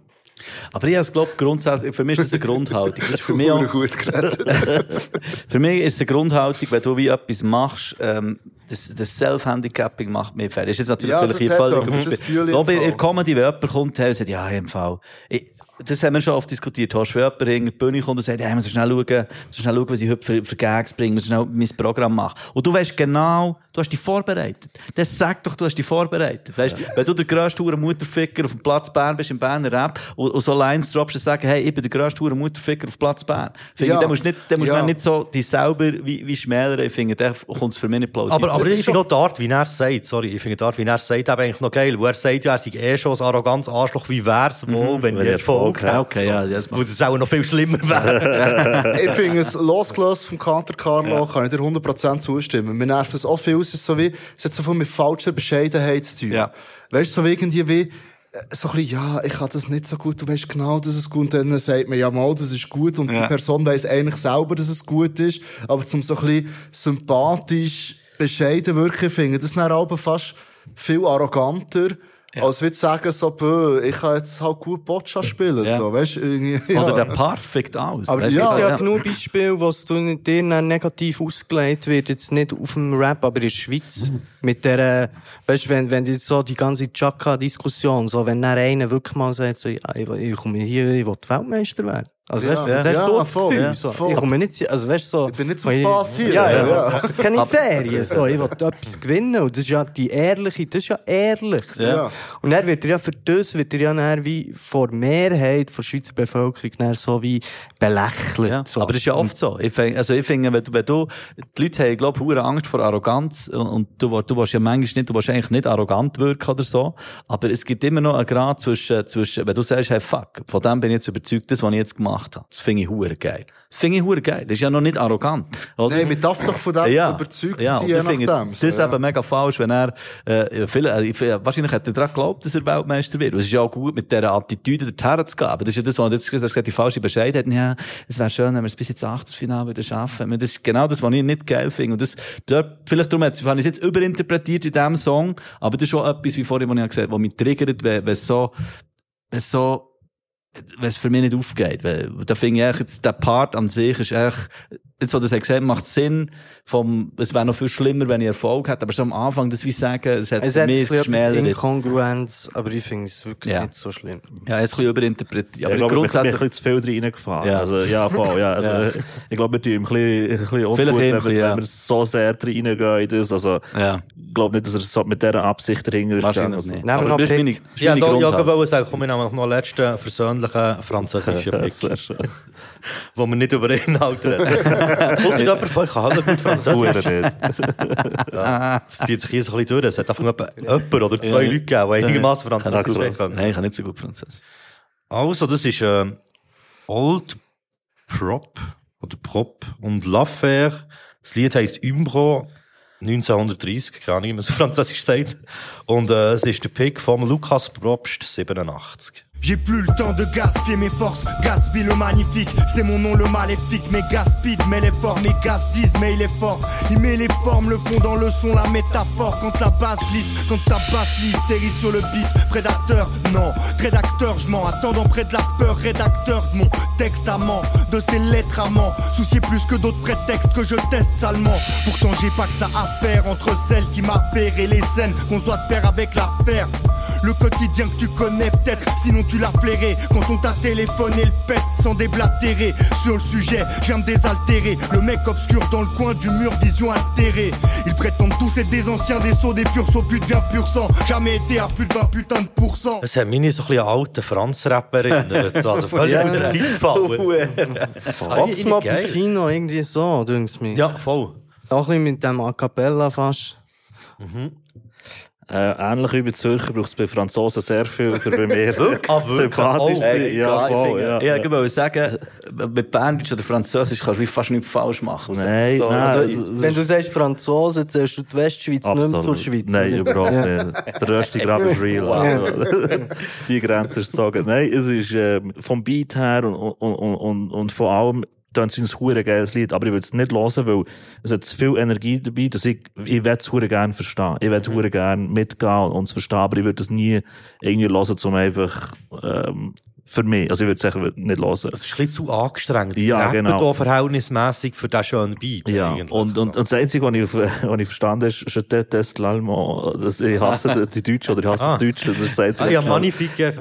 Aber ich glaube, grundsätzlich, für mich ist das eine Grundhaltung. Das ist für mich auch, gut geredet. Für mich ist es eine Grundhaltung, wenn du wie etwas machst, ähm, das, das Self-Handicapping macht mich fertig. Das ist jetzt natürlich ja, das völlig überspielt. Ich glaube, in der Comedy, wenn jemand kommt und sagt, ja, im Fall. Ich, das haben wir schon oft diskutiert. Hast du jemand in die Bühne kommt und sagt, hey, wir müssen schnell schauen, wir müssen schnell schauen, was ich heute für, für Gags bringe, wir müssen schnell mein Programm machen. Und du weißt genau, du hast dich vorbereitet. Das sagt doch, du hast dich vorbereitet. Weißt, ja. Wenn du der grösste Mutterficker auf dem Platz Bern bist, im Berner Rap, und, und so Lines droppst und sagst, hey, ich bin der grösste Mutterficker auf Platz Bern. Finde ja. ich, dann musst du nicht, dann musst ja. nicht so dich selber wie, wie schmälern. Ich finde, da kommt es für mich nicht plausibel. Aber, aber das ist noch die Art, wie er es sagt. Sorry, ich finde die Art, wie er es sagt, eigentlich noch geil. Wo er sagt, ja, er sei eh schon ein arrogantes Arschloch. Wie wär's wohl, mhm. wenn wir Okay, okay, ja, das macht. Wo es auch noch viel schlimmer wäre. Ich finde es losgelöst vom Kater Karlo, kann ich dir hundert Prozent zustimmen. Mir nervt das auch viel, es ist so wie, es hat so viel mit falscher Bescheidenheit zu tun. Ja. Weißt du, so irgendwie wie, so ein bisschen, ja, ich kann das nicht so gut, du weißt genau, dass es gut ist, und dann sagt man, ja mal, das ist gut, und ja. die Person weiss eigentlich selber, dass es gut ist, aber zum so ein bisschen sympathisch, bescheiden wirken finden, das ist dann aber fast viel arroganter, ja. Als würde ich sagen, so, bö, ich kann jetzt halt gut Boccia spielen. Ja. So, weißt, ja. Oder der perfekt aus. Aber weißt, ja, ich habe genug Beispiele, was dir negativ ausgelegt wird, jetzt nicht auf dem Rap, aber in der Schweiz. Mhm. Mit der, weißt, wenn, wenn jetzt so die ganze Chaka-Diskussion, so, wenn dann einer wirklich mal sagt, so, ich, ich komme hier, ich will Weltmeister werden. Also, weißt, ja, das ja, ja, voll, Gefühl, ja, so. Ich komme nicht, also, weißt, so. Ich bin nicht zum Spass hier. Ja, ja, ja. Ja. Keine Ferien, so. Ich will etwas gewinnen. Und das ist ja die ehrliche, das ist ja ehrlich. So. Ja. Und er wird ja für das, wird er ja dann wie vor Mehrheit der Schweizer Bevölkerung so wie belächelt. Ja. So. Aber das ist ja oft so. Ich find, also, ich finde, wenn du, wenn du, die Leute haben, glaube ich, hohe Angst vor Arroganz. Und du, du warst ja manchmal nicht, du warst eigentlich nicht arrogant wirken oder so. Aber es gibt immer noch einen Grad zwischen, zwischen, wenn du sagst, hey, fuck, von dem bin ich jetzt überzeugt, das, was ich jetzt gemacht habe. Das finde ich hure geil. Das finde ich hure geil. Das ist ja noch nicht arrogant. Nein, man darf doch von dem ja, überzeugt ja, sein, je nachdem. Das ist ja. eben mega falsch, wenn er, äh, viele, wahrscheinlich hat er daran geglaubt, dass er Weltmeister wird. Und es ist ja auch gut, mit dieser Attitüde dorthin zu gehen. Aber das ist ja das, was du jetzt gesagt hast, die falsche Bescheidenheit. Ja, es wäre schön, wenn wir es bis jetzt Achtelfinale wieder schaffen. Das ist genau das, was ich nicht geil finde. Und das, dort, vielleicht darum habe ich es jetzt überinterpretiert in diesem Song, aber das ist schon etwas, wie vorhin, was ich gesagt habe, was mich triggert, wenn es so, wenn so, wenn es für mich nicht aufgeht. Weil, da finde ich echt, jetzt, der Part an sich ist echt, jetzt, wo du es gesehen, macht Sinn vom, es wäre noch viel schlimmer, wenn ich Erfolg hätte, aber schon am Anfang, das will ich sagen, es hat es für mich geschmälert. Es Inkongruenz, aber ich finde es wirklich ja. nicht so schlimm. Ja, es ist ein bisschen überinterpretiert. Aber ja, ich glaube, ich bin ein bisschen zu viel drin reingefahren. Ja, also, ja, voll, ja. Also, ja. Ich glaube, wir tun ein bisschen, ein bisschen ungut, wenn, wir, bisschen, ja. wenn wir so sehr drin reingehen in das. Also, ja. Ich glaube nicht, dass er so mit dieser Absicht dahinter ist. Wahrscheinlich nicht. Aber aber das ist meine, ist ja, meine ja, ich wollte sagen, komme ich nämlich noch letzten versöhnlichen französischen Blick, wo wir nicht über Inhalt reden. Und ich glaube, ich kann halt gut Französisch. Ja. Es zieht sich hier so ein bisschen durch. Es hat einfach jemand oder zwei ja. Leute gegeben, die einigermaßen Französisch sprechen können. Nein, ich kann nicht so gut Französisch. Also, das ist ähm, Old Prop oder Prop und L'Affaire. Das Lied heisst «Umbro», neunzehnhundertdreißig, keine Ahnung, wie man so Französisch sagt. Und äh, es ist der Pick von Lukas Probst, siebenundachtzig. J'ai plus le temps de gaspiller mes forces, Gatsby le magnifique, c'est mon nom le maléfique, mais gaspille, mais les forts, mes gasses disent, mais il est fort, il met les formes, le fond dans le son, la métaphore, quand la basse glisse, quand ta basse l'hystérie sur le beat, prédateur, non, rédacteur, je mens, attendant près de la peur, rédacteur de mon texte amant, de ses lettres amants, soucié plus que d'autres prétextes que je teste salement, pourtant j'ai pas que ça à faire, entre celles qui m'affairent et les scènes qu'on doit faire avec l'affaire, le quotidien que tu connais peut-être, sinon tu Tu l'as flairé, quand on t'a téléphoné le pète sans déblatérer. Sur le sujet, je viens me désaltérer. Le mec obscur dans le coin du mur, vision altérée. Ils prétendent tous être des anciens, des sauts, des purs sauts, plus de vingt pur sang. Jamais été à plus de vingt putain de pourcent. Es hat mich so ein bisschen alte Franz-Rapper erinnert. Also völlig aus der Zeit gefallen. Oxmo Puccino, irgendwie so, denkst du mir. Ja, voll. Auch ein bisschen mit dem A Cappella fast. Mhm. Äh, ähnlich wie bei Zürcher braucht es bei Franzosen sehr viel für bei mir. Ah, wirklich? Oh, ey, ja, voll, ja, ja. Ich wollte sagen, mit Berndeutsch oder Französisch kannst du fast nichts falsch machen. Nein, so, nein. Also, wenn du sagst Franzosen, zählst du die Westschweiz absolut nicht mehr zur Schweiz. Nein, überhaupt nicht. Der Rösti gerade ist real. Also, die Grenze ist gezogen. Nein, es ist äh, vom Beat her und, und, und, und vor allem dann sind es ein geiles Lied, aber ich würde es nicht hören, weil es hat zu viel Energie dabei, dass ich, ich würde es gerne verstehen. Ich würde es gerne mitgehen und es verstehen, aber ich würde es nie irgendwie hören, um einfach, ähm, für mich. Also ich würde es sicher nicht hören. Es ist ein bisschen zu angestrengt. Ja, genau. Hier verhältnismässig für diesen schönen Beat. Ja, und, und, und das Einzige, was ich, was ich verstanden habe, ist «Je déteste l'allemand». Ich hasse die Deutschen oder ich hasse ah. das Deutsche. Das ist das Einzige. Ah, ja, magnifique.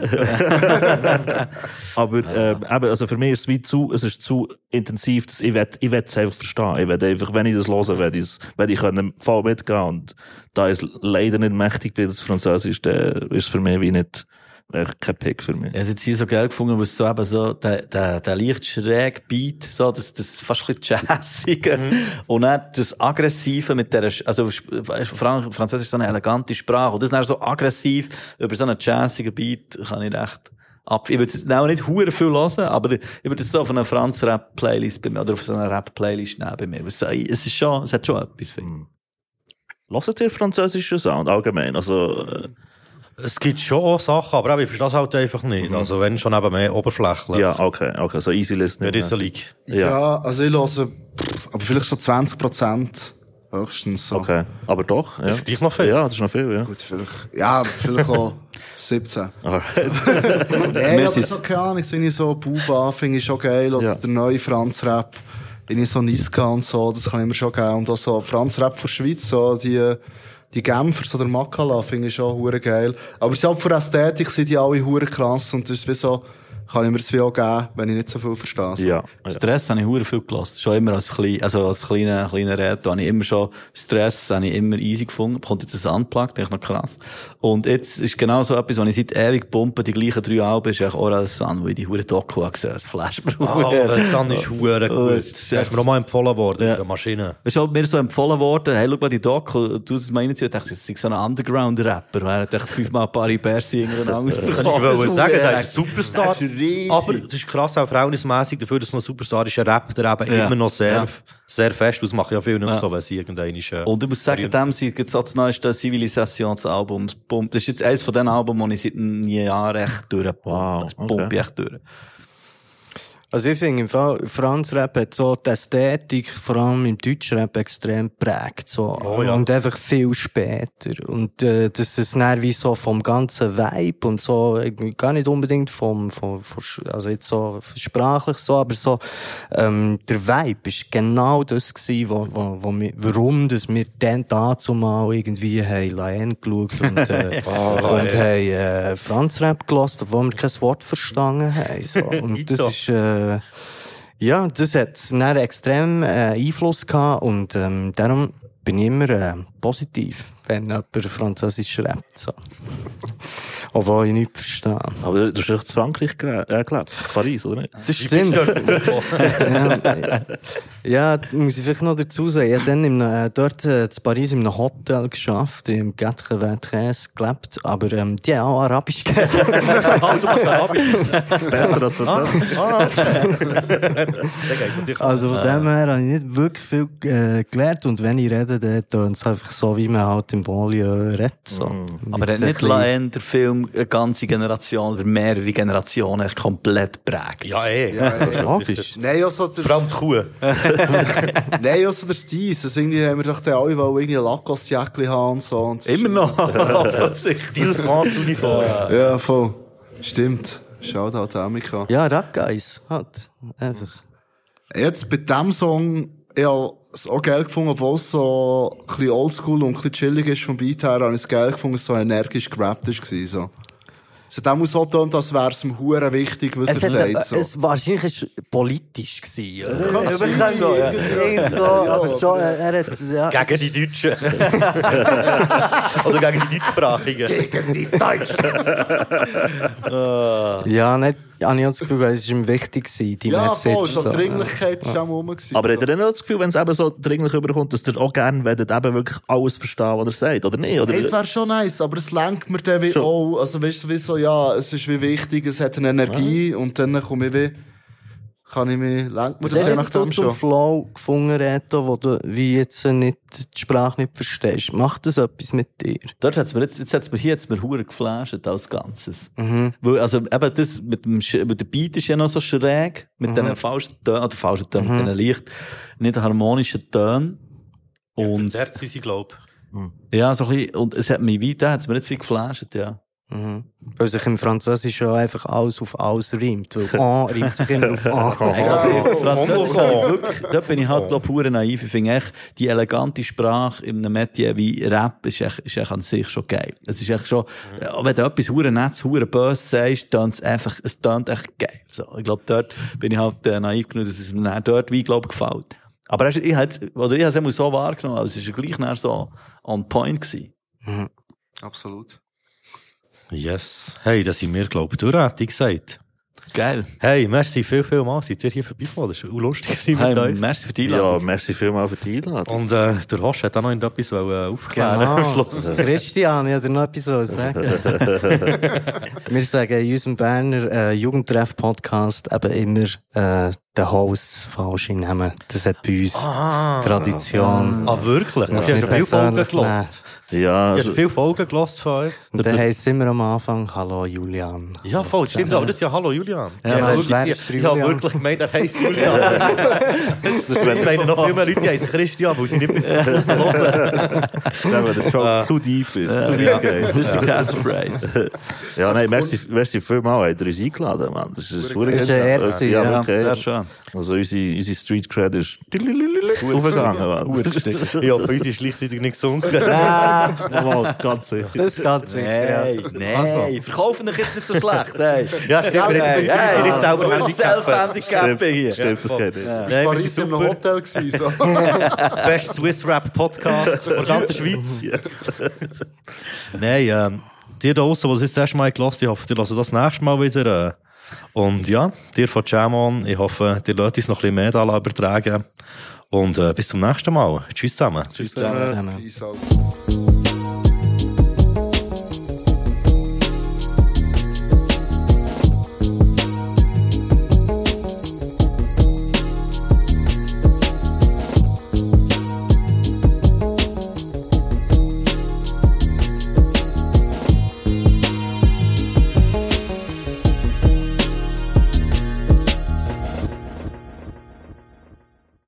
Aber eben, ähm, also für mich ist es wie zu, es ist zu intensiv, dass ich will, ich will es einfach verstehen. Ich will einfach, wenn ich das höre, will ich, will ich können voll mitgehen. Und da ich leider nicht mächtig bin, das Französisch, dann ist es für mich wie nicht... echt kein Pick für mich. Ich habe es hier so geil gefunden, weil es so eben so, der, der, der leicht schräg Beat, so, das, das fast ein bisschen Jazzige. Mhm. Und dann das Aggressive mit der, also, Frank, Französisch ist so eine elegante Sprache. Und das ist dann so aggressiv, über so einen jazzigen Beat kann ich echt ab, ich würde es auch nicht huere viel hören, aber ich würde es so auf einer Franz-Rap-Playlist bei mir, oder auf so einer Rap-Playlist nehmen bei mir. Es ist schon, es hat schon etwas für mich. Hört ihr französischen Sound allgemein? Also, es gibt schon auch Sachen, aber ich verstehe es halt einfach nicht. Mhm. Also wenn schon eben mehr oberflächlich. Ja, okay, okay, so easy listening. Ja, so like. ja. ja also ich höre, aber vielleicht so zwanzig Prozent höchstens so. Okay, aber doch. Ja. Das ist gleich noch viel. Ja, das ist noch viel, ja. Gut, vielleicht, ja, vielleicht auch siebzehn. Alright. Nein, aber so, keine Ahnung, wenn ich so Buba finde ich schon geil, oder ja. der neue Franz-Rap, wenn ich so Niska und so, das kann ich mir schon geil. Und auch so Franz-Rap von der Schweiz, so die... Die Genfer, so der Makala, finde ich schon hure geil. Aber sie halt von Ästhetik sind die alle hure krass und das ist wie so, kann ich mir das wie auch geben, wenn ich nicht so viel verstehe. So. Ja. Stress habe ich hure viel gelassen. Schon immer als klein, also als kleiner, kleiner Reto habe ich immer schon Stress, habe ich immer easy gefunden. Kommt jetzt ein Unplugged, finde ich noch krass. Und jetzt ist genau so etwas, wenn ich seit ewig pumpe, die gleichen drei Alben, ist eigentlich Oral Sun, weil die hure Doku habe gesehen, das Flashbrook. Ah, Oral Sun ist hure gut. Das ist mir auch mal empfohlen worden, ja. Die Maschine. Das ist halt mir so empfohlen worden, hey, schau mal die Doku, du das meinst, ich dachte, das ist so ein Underground-Rapper, er hat fünfmal ein paar Ibersi irgendeinen Angst bekommen. Ich wollte sagen, der ist Superstar. Riesig. Aber das ist krass, auch verhältnismässig dafür, dass es ein Superstar ist, ein Rap, der eben ja. immer noch sehr, ja. sehr fest, das mache ich ja viel nicht ja. so, wenn es irgendein ist. Äh, und ich muss sagen, dem sind jetzt das neueste Zivilisationsalbum, das ist jetzt eines von den Alben, die ich seit einem Jahr echt durchpumpe. Wow, das pumpe okay. ich echt durch. Also ich finde, im Franz-Rap hat so die Ästhetik, vor allem im Deutsch-Rap, extrem geprägt. So. Oh, ja. Und einfach viel später. Und äh, das ist dann wie so vom ganzen Vibe und so, gar nicht unbedingt vom, vom, vom also jetzt so sprachlich so, aber so ähm, der Vibe ist genau das gewesen, wo, wo, wo wir, warum dass wir dann dazu mal irgendwie haben Laien geschaut und, äh, oh, und, und haben äh, Franz-Rap gelassen, obwohl wir kein Wort verstanden haben. So. Und das ist... Äh, ja, das hat einen extremen äh, Einfluss gehabt und ähm, darum bin ich immer äh, positiv, wenn jemand Französisch schreibt. So. Obwohl ich nichts verstehe. Aber du hast doch in Frankreich gelebt, äh, Paris, oder nicht? Das stimmt. ja, ja, das muss ich vielleicht noch dazu sagen. Ich habe dann im, äh, dort äh, in Paris in einem Hotel gearbeitet, im Quatre-Vingt-Treize gelebt, aber ähm, die haben auch Arabisch gelernt. Ah, du machst Arabisch? Besser als Französisch. Also von dem her habe ich nicht wirklich viel äh, gelernt und wenn ich rede, dann tönt es einfach so, wie man halt im Banlieue redet. So. Mm. Aber er hat nicht allein der Film eine ganze Generation oder mehrere Generationen komplett prägt. Ja, eh. Ja, ja, logisch. Nein, also der... Vor allem die Kuh. Nein, also der Steins. Also irgendwie haben wir doch den alle wollen irgendwie Lacoste-Jäckchen haben und so. Und so. Immer noch. Stil-France-Uniform. Ja, voll. Stimmt. Schaut halt Amerika. Ja, Rap-Guys. Halt. Einfach. Jetzt bei diesem Song, ja, es auch geil gefunden, obwohl es so ein bisschen oldschool und ein bisschen chillig ist vom Beat her, habe ich es geil gefunden, dass es so energisch gerappt war. So. Es hat auch so getan, als wäre es ihm verdammt wichtig, was es er hat, sagt. So. Es wahrscheinlich war politisch. Gewesen, oder? Ja, ja, schon, ja. Ja. So, aber schon, er hat, ja. Gegen die Deutschen. Oder gegen die Deutschsprachigen. Gegen die Deutschen. Ja, nicht. Ja, ich habe das Gefühl, es war ihm wichtig, die ja, Message. Voll, so. Die Dringlichkeit war ja. auch rum. Aber so. Hat er denn auch das Gefühl, wenn es eben so dringlich überkommt, dass ihr auch gerne wollt, eben wirklich alles verstehen, was er sagt, oder nicht? Oder? Hey, es wäre schon nice, aber es lenkt mir dann wie auch. Also weißt du, wie so, ja, es ist wie wichtig, es hat eine Energie ja. und dann komme ich wie... Kann ich mich lenken? Was hast du zum Flow gefunden, Reto, wo du wie jetzt nicht die Sprache nicht verstehst? Macht das etwas mit dir? Dort hat's mir jetzt, jetzt hat's mir hier jetzt mir hure geflasht als Ganzes. Mhm. Weil, also eben das mit dem, mit der Beat ist ja noch so schräg, mit mhm. diesen falschen Tönen, oder falschen Tönen, mhm. mit diesen leicht nicht harmonischen Tönen. Und. Ja, verzerrt sie, glaube ich. Mhm. Ja, so ein bisschen, und es hat mich weiter, hat's mir jetzt wie geflasht, ja. Mhm. Weil sich im Französischen ja einfach alles auf alles reimt. Weil «an» reimt sich immer auf «an». Französisch, dort bin ich halt, glaube ich, pure naiv. Ich finde echt, die elegante Sprache in einem Metier wie Rap ist echt, ist echt an sich schon geil. Es ist echt schon, wenn du etwas hure Netz, hure Böses sagst, dann es einfach, es tönt echt geil. So, ich glaube, dort bin ich halt äh, naiv genug, dass es mir dort wie, glaube ich, gefällt. Aber ich, ich habe es immer so wahrgenommen, also es war gleich nachher so on point gewesen. Mhm. Absolut. Yes. Hey, das sind wir, glaube ich, durch, hätte ich gesagt. Geil. Hey, merci viel, viel mal, seid ihr hier vorbeigekommen. Das war auch lustig mit hey, euch. Merci für die Einladung. Ja, merci viel mal für die Einladung. Und äh, der Hosh hat auch noch etwas aufgeklärt. Genau. Christian, ich wollte noch etwas sagen. Wir sagen in unserem Berner äh, Jugendtreff-Podcast eben immer äh, den Hosts falsch nehmen. Das hat bei uns ah, Tradition. Ah, wirklich? Ja. Du hast ja viele Folgen gehört. Ja, also, du hast viele Folgen gehört von euch. Und dann heisst es immer am Anfang «Hallo Julian». Ja, voll, stimmt, aber das ist ja «Hallo Julian». Ja, ja, wirklich, ja, ich habe wirklich gemeint, er heisst Julian. Ich meine, noch viel mehr Leute heissen Christian, weil sie nicht bis zum Schluss hören. Wenn der Job zu tief ist. Das ist die Catchphrase. Ja, nein, merci, merci vielmals, habt ihr uns eingeladen, Mann. Das ist eine Ehre. Ja, okay. Sehr schön. Also unsere, unsere Street Cred ist aufgegangen. Ich hoffe, uns ist gleichzeitig nicht gesunken. Nein, ganz sicher. Das ist ganz sicher. Nein, nein. Also. Verkaufen dich jetzt nicht so schlecht. Ey. Ja, stimmt. Hey, hey, hey, hey, selber so ein Self-Handicapping hier. Stimmt, das geht nicht. Ja. Nein, Paris in einem Hotel gewesen. So. Best Swiss Rap Podcast von der ganzen Schweiz. Nein, ähm, dir da draussen, die es jetzt das erste Mal gehört haben, ich hoffe, die hören das nächste Mal wieder. Äh, Und ja, dir von Jam on, ich hoffe, dir lässt uns noch ein bisschen mehr da übertragen. Und äh, bis zum nächsten Mal. Tschüss zusammen. Tschüss zusammen. Tschüss zusammen.